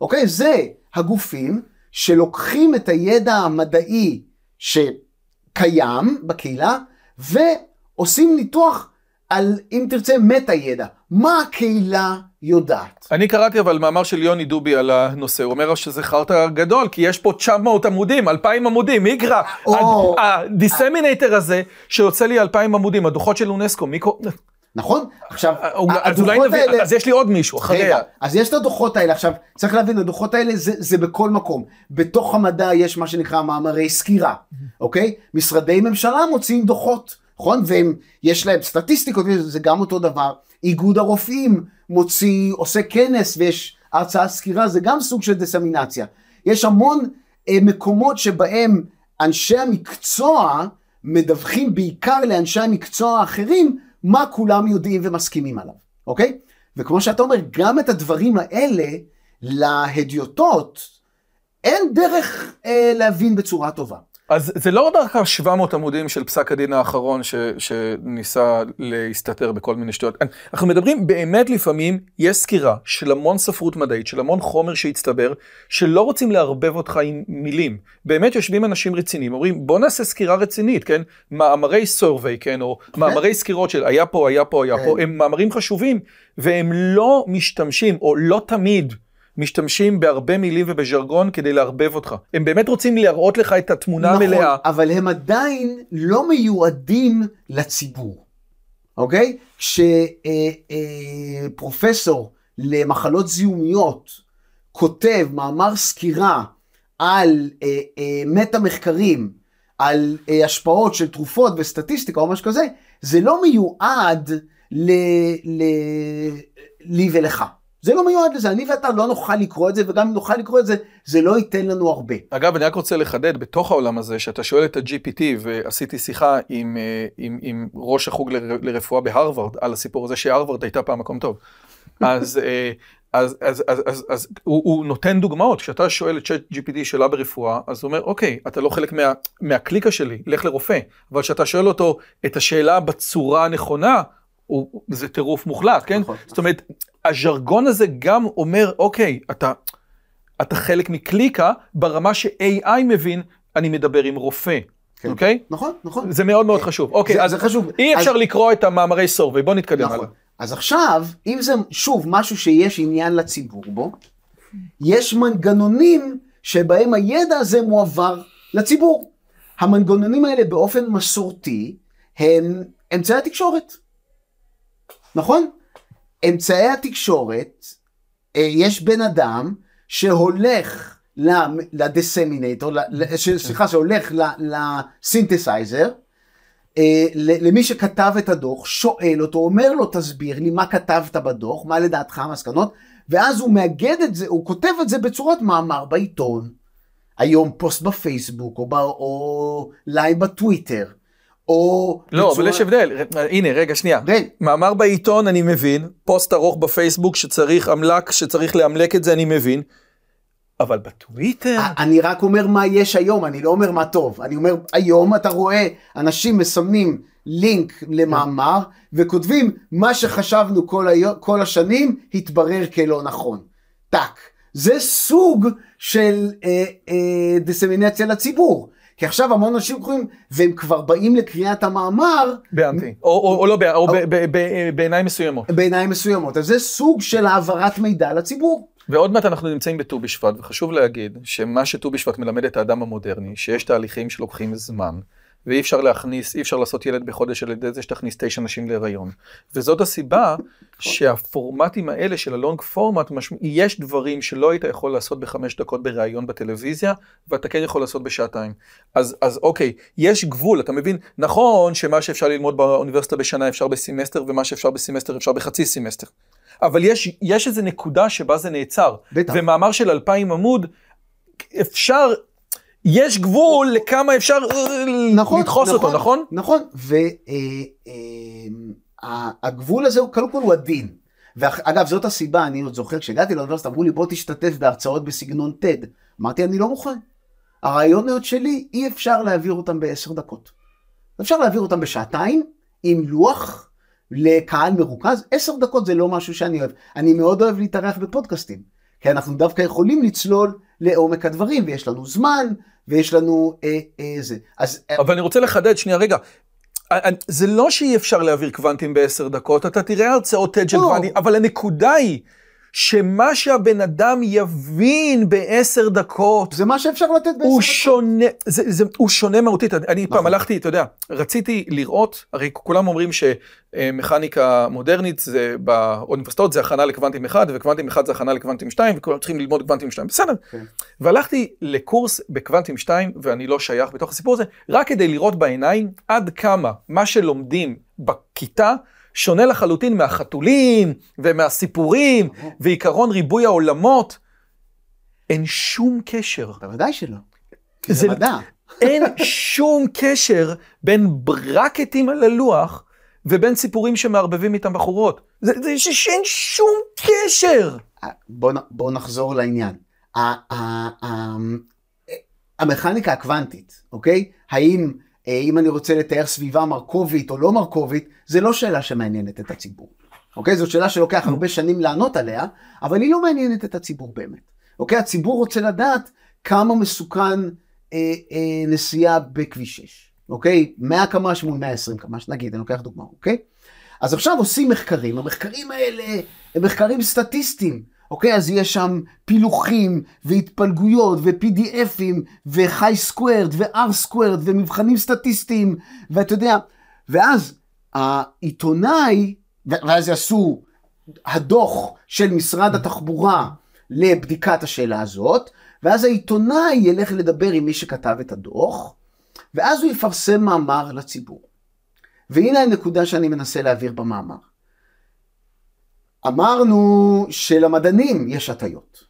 אוקיי? זה הגופים שלוקחים את הידע המדעי שקיים בקהילה, ועושים ניתוח על, אם תרצה, מטה ידע. מה הקהילה יודעת? אני קראתי אבל מאמר של יוני דובי על הנושא, הוא אומר שזה חרט גדול, כי יש פה 900 עמודים, 2,000 עמודים, מי יקרא? הדיסמינטר הזה, שיוצא לי 2,000 עמודים, הדוחות של אונסקו, מי קורא? נכון? עכשיו, הדוחות האלה... אז יש לי עוד מישהו, אחריה. אז יש את הדוחות האלה, עכשיו, צריך להבין, הדוחות האלה זה בכל מקום. בתוך המדע יש מה שנקרא מאמרי סקירה, אוקיי? משרדי ממשלה מוציאים דוחות, נכון? והם, יש להם סטטיסטיקות, זה גם אותו דבר. איגוד הרופאים מוציא, עושה כנס ויש הרצאה סקירה, זה גם סוג של דיסמינציה. יש המון מקומות שבהם אנשי המקצוע מדווחים בעיקר לאנשי המקצוע האחרים, מה כולם יודעים ומסכימים עליו, אוקיי? וכמו שאתה אומר, גם את הדברים האלה, להדיוטות, אין דרך להבין בצורה טובה. אז זה לא דרך 700 עמודים של פסק הדין האחרון שניסה להסתתר בכל מיני שטויות. אנחנו מדברים באמת לפעמים, יש סקירה של המון ספרות מדעית, של המון חומר שהצטבר, שלא רוצים לערבב אותך עם מילים. באמת יושבים אנשים רציניים, אומרים בוא נעשה סקירה רצינית, כן? מאמרי סורוויי, כן? או מאמרי סקירות של היה פה, היה פה, היה פה, הם מאמרים חשובים, והם לא משתמשים, או לא תמיד, משתמשים בהרבה מילים ובז'רגון כדי להרבב אותך. הם באמת רוצים להראות לך את התמונה המלאה. נכון, אבל הם עדיין לא מיועדים לציבור. אוקיי? כשפרופסור למחלות זיהומיות כותב מאמר סקירה על מטה מחקרים, על השפעות של תרופות וסטטיסטיקה או משהו כזה, זה לא מיועד לי ולך. זה לא מיועד לזה, אני ואתה לא נוכל לקרוא את זה, וגם אם נוכל לקרוא את זה, זה לא ייתן לנו הרבה. אגב, אני רק רוצה לחדד, בתוך העולם הזה, שאתה שואל את ה-GPT, ועשיתי שיחה עם ראש החוג לרפואה בהרווארד, על הסיפור הזה שהרווארד הייתה פעם מקום טוב. אז הוא נותן דוגמאות, כשאתה שואל את ChatGPT שאלה ברפואה, אז הוא אומר, אוקיי, אתה לא חלק מהקליקה שלי, לך לרופא, אבל כשאתה שואל אותו את השאלה בצורה הנכונה, זה טירוף מוחלט, כן? זאת אומרת, הז'רגון הזה גם אומר, אוקיי, אתה חלק מקליקה, ברמה ש-AI מבין, אני מדבר עם רופא, אוקיי? נכון, נכון. זה מאוד מאוד חשוב. אוקיי, אז אי אפשר לקרוא את המאמרי סורוויי, בוא נתקדם הלאה. אז עכשיו, אם זה שוב משהו שיש עניין לציבור בו, יש מנגנונים שבהם הידע הזה מועבר לציבור. המנגנונים האלה באופן מסורתי, הם אמצעי התקשורת. נכון? אמצעי התקשורת, יש בן אדם שהולך לדסמינטור, סליחה, שהולך לסינתסייזר, למי שכתב את הדוח, שואל אותו, אומר לו, תסביר לי מה כתבת בדוח, מה לדעתך המסקנות, ואז הוא מאגד את זה, הוא כותב את זה בצורת מאמר בעיתון, היום פוסט בפייסבוק, או לייב בטוויטר, או... לא, אבל יש הבדל. הנה, רגע, שנייה. מאמר בעיתון, אני מבין. פוסט ארוך בפייסבוק שצריך אמלק, שצריך לאמלק את זה, אני מבין. אבל בטוויטר... אני רק אומר מה יש היום, אני לא אומר מה טוב. אני אומר, היום אתה רואה אנשים מסמנים לינק למאמר, וכותבים, מה שחשבנו כל השנים, התברר כלא נכון. טק. זה סוג של דסמינציה לציבור. כי עכשיו המון אנשים קוראים, והם כבר באים לקריאת המאמר. באמתי, או לא, או בעיניים מסוימות. בעיניים מסוימות, אז זה סוג של העברת מידע לציבור. ועוד מעט אנחנו נמצאים בט"ו בשבט, וחשוב להגיד שמה שט"ו בשבט מלמד את האדם המודרני, שיש תהליכים שלוקחים זמן, ואי אפשר להכניס, אי אפשר לעשות ילד בחודש, על ידי זה שתכניס 9 נשים להיריון. וזאת הסיבה שהפורמטים האלה של הלונג פורמט, יש דברים שלא היית יכול לעשות ב5 דקות בראיון בטלוויזיה, ואתה כן יכול לעשות בשעתיים. אז אוקיי, יש גבול, אתה מבין? נכון שמה שאפשר ללמוד באוניברסיטה בשנה אפשר בסימסטר, ומה שאפשר בסימסטר אפשר בחצי סימסטר. אבל יש איזו נקודה שבה זה נעצר. ומאמר של 2000 עמוד, אפשר... יש גבול לכמה אפשר לדחוס אותו, נכון? נכון, והגבול הזה קודם כל הוא עדין. ואגב, זאת הסיבה, אני עוד זוכר, כשהגעתי לאוניברסיטה, אמרו לי, בוא תשתתף בהרצאות בסגנון TED. אמרתי, אני לא מוכן. הרעיונות שלי, אי אפשר להעביר אותם ב10 דקות. אפשר להעביר אותם בשעתיים, עם לוח לקהל מרוכז. 10 דקות זה לא משהו שאני אוהב. אני מאוד אוהב להתארח בפודקאסטים, כי אנחנו דווקא יכולים לצלול לעומק הדברים, ויש לנו זמן, ויש לנו זה. אבל אני רוצה לחדד, שנייה רגע, זה לא שאי אפשר להעביר קוונטים ב10 דקות, אתה תראה הרצאות TED של קוונטים, אבל הנקודה היא, שמה שהבן אדם יבין ב10 דקות, זה מה שאפשר לתת ב10 דקות. הוא שונה מהותית, אני פעם הלכתי, אתה יודע, רציתי לראות, הרי כולם אומרים שמכניקה מודרנית באוניברסיטאות זה הכנה לקוונטים 1, וקוונטים 1 זה הכנה לקוונטים 2, וכולם צריכים ללמוד קוונטים 2, בסדר. והלכתי לקורס בקוונטים 2, ואני לא שייך בתוך הסיפור הזה, רק כדי לראות בעיניים עד כמה מה שלומדים בכיתה, שונה לחלוטין מהחתולים ומהסיפורים ועיקרון ריבוי העולמות. אין שום קשר. אתה ודאי שלא. זה מדע. אין שום קשר בין ברקטים על הלוח ובין סיפורים שמערבבים איתם בחורות. זה אין שום קשר. בוא נחזור לעניין. המכניקה הקוונטית, אוקיי? האם, אם אני רוצה לתאר סביבה מרקובית או לא מרקובית, זה לא שאלה שמעניינת את הציבור. אוקיי? זו שאלה שלוקח הרבה שנים לענות עליה, אבל היא לא מעניינת את הציבור באמת. אוקיי? הציבור רוצה לדעת כמה מסוכן נסיעה בכביש 6. אוקיי? 100 קמ"ש מול 120 קמ"ש, נגיד, אני לוקח דוגמה, אוקיי? אז עכשיו עושים מחקרים, המחקרים האלה הם מחקרים סטטיסטיים, אוקיי? אז יש שם פילוחים והתפלגויות ו-PDF'ים ו-High Squared ו-R Squared ומבחנים סטטיסטיים, ואתה יודע, ואז העיתונאי, ואז יעשו הדוח של משרד התחבורה לבדיקת השאלה הזאת, ואז העיתונאי ילך לדבר עם מי שכתב את הדוח, ואז הוא יפרסם מאמר לציבור. והנה הנקודה שאני מנסה להעביר במאמר. אמרנו שלמדענים יש הטיות,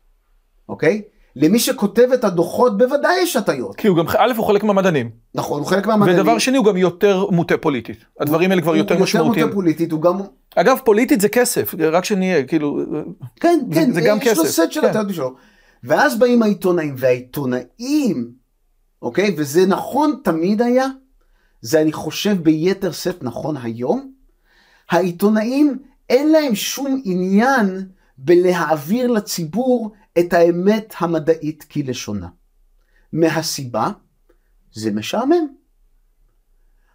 אוקיי? למי שכותב את הדוחות בוודאי יש הטיות. כי הוא גם, א' הוא חלק מהמדענים. נכון, הוא חלק מהמדענים. ודבר שני, הוא גם יותר מוטה פוליטית. הדברים האלה כבר יותר משמעותיים. יותר מוטה פוליטית, הוא גם... אגב, פוליטית זה כסף, רק שנהיה, כאילו... כן, כן, זה גם כסף. יש לו סט של הטיות בשלו. ואז באים העיתונאים, והעיתונאים, אוקיי? וזה נכון תמיד היה, זה אני חושב ביתר סט נכון היום, העיתונאים אין להם שום עניין בלהעביר לציבור את האמת המדעית כלשונה. מהסיבה, זה משעמם.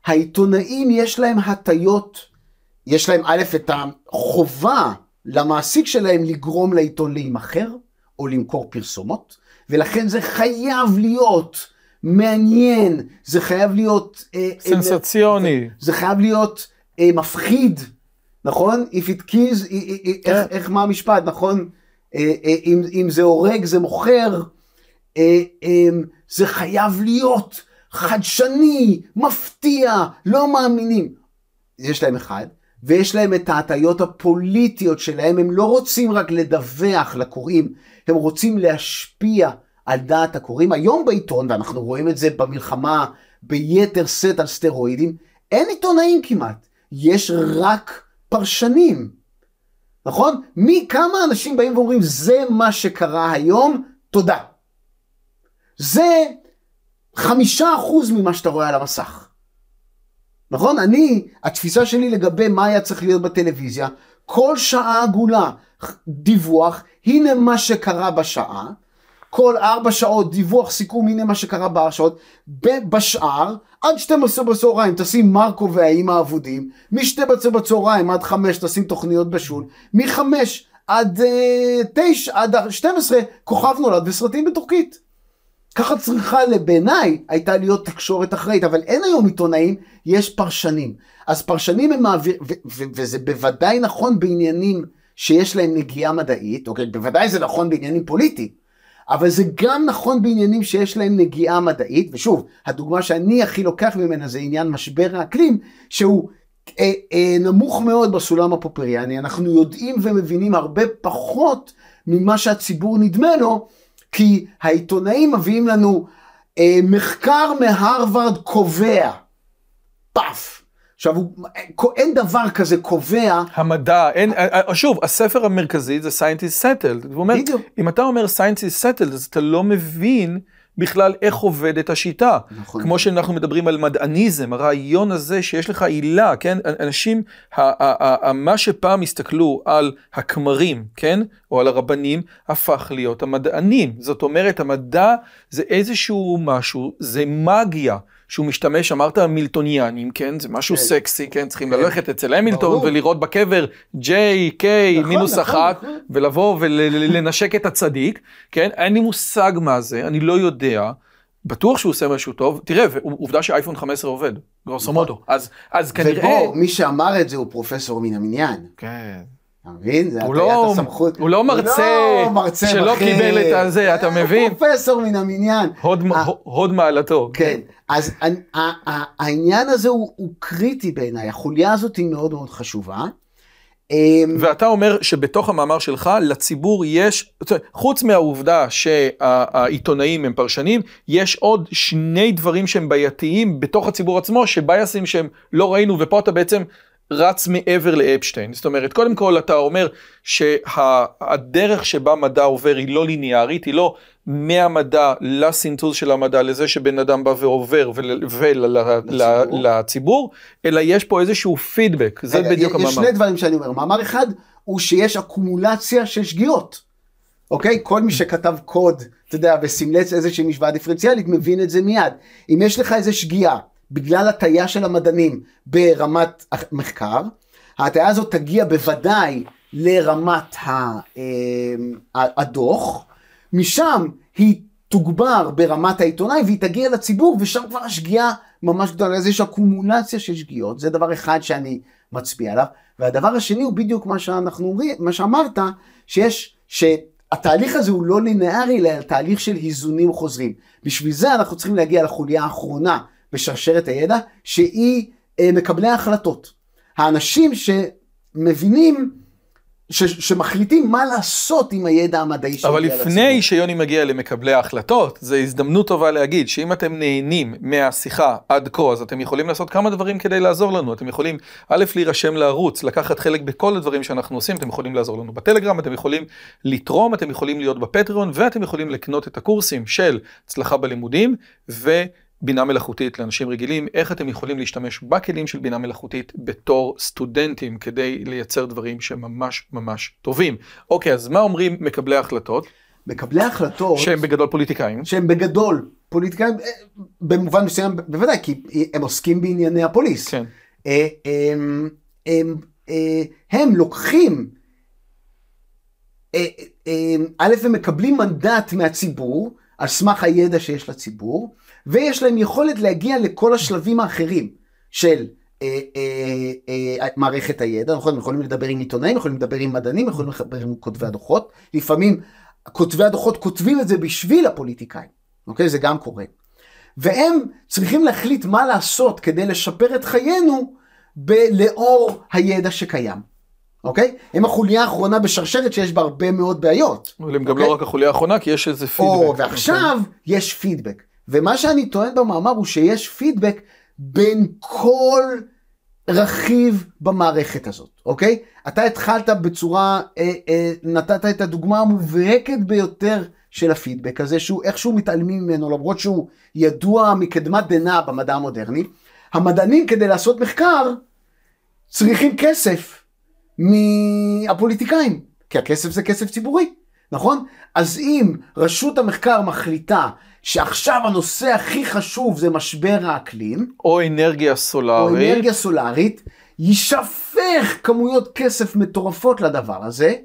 העיתונאים יש להם הטיות, יש להם א' את החובה למעסיק שלהם לגרום לעיתון להימחר, או למכור פרסומות, ולכן זה חייב להיות מעניין, זה חייב להיות... סנסציוני. זה חייב להיות מפחיד, נכון? If it kills, איך מה המשפט, נכון? אם זה הורג, זה מוכר, זה חייב להיות חדשני, מפתיע, לא מאמינים. יש להם אחד, ויש להם את ההטיות הפוליטיות שלהם, הם לא רוצים רק לדווח לקוראים, הם רוצים להשפיע על דעת הקוראים. היום בעיתון, ואנחנו רואים את זה במלחמה ביתר סט על סטרואידים, אין עיתונאים כמעט, יש רק פרשנים, נכון? מכמה אנשים באים ואומרים, זה מה שקרה היום, תודה. זה 5% ממה שאתה רואה על המסך. נכון? התפיסה שלי לגבי מה היה צריך להיות בטלוויזיה, כל שעה עגולה דיווח, הנה מה שקרה בשעה, כל 4 שעות דיווח סיכום, הנה מה שקרה ב4 שעות, בשאר, עד 12 בצהריים תשים מרקו והאימא העבודים, מ-2 בצהריים עד 5 תשים תוכניות בשול, מ-5 עד 9 עד 12 כוכב נולד וסרטים בטורקית. ככה צריכה לבעיניי הייתה להיות תקשורת אחראית, אבל אין היום עיתונאים, יש פרשנים. אז פרשנים הם מעביר, וזה בוודאי נכון בעניינים שיש להם נגיעה מדעית, אוקיי, בוודאי זה נכון בעניינים פוליטיים, אבל זה גם נכון בעניינים שיש להם נגיעה מדעית, ושוב, הדוגמה שאני הכי לוקח ממנה זה עניין משבר האקלים, שהוא נמוך מאוד בסולם הפופריאני, אנחנו יודעים ומבינים הרבה פחות ממה שהציבור נדמה לו, כי העיתונאים מביאים לנו מחקר מהרווארד קובע. פאף. עכשיו, אין דבר כזה קובע. המדע, אין, שוב, הספר המרכזי זה Science is Settled. הוא אומר, אם אתה אומר Science is Settled, אז אתה לא מבין בכלל איך עובדת השיטה. נכון. כמו שאנחנו מדברים על מדעניזם, הרעיון הזה שיש לך עילה, כן? אנשים, מה שפעם הסתכלו על הכמרים, כן? או על הרבנים, הפך להיות המדענים. זאת אומרת, המדע זה איזשהו משהו, זה מגיה, שהוא משתמש, אמרת המילטוניאנים, כן? זה משהו סקסי, כן? צריכים ללכת אצל המילטון ולראות בקבר J, K, מינוס אחת, ולבוא ולנשק את הצדיק, כן? אין לי מושג מה זה, אני לא יודע, בטוח שהוא עושה משהו טוב, תראה, עובדה שאייפון 15 עובד, גרוסו מודו, אז כנראה... ובוא, מי שאמר את זה הוא פרופסור מן המניין. כן. אתה מבין? הוא לא מרצה שלא קיבל את הזה, אתה מבין? פרופסור מן המניין. הוד מעלתו. כן, אז העניין הזה הוא קריטי בעיניי, החוליה הזאת היא מאוד מאוד חשובה. ואתה אומר שבתוך המאמר שלך, לציבור יש, חוץ מהעובדה שהעיתונאים הם פרשנים, יש עוד שני דברים שהם בעייתיים בתוך הציבור עצמו, שבייסים שהם לא ראינו, ופה אתה בעצם... רץ מעבר לאפשטיין. זאת אומרת, קודם כל אתה אומר שהדרך שבה מדע עובר היא לא ליניארית, היא לא מהמדע לסינתוז של המדע, לזה שבן אדם בא ועובר ולציבור, אלא יש פה איזשהו פידבק. זה בדיוק המאמר. יש שני דברים שאני אומר. מאמר אחד הוא שיש אקומולציה של שגיאות. אוקיי? כל מי שכתב קוד, אתה יודע, וסמלץ איזושהי משוואה דיפרנציאלית, מבין את זה מיד. אם יש לך איזו שגיאה, בגלל הטעיה של המדענים ברמת המחקר, ההטעיה הזאת תגיע בוודאי לרמת הדוח, משם היא תוגבר ברמת העיתונאי, והיא תגיע לציבור, ושם כבר השגיאה ממש גדולה, אז יש אקומולציה של שגיאות, זה דבר אחד שאני מצביע עליו, והדבר השני הוא בדיוק מה שאמרת, שהתהליך הזה הוא לא לינארי, אלא תהליך של איזונים חוזרים. בשביל זה אנחנו צריכים להגיע לחוליה האחרונה, בשרשרת הידע, שהיא מקבלי ההחלטות. האנשים שמבינים, שמחליטים מה לעשות עם הידע המדעי. אבל לפני שיוני מגיע למקבלי ההחלטות, זו הזדמנות טובה להגיד, שאם אתם נהנים מהשיחה עד כה, אז אתם יכולים לעשות כמה דברים כדי לעזור לנו. אתם יכולים, א', להירשם לערוץ, לקחת חלק בכל הדברים שאנחנו עושים, אתם יכולים לעזור לנו בטלגרם, אתם יכולים לתרום, אתם יכולים להיות בפטריון, ואתם יכולים לקנות את הקורסים של הצלחה בלימודים, ו בינה מלאכותית לאנשים רגילים, איך אתם יכולים להשתמש בכלים של בינה מלאכותית בתור סטודנטים, כדי לייצר דברים שממש ממש טובים. אוקיי, אז מה אומרים מקבלי ההחלטות? מקבלי ההחלטות... שהם בגדול פוליטיקאים. שהם בגדול פוליטיקאים, במובן מסוים, בוודאי, כי הם עוסקים בענייני הפוליס. כן. הם לוקחים, א' ומקבלים מנדט מהציבור, על סמך הידע שיש לציבור, ויש להם יכולת להגיע לכל השלבים האחרים של מערכת הידע. אנחנו יכולים לדבר עם עיתונאים, יכולים לדבר עם מדענים, יכולים לדבר עם כותבי הדוחות. לפעמים כותבי הדוחות כותבים את זה בשביל הפוליטיקאים. אוקיי? זה גם קורה. והם צריכים להחליט מה לעשות כדי לשפר את חיינו לאור הידע שקיים. אוקיי? הם החוליה האחרונה בשרשרת שיש בה הרבה מאוד בעיות. אבל הם גם לא רק החוליה האחרונה, כי יש איזה פידבק. ועכשיו יש פידבק. ומה שאני טוען במאמר הוא שיש פידבק בין כל רכיב במערכת הזאת, אוקיי? אתה התחלת בצורה, נתת את הדוגמה המובהקת ביותר של הפידבק הזה, שהוא איכשהו מתעלמים ממנו, למרות שהוא ידוע מקדמת דנא במדע המודרני. המדענים כדי לעשות מחקר צריכים כסף מהפוליטיקאים, כי הכסף זה כסף ציבורי, נכון? אז אם רשות המחקר מחליטה שעכשיו הנושא הכי חשוב זה משבר האקלים, או אנרגיה סולארית, יישפך כמויות כסף מטורפות לדבר הזה,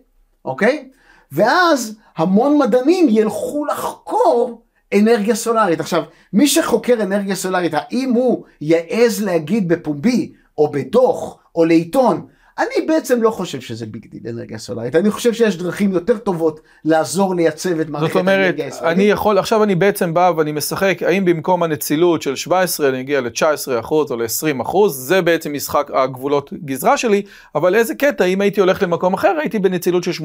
אוקיי? ואז המון מדענים ילכו לחקור אנרגיה סולארית. עכשיו, מי שחוקר אנרגיה סולארית, האם הוא יעז להגיד בפומבי, או בדוח, או לעיתון, אני בעצם לא חושב שזה ביג דיל אנרגיה סולארית, אני חושב שיש דרכים יותר טובות לעזור לייצב את מערכת האנרגיה הסולארית. אני יכול, עכשיו אני בעצם בא ואני משחק, האם במקום הנצילות של 17 אני אגיע ל-19% או ל-20%, זה בעצם משחק הגבולות גזרה שלי, אבל איזה קטע, אם הייתי הולך למקום אחר, הייתי בנצילות של 89%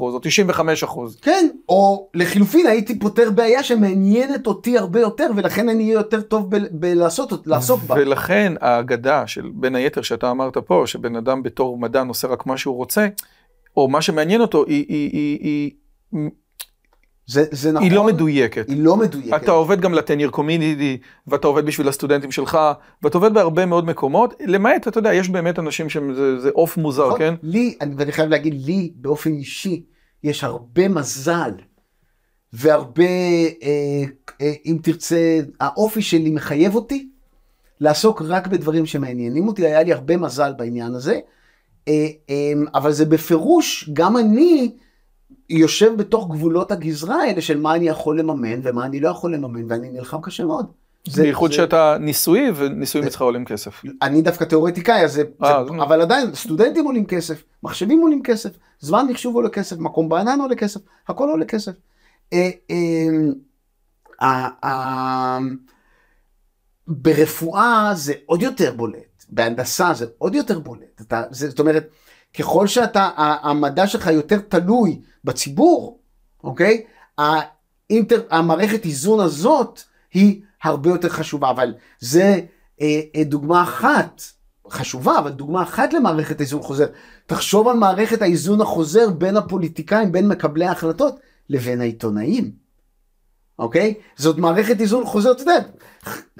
או 95%. כן, או לחילופין הייתי פותר בעיה שמעניינת אותי הרבה יותר, ולכן אני אהיה יותר טוב לעסוק בה. ולכן ההגדה של בין היתר שאתה אמרת פה, שבן אדם בתור מדען עושה רק מה שהוא רוצה, או מה שמעניין אותו, זה נכון, היא לא מדויקת. אתה עובד גם לתניר קומינידי, ואתה עובד בשביל הסטודנטים שלך, ואתה עובד בהרבה מאוד מקומות, למעט, אתה יודע, יש באמת אנשים שזה אוף מוזר, כן? לי, ואני חייב להגיד, לי באופן אישי, יש הרבה מזל, והרבה, אם תרצה, האופי שלי מחייב אותי, לעסוק רק בדברים שמעניינים אותי, היה לי הרבה מזל בעניין הזה, אבל זה בפירוש, גם אני יושב בתוך גבולות הגזרה האלה של מה אני יכול לממן ומה אני לא יכול לממן, ואני נלחם קשה מאוד. בייחוד שאתה ניסוי, וניסויים אצלך עולים כסף. אני דווקא תיאורטיקאי, אבל עדיין סטודנטים עולים כסף, מחשבים עולים כסף, זמן מחשוב עולה כסף, מקום בענן עולה כסף, הכל עולה כסף. ברפואה זה עוד יותר בולט, בהנדסה זה עוד יותר בולט. זאת אומרת, ככל שאתה, המדע שלך יותר תלוי בציבור, אוקיי? המערכת איזון הזאת היא הרבה יותר חשובה, אבל זה דוגמה אחת, חשובה, אבל דוגמה אחת למערכת האיזון החוזר. תחשוב על מערכת האיזון החוזר בין הפוליטיקאים, בין מקבלי ההחלטות, לבין העיתונאים. אוקיי? זאת מערכת איזון חוזר, אתה יודע,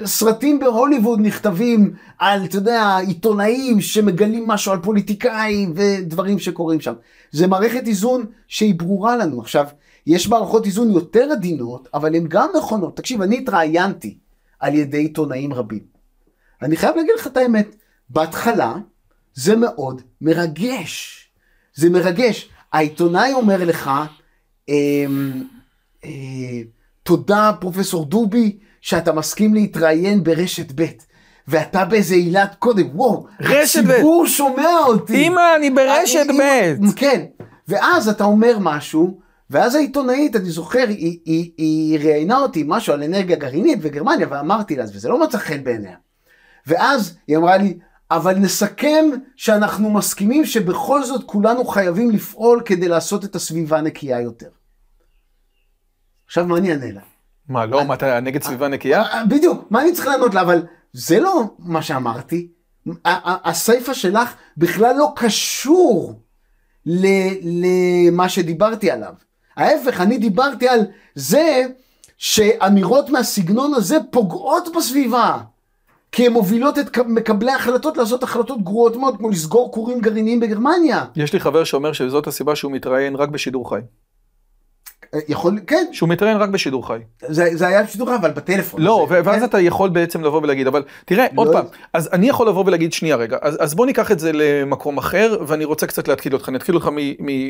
סרטים בהוליווד נכתבים על, אתה יודע, עיתונאים שמגלים משהו על פוליטיקאים ודברים שקורים שם. זה מערכת איזון שהיא ברורה לנו. עכשיו, יש מערכות איזון יותר עדינות, אבל הן גם נכונות. תקשיב, אני התראיינתי על ידי עיתונאים רבים. אני חייב להגיד לך את האמת. בהתחלה זה מאוד מרגש. זה מרגש. העיתונאי אומר לך, תודה פרופסור דובי שאתה מסכים להתראיין ברשת ב' ואתה באיזה עילת קודם, וואו, הציבור שומע אותי. אמא, אני ברשת ב'. כן, ואז אתה אומר משהו, ואז העיתונאית, אני זוכר, היא ראיינה אותי משהו על אנרגיה גרעינית וגרמניה, ואמרתי לה, וזה לא מצא חן בעיניה. ואז היא אמרה לי, אבל נסכם שאנחנו מסכימים שבכל זאת כולנו חייבים לפעול כדי לעשות את הסביבה נקייה יותר. עכשיו מה אני אענה לה? מה, לא? מה, אתה נגד סביבה נקייה? בדיוק, מה אני צריך לענות לה? אבל זה לא מה שאמרתי. הסייפה שלך בכלל לא קשור למה שדיברתי עליו. ההפך, אני דיברתי על זה שאמירות מהסגנון הזה פוגעות בסביבה. כי הן מובילות את מקבלי ההחלטות לעשות החלטות גרועות מאוד, כמו לסגור כורים גרעיניים בגרמניה. יש לי חבר שאומר שזאת הסיבה שהוא מתראיין רק בשידור חי. יכול, כן. שהוא מתראיין רק בשידור חי. זה היה בשידור חי, אבל בטלפון. לא, ואז אתה יכול בעצם לבוא ולהגיד, אבל תראה, עוד פעם, אז אני יכול לבוא ולהגיד שנייה רגע, אז בוא ניקח את זה למקום אחר, ואני רוצה קצת להתקיד אותך, אני אתקיד אותך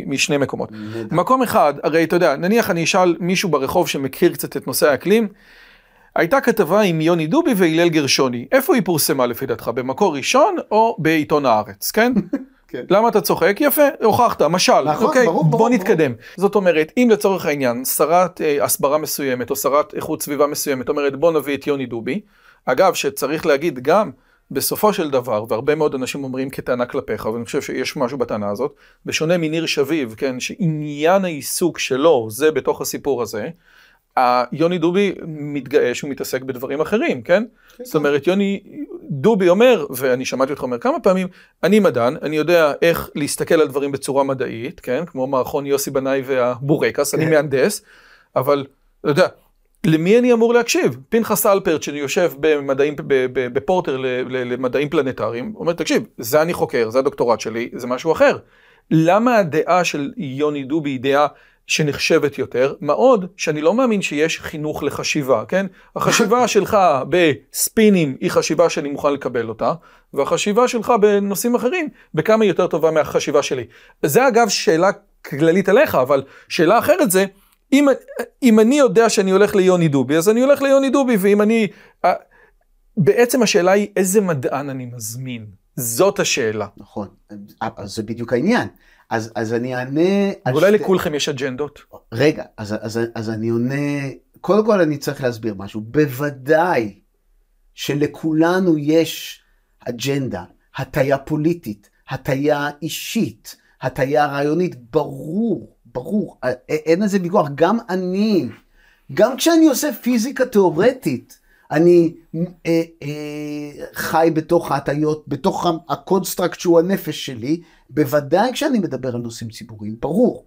משני מקומות. מקום אחד, הרי אתה יודע, נניח אני אשאל מישהו ברחוב שמכיר קצת את נושא האקלים, הייתה כתבה עם יוני דובי והילל גרשוני, איפה היא פורסמה לפי דעתך, במקור ראשון או בעיתון הארץ, כן? למה אתה צוחק? יפה, הוכחת, משל, אוקיי, בוא נתקדם. זאת אומרת, אם לצורך העניין, שרת הסברה מסוימת או שרת איכות סביבה מסוימת, אומרת בוא נביא את יוני דובי, אגב שצריך להגיד גם בסופו של דבר, והרבה מאוד אנשים אומרים כטענה כלפיך, ואני חושב שיש משהו בטענה הזאת, בשונה מניר שביב, כן, שעניין העיסוק שלו זה בתוך הסיפור הזה, יוני דובי מתגאה שהוא מתעסק בדברים אחרים, כן? זאת אומרת, יוני דובי אומר, ואני שמעתי אותך אומר כמה פעמים, אני מדען, אני יודע איך להסתכל על דברים בצורה מדעית, כן? כמו מערכון יוסי בני והבורקס, אני מהנדס, אבל, אתה יודע, למי אני אמור להקשיב? פנחס אלפרט, שיושב בפורטר למדעים פלנטריים, אומר, תקשיב, זה אני חוקר, זה הדוקטורט שלי, זה משהו אחר. למה הדעה של יוני דובי היא דעה שנחשבת יותר, מה עוד שאני לא מאמין שיש חינוך לחשיבה, כן? החשיבה שלך בספינים היא חשיבה שאני מוכן לקבל אותה, והחשיבה שלך בנושאים אחרים, בכמה היא יותר טובה מהחשיבה שלי. זה אגב שאלה כללית עליך, אבל שאלה אחרת זה, אם אני יודע שאני הולך ליוני דובי, אז אני הולך ליוני דובי, ואם אני... בעצם השאלה היא איזה מדען אני מזמין. זאת השאלה. נכון, אז זה בדיוק העניין. אז אני עונה... אולי לכולכם יש אג'נדות. רגע, אז אני עונה... קודם כל אני צריך להסביר משהו. בוודאי שלכולנו יש אג'נדה, הטיה פוליטית, הטיה אישית, הטיה רעיונית. ברור, ברור. אין על זה ויכוח. גם אני, גם כשאני עושה פיזיקה תיאורטית, אני חי בתוך ההטיות, בתוך הקונסטרקט שהוא הנפש שלי, בוודאי כשאני מדבר על נושאים ציבוריים, ברור.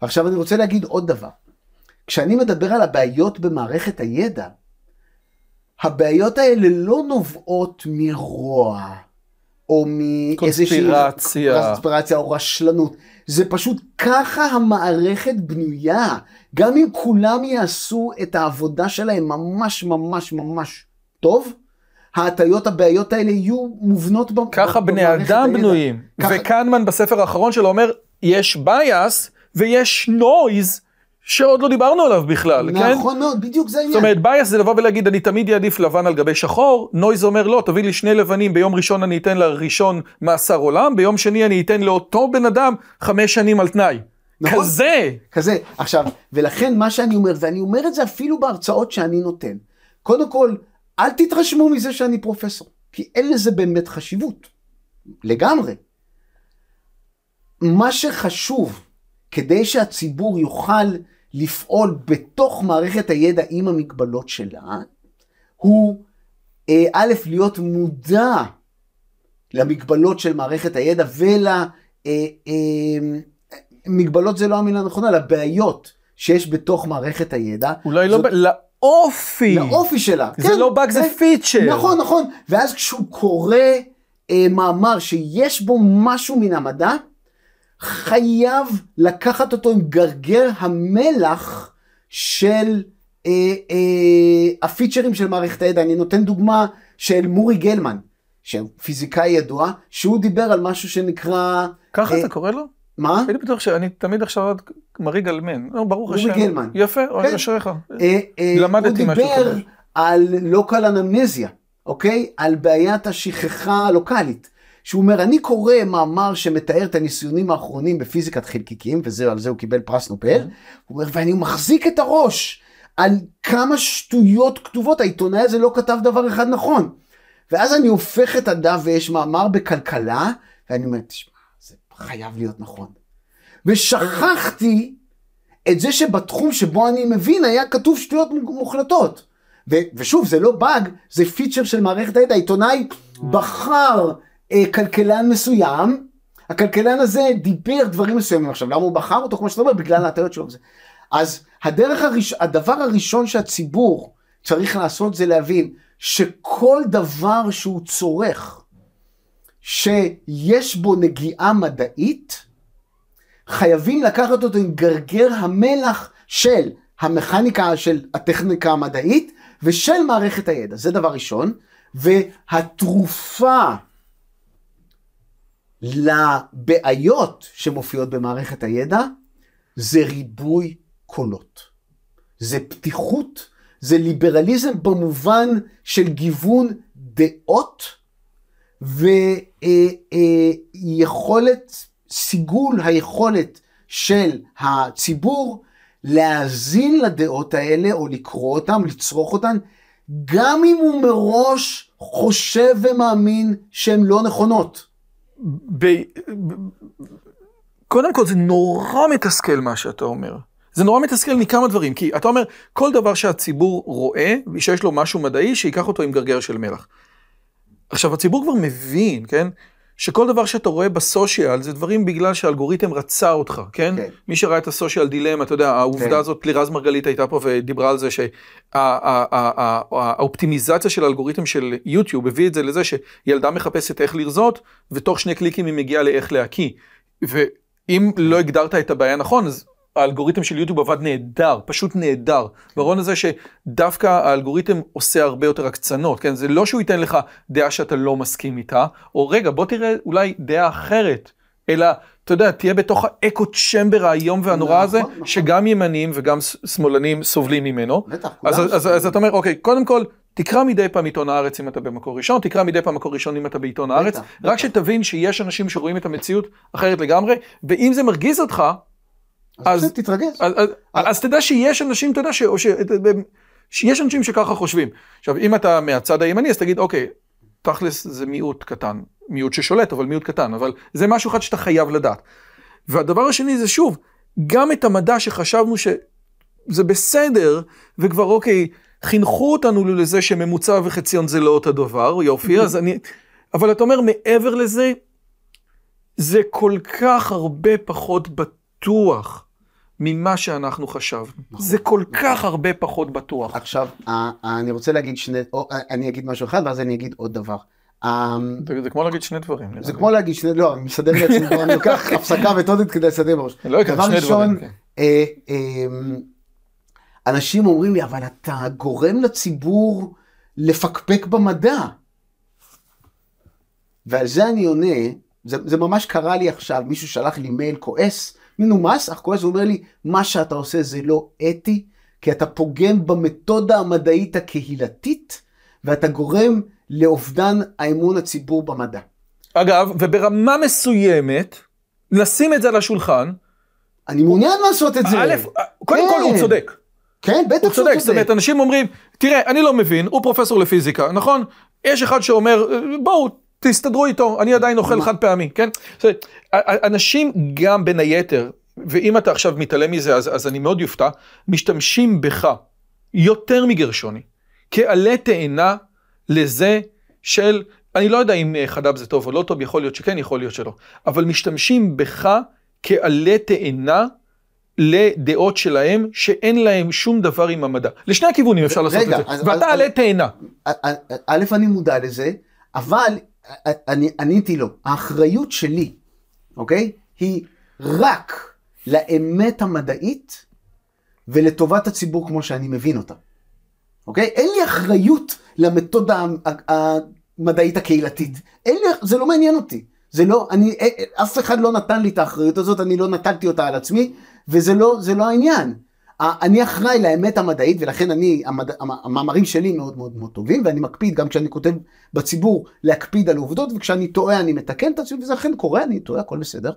עכשיו אני רוצה להגיד עוד דבר. כשאני מדבר על הבעיות במערכת הידע, הבעיות האלה לא נובעות מרוע, או מאיזושהי קונספירציה או רשלנות. זה פשוט ככה המערכת בנויה. גם אם כולם יעשו את העבודה שלהם ממש ממש ממש טוב, ההטיות הבעיות האלה יהיו מובנות במערכת הידע. ככה בני אדם בנויים. וקנמן בספר האחרון שלו אומר, יש בייס ויש נויז, שעוד לא דיברנו עליו בכלל, נכון, כן? נכון מאוד, בדיוק זה העניין. זאת אומרת, בייס זה לבוא ולהגיד, אני תמיד יעדיף לבן על גבי שחור, נויז אומר, לא, תביא לי שני לבנים, ביום ראשון אני אתן לראשון מאסר עולם, ביום שני אני אתן לאותו בן אדם 5 שנים על תנאי. נכון? כזה. עכשיו, ולכן מה שאני אומר, ואני אומר את זה אפילו בהרצאות שאני נותן, קודם כל, אל תתרשמו מזה שאני פרופסור, כי אין לזה באמת חשיבות, לגמרי. מה שחשוב, כדי שהציבור יוכל לפעול בתוך מערכת הידע עם המגבלות שלה, הוא א', להיות מודע למגבלות של מערכת הידע מגבלות זה לא המילה נכונה, לבעיות שיש בתוך מערכת הידע. אולי לא, לאופי. לאופי שלה. זה לא באג, זה פיצ'ר. נכון, נכון. ואז כשהוא קורא מאמר שיש בו משהו מן המדע, חייב לקחת אותו עם גרגר המלח של הפיצ'רים של מערכת הידע. אני נותן דוגמה של מורי גלמן, שפיזיקאי ידוע, שהוא דיבר על משהו שנקרא... ככה אתה קורא לו? מה? הייתי בטוח שאני תמיד עכשיו מרי גל-מן. לא, ברוך השם. מורי גל-מן. יפה, אני אשריך. למדתי משהו כזה. הוא דיבר על לוקל אנמנזיה, אוקיי? על בעיית השכחה הלוקלית. שהוא אומר, אני קורא מאמר שמתאר את הניסיונים האחרונים בפיזיקת חלקיקים, ועל זה הוא קיבל פרס נובל. הוא אומר, ואני מחזיק את הראש על כמה שטויות כתובות. העיתונאי הזה לא כתב דבר אחד נכון. ואז אני הופך את הדף ויש מאמר בכלכלה, ואני אומר, חייב להיות נכון. ושכחתי את זה שבתחום שבו אני מבין היה כתוב שטויות מוחלטות. ושוב, זה לא באג, זה פיצ'ר של מערכת הידע. העיתונאי בחר כלכלן מסוים, הכלכלן הזה דיבר דברים מסוימים עכשיו. למה הוא בחר אותו? כמו שאתה אומר, בגלל ההטעיות שלו. אז הדבר הראשון שהציבור צריך לעשות זה להבין שכל דבר שהוא צורך, שיש בו נגיעה מדעית, חייבים לקחת אותו עם גרגר המלח של המכניקה, של הטכניקה המדעית, ושל מערכת הידע. זה דבר ראשון. והתרופה לבעיות שמופיעות במערכת הידע, זה ריבוי קולות. זה פתיחות, זה ליברליזם במובן של גיוון דעות, ויכולת, סיגול היכולת של הציבור להאזין לדעות האלה או לקרוא אותם, לצרוך אותן, גם אם הוא מראש חושב ומאמין שהן לא נכונות. קודם כל זה נורא מתסכל מה שאתה אומר. זה נורא מתסכל מכמה דברים, כי אתה אומר כל דבר שהציבור רואה ושיש לו משהו מדעי שיקח אותו עם גרגר של מלח. עכשיו, הציבור כבר מבין, כן? שכל דבר שאתה רואה בסושיאל, זה דברים בגלל שהאלגוריתם רצה אותך, כן? כן. מי שראה את הסושיאל דילמה, אתה יודע, העובדה כן. הזאת, לירז מרגלית הייתה פה ודיברה על זה, שהאופטימיזציה של האלגוריתם של יוטיוב הביא את זה לזה שילדה מחפשת איך לרזות, ותוך שני קליקים היא מגיעה לאיך להקיא. ואם לא הגדרת את הבעיה נכון, אז... האלגוריתם של יוטיוב עבד נהדר, פשוט נהדר. ברור לזה שדווקא האלגוריתם עושה הרבה יותר הקצנות, כן? זה לא שהוא ייתן לך דעה שאתה לא מסכים איתה, או רגע, בוא תראה אולי דעה אחרת, אלא, אתה יודע, תהיה בתוך האקו צ'מבר האיום והנורא הזה, שגם ימנים וגם שמאלנים סובלים ממנו. אז אתה אומר, אוקיי, קודם כל, תקרא מדי פעם עיתון הארץ אם אתה במקור ראשון, תקרא מדי פעם מקור ראשון אם אתה בעיתון הארץ, רק שתבין שיש אנשים שרואים את המציאות אחרת לגמרי, ואם זה מרגיז אותך, אז תתרגש. אז תדע שיש אנשים, אתה יודע, שיש אנשים שככה חושבים. עכשיו, אם אתה מהצד הימני, אז תגיד, אוקיי, תכלס זה מיעוט קטן, מיעוט ששולט, אבל מיעוט קטן, אבל זה משהו אחד שאתה חייב לדעת. והדבר השני זה שוב, גם את המדע שחשבנו שזה בסדר, וכבר אוקיי, חינכו אותנו לזה שממוצע וחציון זה לא אותו דבר, יופי, אז אני... אבל אתה אומר, מעבר לזה, זה כל כך הרבה פחות בטוח ממה שאנחנו חשבנו. זה כל כך הרבה פחות בטוח. עכשיו, אני רוצה להגיד אני אגיד משהו אחד, ואז אני אגיד עוד דבר. זה כמו להגיד שני דברים. זה כמו להגיד שני, לא, אני מסדר לעצמי, אני לוקח הפסקה ותודת כדי לסדר בראש. דבר ראשון, אנשים אומרים לי, אבל אתה גורם לציבור לפקפק במדע. ועל זה אני עונה, זה ממש קרה לי עכשיו, מישהו שלח לי מייל כועס, מנומס, אך כועס, הוא אומר לי, מה שאתה עושה זה לא אתי, כי אתה פוגם במתודה המדעית הקהילתית, ואתה גורם לאובדן האמון הציבור במדע. אגב, וברמה מסוימת, לשים את זה על השולחן, אני מעוניין לעשות את זה. א', קודם כל הוא צודק. כן, בטח שהוא צודק. זאת אומרת, אנשים אומרים, תראה, אני לא מבין, הוא פרופסור לפיזיקה, נכון? יש אחד שאומר, בואו, תסתדרו איתו, אני עדיין אוכל חד פעמי, כן? אנשים גם בין היתר, ואם אתה עכשיו מתעלם מזה, אז אני מאוד יופתע, משתמשים בך יותר מגרשוני, כעלה תאנה לזה של אני לא יודע אם חדב זה טוב או לא טוב, יכול להיות שכן, יכול להיות שלא. אבל משתמשים בך כעלה תאנה לדעות שלהם, שאין להם שום דבר עם המדע. לשני הכיוונים אפשר לעשות את זה. ואתה עלה תאנה. א', אני מודע לזה, אבל אני עניתי לו. האחריות שלי, אוקיי? היא רק לאמת המדעית ולטובת הציבור כמו שאני מבין אותה. אוקיי? אין לי אחריות למתודה המדעית הקהילתית. זה לא מעניין אותי. זה לא, אף אחד לא נתן לי את האחריות הזאת, אני לא נתנתי אותה על עצמי, וזה לא העניין. אני אחראי לאמת המדעית, ולכן המאמרים שלי מאוד מאוד מאוד טובים, ואני מקפיד גם כשאני כותב בציבור להקפיד על עובדות, וכשאני טועה אני מתקן את עצמי, וזה לכן קורה, אני טועה, הכל בסדר.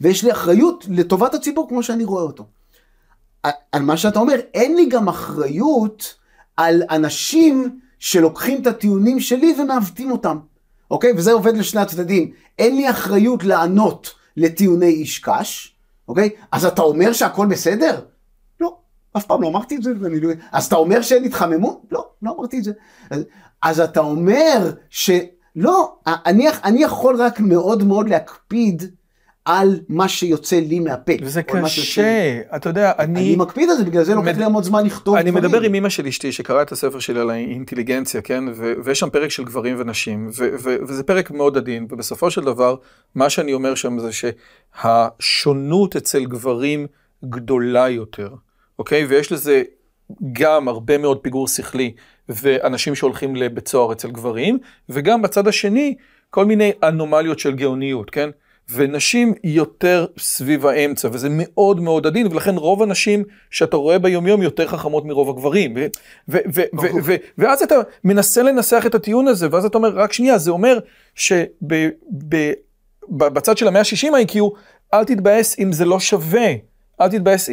ויש לי אחריות לטובת הציבור כמו שאני רואה אותו. על מה שאתה אומר, אין לי גם אחריות על אנשים שלוקחים את הטיעונים שלי ומעוותים אותם. אוקיי? וזה עובד לשני הצדדים. אין לי אחריות לענות לטיעוני איש קש. אוקיי? אז אתה אומר שהכל בסדר? לא, אף פעם לא אמרתי את זה. אז אתה אומר שאין התחממות? לא, לא אמרתי את זה. אז אתה אומר שלא, אני יכול רק מאוד מאוד להקפיד על מה שיוצא לי מהפה. וזה קשה, אתה יודע, אני מקפיד על זה, בגלל זה לוקח לי עוד זמן לכתוב דברים. אני מדבר עם אמא של אשתי, שקראה את הספר שלי על האינטליגנציה, כן? ויש שם פרק של גברים ונשים, וזה פרק מאוד עדין, ובסופו של דבר, מה שאני אומר שם זה שהשונות אצל גברים גדולה יותר, אוקיי? ויש לזה גם הרבה מאוד פיגור שכלי, ואנשים שהולכים לבית סוהר אצל גברים, וגם בצד השני, כל מיני אנומליות של גאוניות, כן? ונשים יותר סביב האמצע, וזה מאוד מאוד עדין, ולכן רוב הנשים שאתה רואה ביומיום יותר חכמות מרוב הגברים. ואז אתה מנסה לנסח את הטיעון הזה, ואז אתה אומר, רק שנייה, זה אומר שבצד של ה-160 IQ, אל תתבאס אם זה לא שווה, אל תתבאס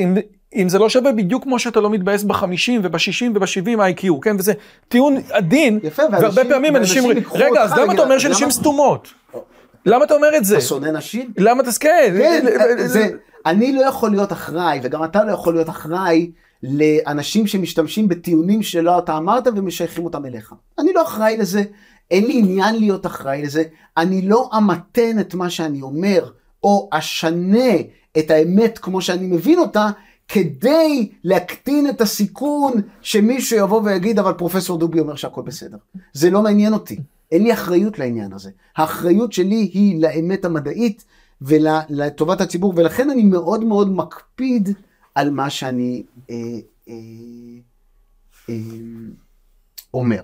אם זה לא שווה בדיוק כמו שאתה לא מתבאס ב-50 וב-60 וב-70 IQ, כן? וזה טיעון עדין, והרבה פעמים אנשים... רגע, אז למה אתה אומר שנשים סתומות? למה אתה אומר את זה? השונא נשים? למה תסכה? אני לא יכול להיות אחראי, וגם אתה לא יכול להיות אחראי, לאנשים שמשתמשים בטיעונים שלא אתה אמרת, ומשייכים אותם אליך. אני לא אחראי לזה, אין לי עניין להיות אחראי לזה, אני לא אמתן את מה שאני אומר, או אשנה את האמת כמו שאני מבין אותה, כדי להקטין את הסיכון, שמישהו יבוא ויגיד, אבל פרופסור דובי אומר שהכל בסדר. זה לא מעניין אותי. אין לי אחריות לעניין הזה. האחריות שלי היא לאמת המדעית ולטובת הציבור, ולכן אני מאוד מאוד מקפיד על מה שאני אומר.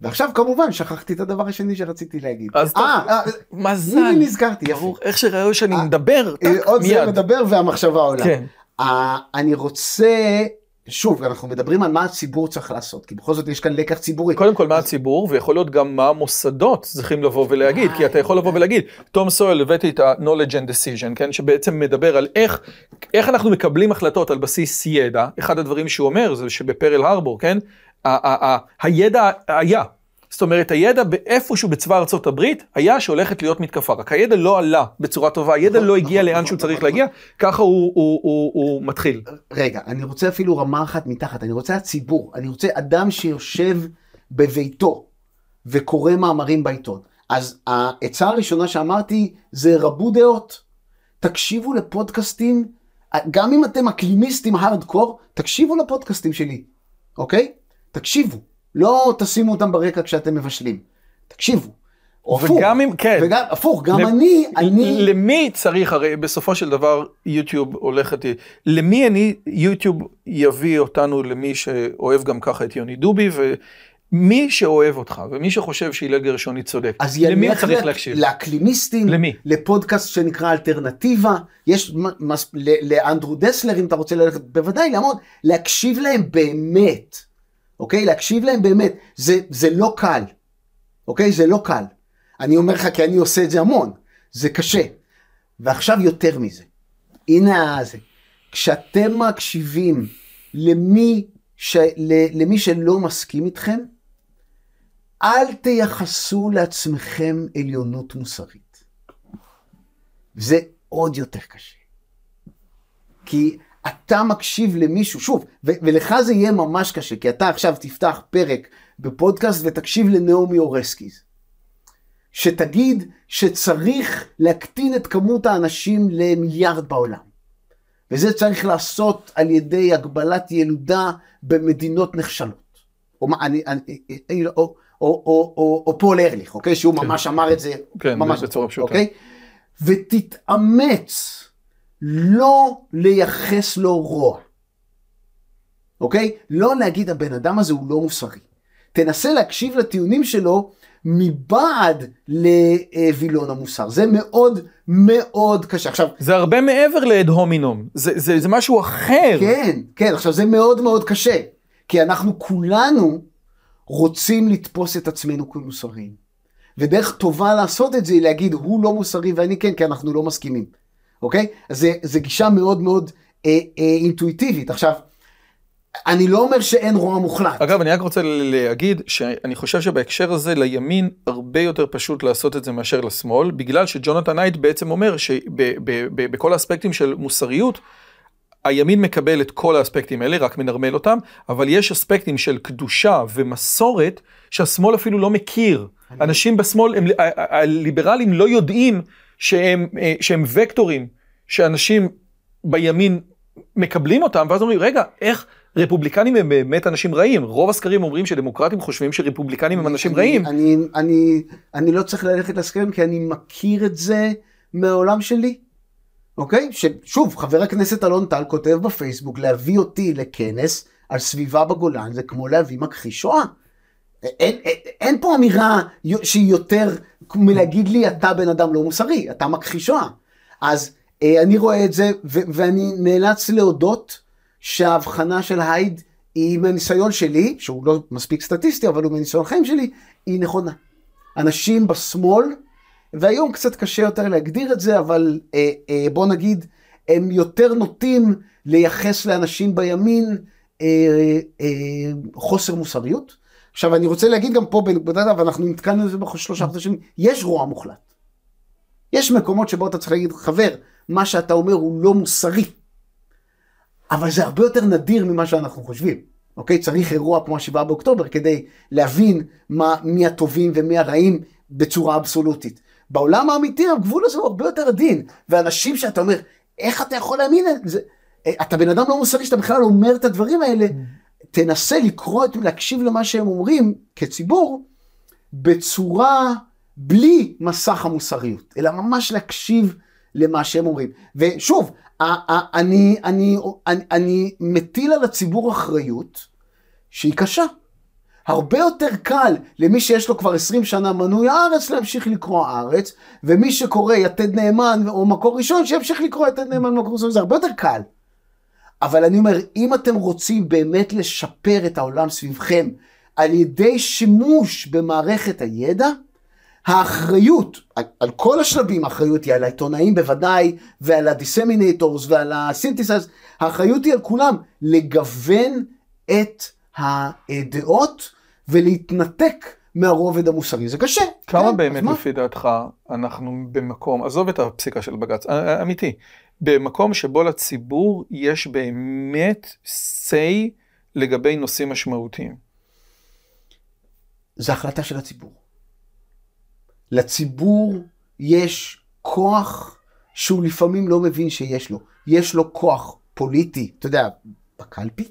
ועכשיו כמובן שכחתי את הדבר השני שרציתי להגיד. מזל. אני נזכרתי. איך שראו שאני מדבר, תק מיד. עוד זה מדבר והמחשבה עולה. כן. אני רוצה... שוב, אנחנו מדברים על מה הציבור צריך לעשות, כי בכל זאת יש כאן לקח ציבורי. קודם כל, מה הציבור, ויכול להיות גם מה המוסדות צריכים לבוא ולהגיד, כי אתה יכול לבוא ולהגיד, תום סויל הבאתי את ה-knowledge and decision, כן, שבעצם מדבר על איך אנחנו מקבלים החלטות על בסיס ידע. אחד הדברים שהוא אומר, זה שבפרל הרבור, כן, הידע היה. זאת אומרת, הידע באיפשהו בצבא ארצות הברית, היה שהולכת להיות מתקפה. רק הידע לא עלה בצורה טובה, הידע לא הגיע לאן שהוא צריך להגיע, ככה הוא מתחיל. רגע, אני רוצה אפילו רמה אחת מתחת, אני רוצה הציבור, אני רוצה אדם שיושב בביתו, וקורא מאמרים בעיתון. אז העצה הראשונה שאמרתי, זה רבו דעות. תקשיבו לפודקאסטים, גם אם אתם אקלימיסטים הארדקור, תקשיבו לפודקאסטים שלי, אוקיי? תקשיבו. לא תשימו אותם ברקע כשאתם מבשלים. תקשיבו. וגם אם, כן. וגם, הפוך, גם אני... למי צריך, הרי בסופו של דבר, יוטיוב הולכת... למי יוטיוב יביא אותנו למי שאוהב גם ככה את יוני דובי, ומי שאוהב אותך, ומי שחושב שהילל גרשוני צודק. אז למי צריך להקשיב? לאקלימיסטים, לפודקאסט שנקרא אלטרנטיבה, יש לאנדרו דסלר, אם אתה רוצה ללכת, בוודאי לעמוד, להקשיב להם באמת. אוקיי? להקשיב להם באמת, זה לא קל, אוקיי? זה לא קל. אני אומר לך כי אני עושה את זה המון, זה קשה. ועכשיו יותר מזה, הנה זה, כשאתם מקשיבים למי שלא מסכים איתכם, אל תייחסו לעצמכם עליונות מוסרית. זה עוד יותר קשה. כי... אתה מקשיב למישהו, שוב, ולך זה יהיה ממש קשה, כי אתה עכשיו תפתח פרק בפודקאסט ותקשיב לנעמי אורסקיז, שתגיד שצריך להקטין את כמות האנשים למיליארד בעולם. וזה צריך לעשות על ידי הגבלת ילודה במדינות נחשלות. או פול ארליך, אוקיי? שהוא ממש אמר את זה. כן, בצורה פשוטה. ותתאמץ לא לייחס לו רוע. אוקיי? לא להגיד הבן אדם הזה הוא לא מוסרי. תנסה להקשיב לטיעונים שלו מבעד לבילון המוסר. זה מאוד מאוד קשה. עכשיו, זה הרבה מעבר לעד הומינום. זה משהו אחר. כן, כן. עכשיו זה מאוד מאוד קשה. כי אנחנו כולנו רוצים לתפוס את עצמנו כמוסריים. ודרך טובה לעשות את זה היא להגיד הוא לא מוסרי ואני כן, כי אנחנו לא מסכימים. אוקיי? אז זה גישה מאוד מאוד אינטואיטיבית. עכשיו, אני לא אומר שאין רוע מוחלט. אגב, אני רק רוצה להגיד שאני חושב שבהקשר הזה לימין הרבה יותר פשוט לעשות את זה מאשר לשמאל, בגלל שג'ונתן הייט בעצם אומר שבכל האספקטים של מוסריות, הימין מקבל את כל האספקטים האלה, רק מנרמל אותם, אבל יש אספקטים של קדושה ומסורת שהשמאל אפילו לא מכיר. אנשים בשמאל, הליברלים לא יודעים שהם וקטורים, שאנשים בימין מקבלים אותם, ואז אומרים, רגע, איך רפובליקנים הם באמת אנשים רעים? רוב הסקרים אומרים שדמוקרטים חושבים שרפובליקנים הם אנשים רעים. אני לא צריך ללכת לסקרים, כי אני מכיר את זה מהעולם שלי. אוקיי? ששוב, חבר הכנסת אלון טל כותב בפייסבוק, להביא אותי לכנס על סביבה בגולן, זה כמו להביא מכחיש שואה. אין פה אמירה שהיא יותר מלהגיד לי, אתה בן אדם לא מוסרי, אתה מכחיש שואה. אז אני רואה את זה, ואני נאלץ להודות שההבחנה של הייד היא מניסיון שלי, שהוא לא מספיק סטטיסטי, אבל הוא מניסיון חיים שלי, היא נכונה. אנשים בשמאל, והיום קצת קשה יותר להגדיר את זה, אבל בוא נגיד, הם יותר נוטים לייחס לאנשים בימין חוסר מוסריות. עכשיו אני רוצה להגיד גם פה בנקודה, ואנחנו נתקלנו את זה בשלושה חודשים, יש רוע מוחלט. יש מקומות שבו אתה צריך להגיד, חבר, מה שאתה אומר הוא לא מוסרי. אבל זה הרבה יותר נדיר ממה שאנחנו חושבים. אוקיי? צריך אירוע כמו 7 באוקטובר כדי להבין מי הטובים ומי הרעים בצורה אבסולוטית. בעולם האמיתי הגבול הזה הוא הרבה יותר עדין. ואנשים שאתה אומר, איך אתה יכול להאמין את זה? אתה בן אדם לא מוסרי שאתה בכלל אומר את הדברים האלה. תנסה לקרוא, להקשיב למה שהם אומרים כציבור, בצורה בלי מסך המוסריות. אלא ממש להקשיב למה שהם אומרים. ושוב, אני מטיל על הציבור אחריות שהיא קשה. הרבה יותר קל למי שיש לו כבר 20 שנה מנוי הארץ להמשיך לקרוא הארץ, ומי שקורא יתד נאמן או מקור ראשון שימשיך לקרוא יתד נאמן או מקור ראשון, זה הרבה יותר קל. אבל אני אומר, אם אתם רוצים באמת לשפר את העולם סביבכם על ידי שימוש במערכת הידע, האחריות, על כל השלבים, האחריות היא על העיתונאים בוודאי, ועל הדיסמינטורס ועל הסינתסס, האחריות היא על כולם, לגוון את הדעות ולהתנתק מהרובד המוסרי. זה קשה. כמה באמת לפי דעתך אנחנו במקום, עזוב את הפסיקה של בג"ץ, אמיתי, במקום שבו לציבור יש באמת סי לגבי נושאים משמעותיים? זה החלטה של הציבור. לציבור יש כוח שהוא לפעמים לא מבין שיש לו. יש לו כוח פוליטי, אתה יודע, בקלפי,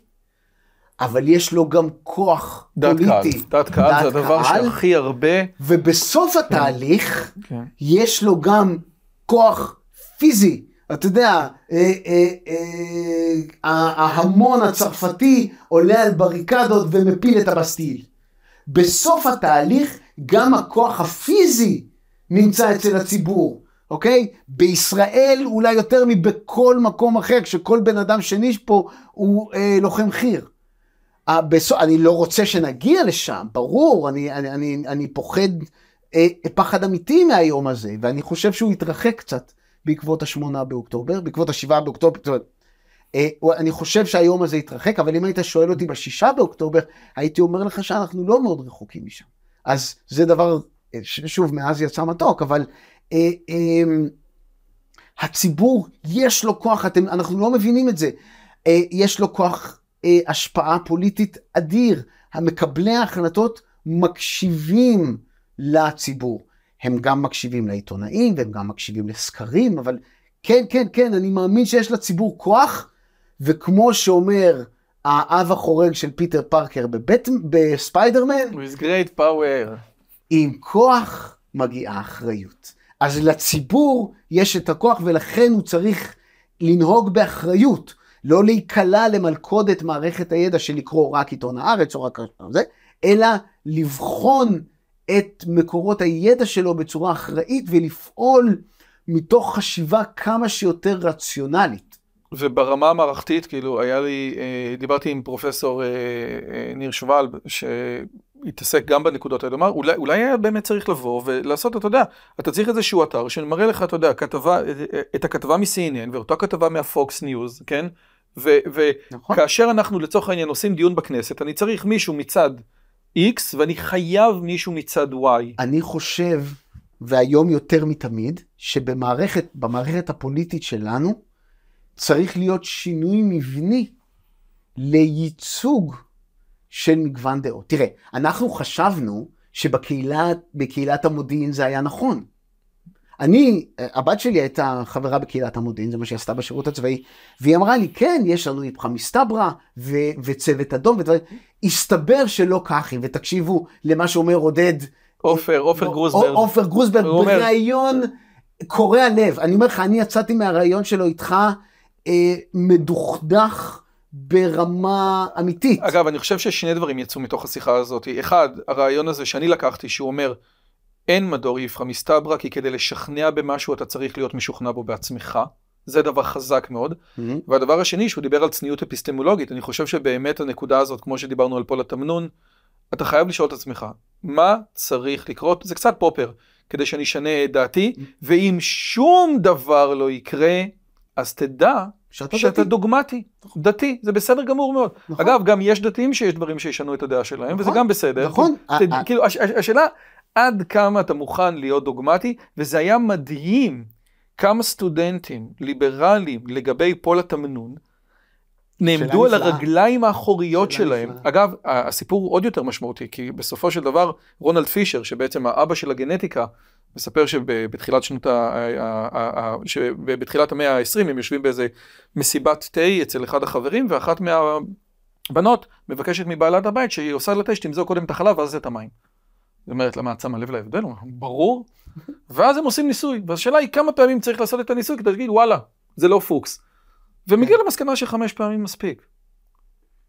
אבל יש לו גם כוח פוליטי. דת קהל, זה הדבר שהכי הרבה. ובסוף התהליך יש לו גם כוח פיזי. אתה יודע, ההמון הצרפתי עולה על בריקדות ומפיל את הבסטיל. בסוף התהליך גם הכוח הפיזי נמצא אצל הציבור, אוקיי? בישראל אולי יותר מבכל מקום אחר, כשכל בן אדם שני פה הוא לוחם חיר. אני לא רוצה שנגיע לשם, ברור, אני פוחד, פחד אמיתי מהיום הזה, ואני חושב שהוא יתרחק קצת בעקבות ה8 באוקטובר, בעקבות ה7 באוקטובר, אני חושב שהיום הזה יתרחק, אבל אם היית שואל אותי ב6 באוקטובר, הייתי אומר לך שאנחנו לא מאוד רחוקים משם. אז זה דבר, שוב, מאז יצא מתוק, אבל הציבור יש לו כוח, אנחנו לא מבינים את זה, יש לו כוח השפעה פוליטית אדיר, המקבלי ההחלטות מקשיבים לציבור. הם גם מקשיבים לעיתונאים, והם גם מקשיבים לסקרים, אבל כן, כן, כן, אני מאמין שיש לציבור כוח, וכמו שאומר האב החורג של פיטר פארקר בספיידרמן, With great power. עם כוח מגיעה אחריות. אז לציבור יש את הכוח, ולכן הוא צריך לנהוג באחריות, לא להיקלה למלכודת מערכת הידע של לקרוא רק עיתון הארץ או רק זה, אלא לבחון את מקורות הידע שלו בצורה אחראית ולפעול מתוך חשיבה כמה שיותר רציונלית. וברמה המערכתית, כאילו, היה לי, דיברתי עם פרופסור ניר שבל, שהתעסק גם בנקודות האלה, אמר, אולי היה באמת צריך לבוא ולעשות, אתה יודע, אתה צריך איזשהו אתר שמראה לך, אתה יודע, את הכתבה מ-CNN ואותה כתבה מהפוקס ניוז, כן? וכאשר אנחנו לצורך העניין עושים דיון בכנסת, אני צריך מישהו מצד X ואני חייב מישהו מצד Y. אני חושב, והיום יותר מתמיד, שבמערכת הפוליטית שלנו, צריך להיות שינוי מבני לייצוג של מגוון דעות. תראה, אנחנו חשבנו שבקהילת המודיעין זה היה נכון. הבת שלי הייתה חברה בקהילת המודיעין, זה מה שהיא עשתה בשירות הצבאי, והיא אמרה לי, כן, יש לנו איפכא מסתברא וצוות אדום ודברים. הסתבר שלא ככה, ותקשיבו למה שאומר עופר גרוסברג. עופר גרוסברג בראיון קורע לב. אני אומר לך, אני יצאתי מהראיון שלו איתך, מדוכדך ברמה אמיתית. אגב, אני חושב ששני דברים יצאו מתוך השיחה הזאת. אחד, הרעיון הזה שאני לקחתי, שהוא אומר, אין מדור איפכא מסתברא, כי כדי לשכנע במשהו, אתה צריך להיות משוכנע בו בעצמך. זה דבר חזק מאוד. והדבר השני, שהוא דיבר על צניעות אפיסטמולוגית. אני חושב שבאמת הנקודה הזאת, כמו שדיברנו על פול התמנון, אתה חייב לשאול את עצמך, מה צריך לקרות? זה קצת פופר, כדי שאני שנה את דעתי, ואם שום דבר לא יקרה, אז תדע שאתה דוגמטי, דתי, זה בסדר גמור מאוד. אגב, גם יש דתיים שיש דברים שישנו את הדעה שלהם, וזה גם בסדר. נכון. כאילו, השאלה, עד כמה אתה מוכן להיות דוגמטי, וזה היה מדהים, כמה סטודנטים ליברליים לגבי פול התמנון, נעמדו על הרגליים האחוריות שלהם. אגב, הסיפור הוא עוד יותר משמעותי, כי בסופו של דבר, רונלד פישר, שבעצם האבא של הגנטיקה, מספר שבתחילת המאה ה-20 הם יושבים באיזה מסיבת תה אצל אחד החברים, ואחת מהבנות מבקשת מבעלת הבית שהיא עושה לתה שתמזוג קודם את החלב ואז את המים. זאת אומרת, למה את שמה לב להבדל? ברור. ואז הם עושים ניסוי, והשאלה היא כמה פעמים צריך לעשות את הניסוי, כדי להגיד וואלה, זה לא פוקס. ומגיע למסקנה ש5 פעמים מספיק.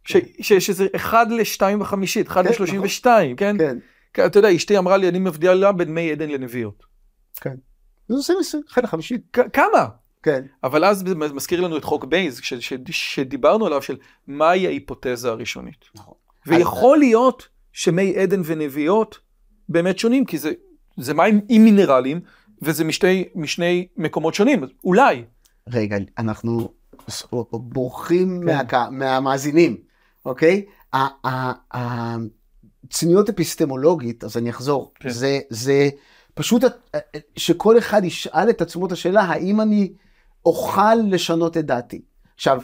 שזה 1:2.5, 1:32, כן? כן. אתה יודע, אשתי אמרה לי, אני מבדילה בין מי עדן לנביאות. כן. זה עושה ניסוי, 1:50. כמה? כן. אבל אז מזכיר לנו את חוק בייס, שדיברנו עליו של מהי ההיפותזה הראשונית. נכון. ויכול להיות שמי עדן ונביאות באמת שונים, כי זה מים עם מינרלים, וזה משני מקומות שונים, אולי. רגע, אנחנו בורחים מהמאזינים, אוקיי? צניעות אפיסטמולוגית, אז אני אחזור, זה פשוט שכל אחד ישאל את עצמו את השאלה, האם אני אוכל לשנות את דעתי. עכשיו,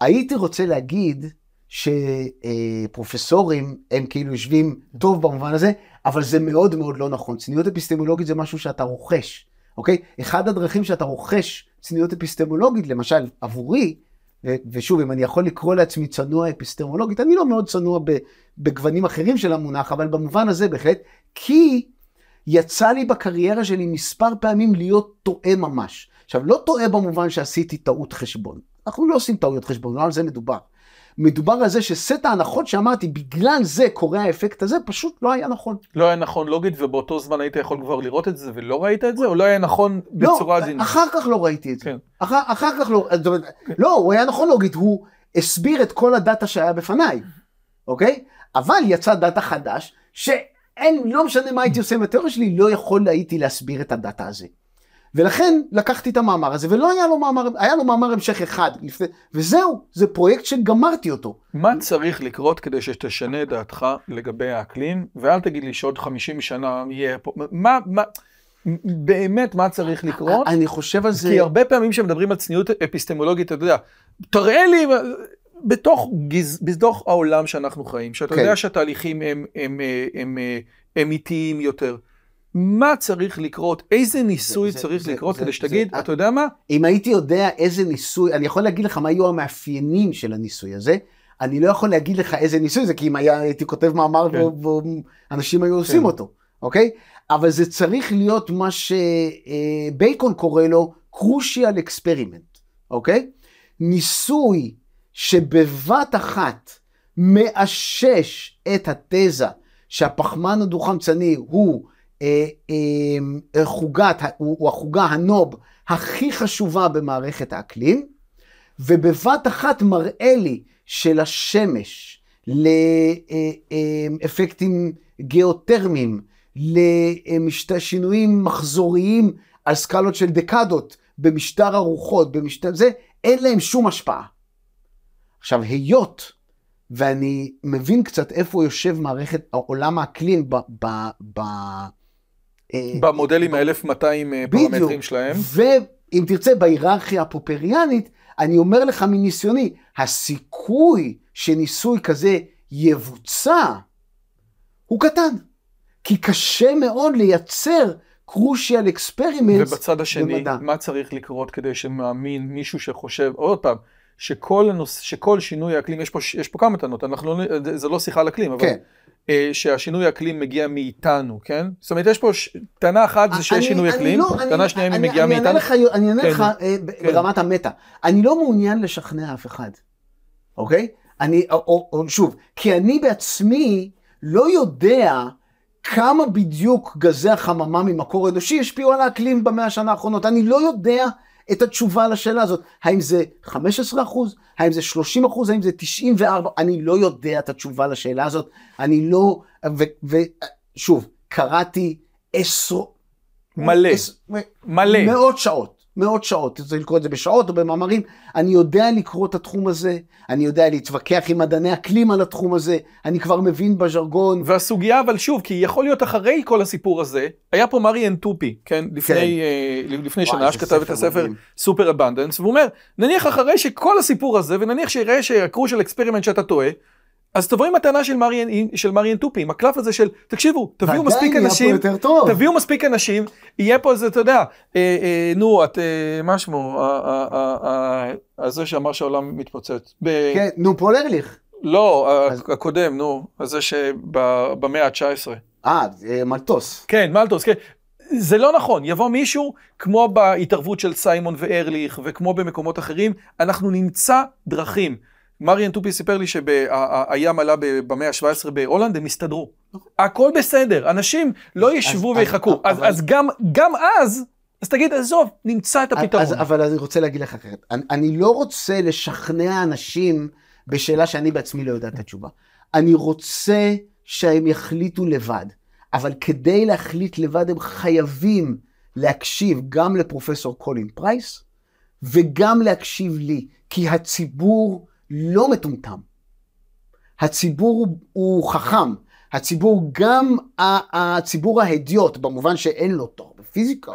הייתי רוצה להגיד שפרופסורים הם כאילו יושבים טוב במובן הזה, אבל זה מאוד מאוד לא נכון. צניעות אפיסטמולוגית זה משהו שאתה רוכש, אוקיי? אחד הדרכים שאתה רוכש צניעות אפיסטמולוגית, למשל עבורי, ושוב, אם אני יכול לקרוא לעצמי צנוע אפיסטמולוגית, אני לא מאוד צנוע בגוונים אחרים של המונח, אבל במובן הזה בהחלט, כי יצא לי בקריירה שלי מספר פעמים להיות טועה ממש. עכשיו, לא טועה במובן שעשיתי טעות חשבון. אנחנו לא עושים טעויות חשבון, לא על זה מדובר. מדובר על זה שסט ההנחות שאמרתי, בגלל זה קורה האפקט הזה, פשוט לא היה נכון. לא היה נכון לוגית, ובאותו זמן היית יכול כבר לראות את זה, ולא ראית את זה, או לא היה נכון בצורה זינית? לא, אחר כך לא ראיתי את זה. אחר כך לא, לא, הוא היה נכון לוגית, הוא הסביר את כל הדאטה שהיה בפניי, אוקיי? אבל יצא דאטה חדש, שאין, לא משנה מה הייתי עושה עם התיאוריה שלי, לא יכול הייתי להסביר את הדאטה הזה. ולכן לקחתי את המאמר הזה, ולא היה לו מאמר, היה לו מאמר המשך אחד, וזהו, זה פרויקט שגמרתי אותו. מה צריך לקרות כדי שתשנה דעתך לגבי האקלים, ואל תגיד לי שעוד 50 שנה יהיה פה, באמת מה צריך לקרות? אני חושב על זה. כי הרבה פעמים שמדברים על צניעות אפיסטמולוגית, אתה יודע, תראה לי, בתוך העולם שאנחנו חיים, שאתה יודע שהתהליכים הם איטיים יותר. מה צריך לקרות? איזה ניסוי צריך לקרות? כדי שתגיד, אתה יודע מה? אם הייתי יודע איזה ניסוי, אני יכול להגיד לך מה היו המאפיינים של הניסוי הזה, אני לא יכול להגיד לך איזה ניסוי זה, כי אם הייתי כותב מאמר ואנשים היו עושים אותו, אוקיי? אבל זה צריך להיות מה שבייקון קורא לו crucial experiment, אוקיי? ניסוי שבבת אחת מאשש את התזה שהפחמן הדו-חמצני הוא החוגה הנוב הכי חשובה במערכת האקלים, ובבת אחת מראה לי שלשמש, לאפקטים גיאותרמיים, לשינויים מחזוריים על סקלות של דקדות, במשטר הרוחות, במשטר זה, אין להם שום השפעה. עכשיו, היות, ואני מבין קצת איפה יושב מערכת העולם האקלים במודלים ה-1200 פרמטרים שלהם. ואם תרצה, בהיררכיה הפופריאנית, אני אומר לך מניסיוני, הסיכוי שניסוי כזה יבוצע, הוא קטן. כי קשה מאוד לייצר crucial experiments. ובצד השני, במדע. מה צריך לקרות כדי שמאמין מישהו שחושב, עוד פעם, שכל שינוי האקלים, יש פה כמה טענות, זה לא שיחה על אקלים, אבל שהשינוי האקלים מגיע מאיתנו, כן? זאת אומרת, יש פה טענה אחת זה שיש שינוי אקלים, טענה שנייה מגיעה מאיתנו. אני אענה לך ברמת המטה. אני לא מעוניין לשכנע אף אחד, אוקיי? שוב, כי אני בעצמי לא יודע כמה בדיוק גזי החממה ממקור אנושי ישפיעו על האקלים ב100 השנים האחרונות. אני לא יודע את התשובה לשאלה הזאת. האם זה 15%? האם זה 30%? האם זה 94%? אני לא יודע את התשובה לשאלה הזאת. אני לא... ושוב, קראתי מלא. מאות שעות. צריך לקרוא את זה בשעות או במאמרים. אני יודע לקרוא את התחום הזה. אני יודע להתווכח עם מדעני אקלים על התחום הזה. אני כבר מבין בז'רגון. והסוגיה, אבל שוב, כי יכול להיות אחרי כל הסיפור הזה, היה פה מריאן טופי, כן? לפני שנה, שכתב את הספר סופר אבנדנס, והוא אומר, נניח אחרי שכל הסיפור הזה, ונניח שיראה שיקרו של אקספרימנט שאתה טועה, אז תבוא עם הטענה של מריאן טופי, עם הקלף הזה של, תקשיבו, תביאו מספיק אנשים, יהיה פה איזה, אתה יודע, זה שאמר שהעולם מתפוצץ. כן, פול ארליך. לא, הקודם, זה שבמאה ה-19. מלטוס. כן, מלטוס, כן. זה לא נכון, יבוא מישהו, כמו בהתערבות של סיימון וארליך, וכמו במקומות אחרים, אנחנו נמצא דרכים. מריאן טופי סיפר לי שהים עלה במאה ה-17 בהולנד, הם הסתדרו. הכל בסדר, אנשים לא ישבו ויחכו. אז גם אז תגיד, עזוב, נמצא את הפתרון. אבל אני רוצה להגיד לך אחרת. אני לא רוצה לשכנע אנשים בשאלה שאני בעצמי לא יודע את התשובה. אני רוצה שהם יחליטו לבד. אבל כדי להחליט לבד, הם חייבים להקשיב גם לפרופסור קולין פרייס, וגם להקשיב לי, כי הציבור לא מטומטם. הציבור הוא חכם. הציבור גם הציבור ההדיוט, במובן שאין לו תואר בפיזיקה,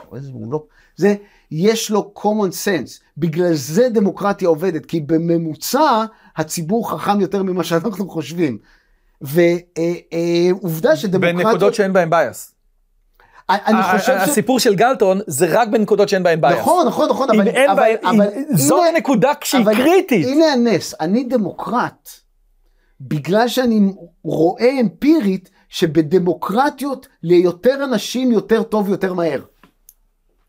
זה יש לו common sense. בגלל זה דמוקרטיה עובדת, כי בממוצע הציבור חכם יותר ממה שאנחנו חושבים. ועובדה שדמוקרטיה... בנקודות שאין בהם בייס. הסיפור של גלטון זה רק בנקודות שאין בהן בעיה. נכון. אבל זו הנקודה כשהיא קריטית. הנה הנס, אני דמוקרט, בגלל שאני רואה אמפירית שבדמוקרטיות ליותר אנשים יותר טוב יותר מהר.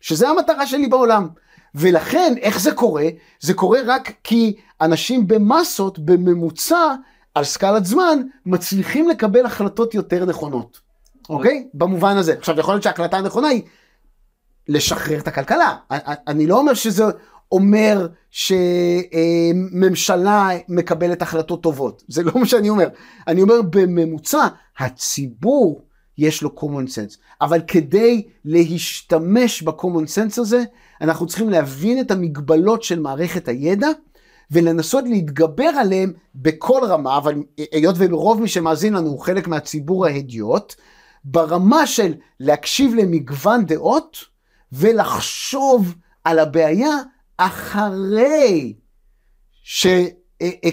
שזה המטרה שלי בעולם. ולכן, איך זה קורה? זה קורה רק כי אנשים במסות, בממוצע, על סקלת זמן, מצליחים לקבל החלטות יותר נכונות. אוקיי? במובן הזה. עכשיו, יכול להיות שההקלטה הנכונה היא לשחרר את הכלכלה. אני לא אומר שזה אומר שממשלה מקבלת החלטות טובות. זה לא מה שאני אומר. אני אומר בממוצע, הציבור יש לו common sense. אבל כדי להשתמש ב-common sense הזה, אנחנו צריכים להבין את המגבלות של מערכת הידע, ולנסות להתגבר עליהם בכל רמה, אבל היות וברוב מי שמאזין לנו הוא חלק מהציבור ההדיוט, ברמה של להקשיב למגוון דעות, ולחשוב על הבעיה אחרי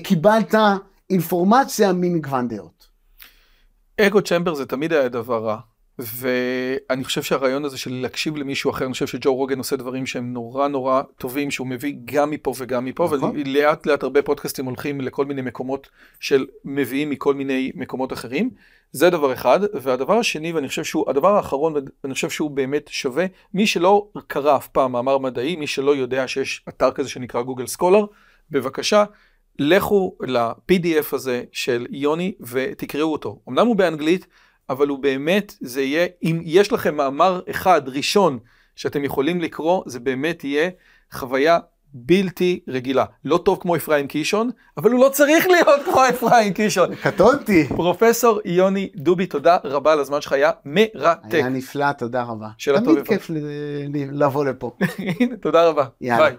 קיבלת אינפורמציה ממגוון דעות. אגו צ'מבר זה תמיד היה דבר רע, ואני חושב שהרעיון הזה של להקשיב למישהו אחר, אני חושב שג'ו רוגן עושה דברים שהם נורא נורא טובים, שהוא מביא גם מפה וגם מפה, נכון. אבל לאט לאט הרבה פודקאסטים הולכים לכל מיני מקומות של מביאים מכל מיני מקומות אחרים, זה דבר אחד, והדבר השני, ואני חושב שהוא, הדבר האחרון, ואני חושב שהוא באמת שווה, מי שלא קרא אף פעם מאמר מדעי, מי שלא יודע שיש אתר כזה שנקרא גוגל סקולר, בבקשה, לכו ל-PDF הזה של יוני ותקראו אותו. אמנם הוא באנגלית, אבל הוא באמת, זה יהיה, אם יש לכם מאמר אחד ראשון שאתם יכולים לקרוא, זה באמת יהיה חוויה בלתי רגילה. לא טוב כמו אפרים קישון, אבל הוא לא צריך להיות כמו אפרים קישון. קטונתי. פרופסור יוני דובי, תודה רבה על הזמן שלך, היה מרתק. היה נפלא, תודה רבה. תמיד כיף לבוא לפה. הנה, תודה רבה. יאללה. ביי.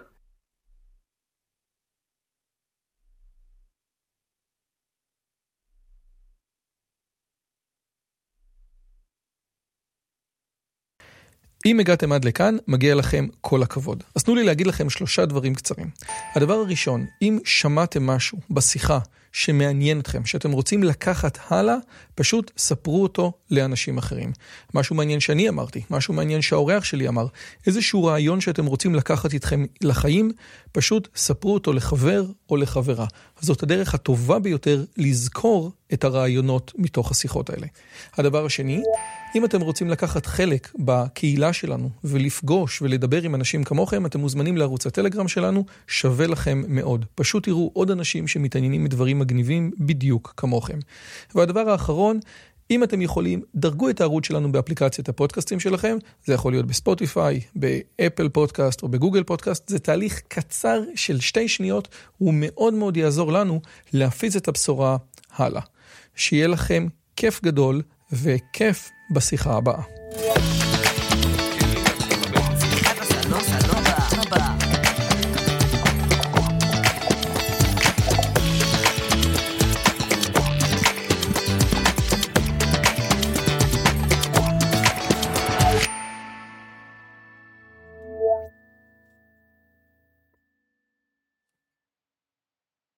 אם הגעתם עד לכאן, מגיע לכם כל הכבוד. אז תנו לי להגיד לכם שלושה דברים קצרים. הדבר הראשון, אם שמעתם משהו בשיחה שמעניין אתכם, שאתם רוצים לקחת הלאה, פשוט ספרו אותו לאנשים אחרים. משהו מעניין שאני אמרתי, משהו מעניין שהאורח שלי אמר, איזשהו רעיון שאתם רוצים לקחת איתכם לחיים, פשוט ספרו אותו לחבר או לחברה. זאת הדרך הטובה ביותר לזכור את הרעיונות מתוך השיחות האלה. הדבר השני, אם אתם רוצים לקחת חלק בקהילה שלנו ולפגוש ולדבר עם אנשים כמוכם, אתם מוזמנים לערוץ הטלגרם שלנו, שווה לכם מאוד. פשוט תראו עוד אנשים שמתעניינים מדברים מגניבים בדיוק כמוכם. והדבר האחרון, אם אתם יכולים, דרגו את הערוץ שלנו באפליקציית הפודקאסטים שלכם, זה יכול להיות בספוטיפיי, באפל פודקאסט או בגוגל פודקאסט, זה תהליך קצר של 2 שניות, הוא מאוד מאוד יעזור לנו להפיץ את הבשורה הלאה. שיהיה לכם כיף גדול וכיף בשיחה הבאה.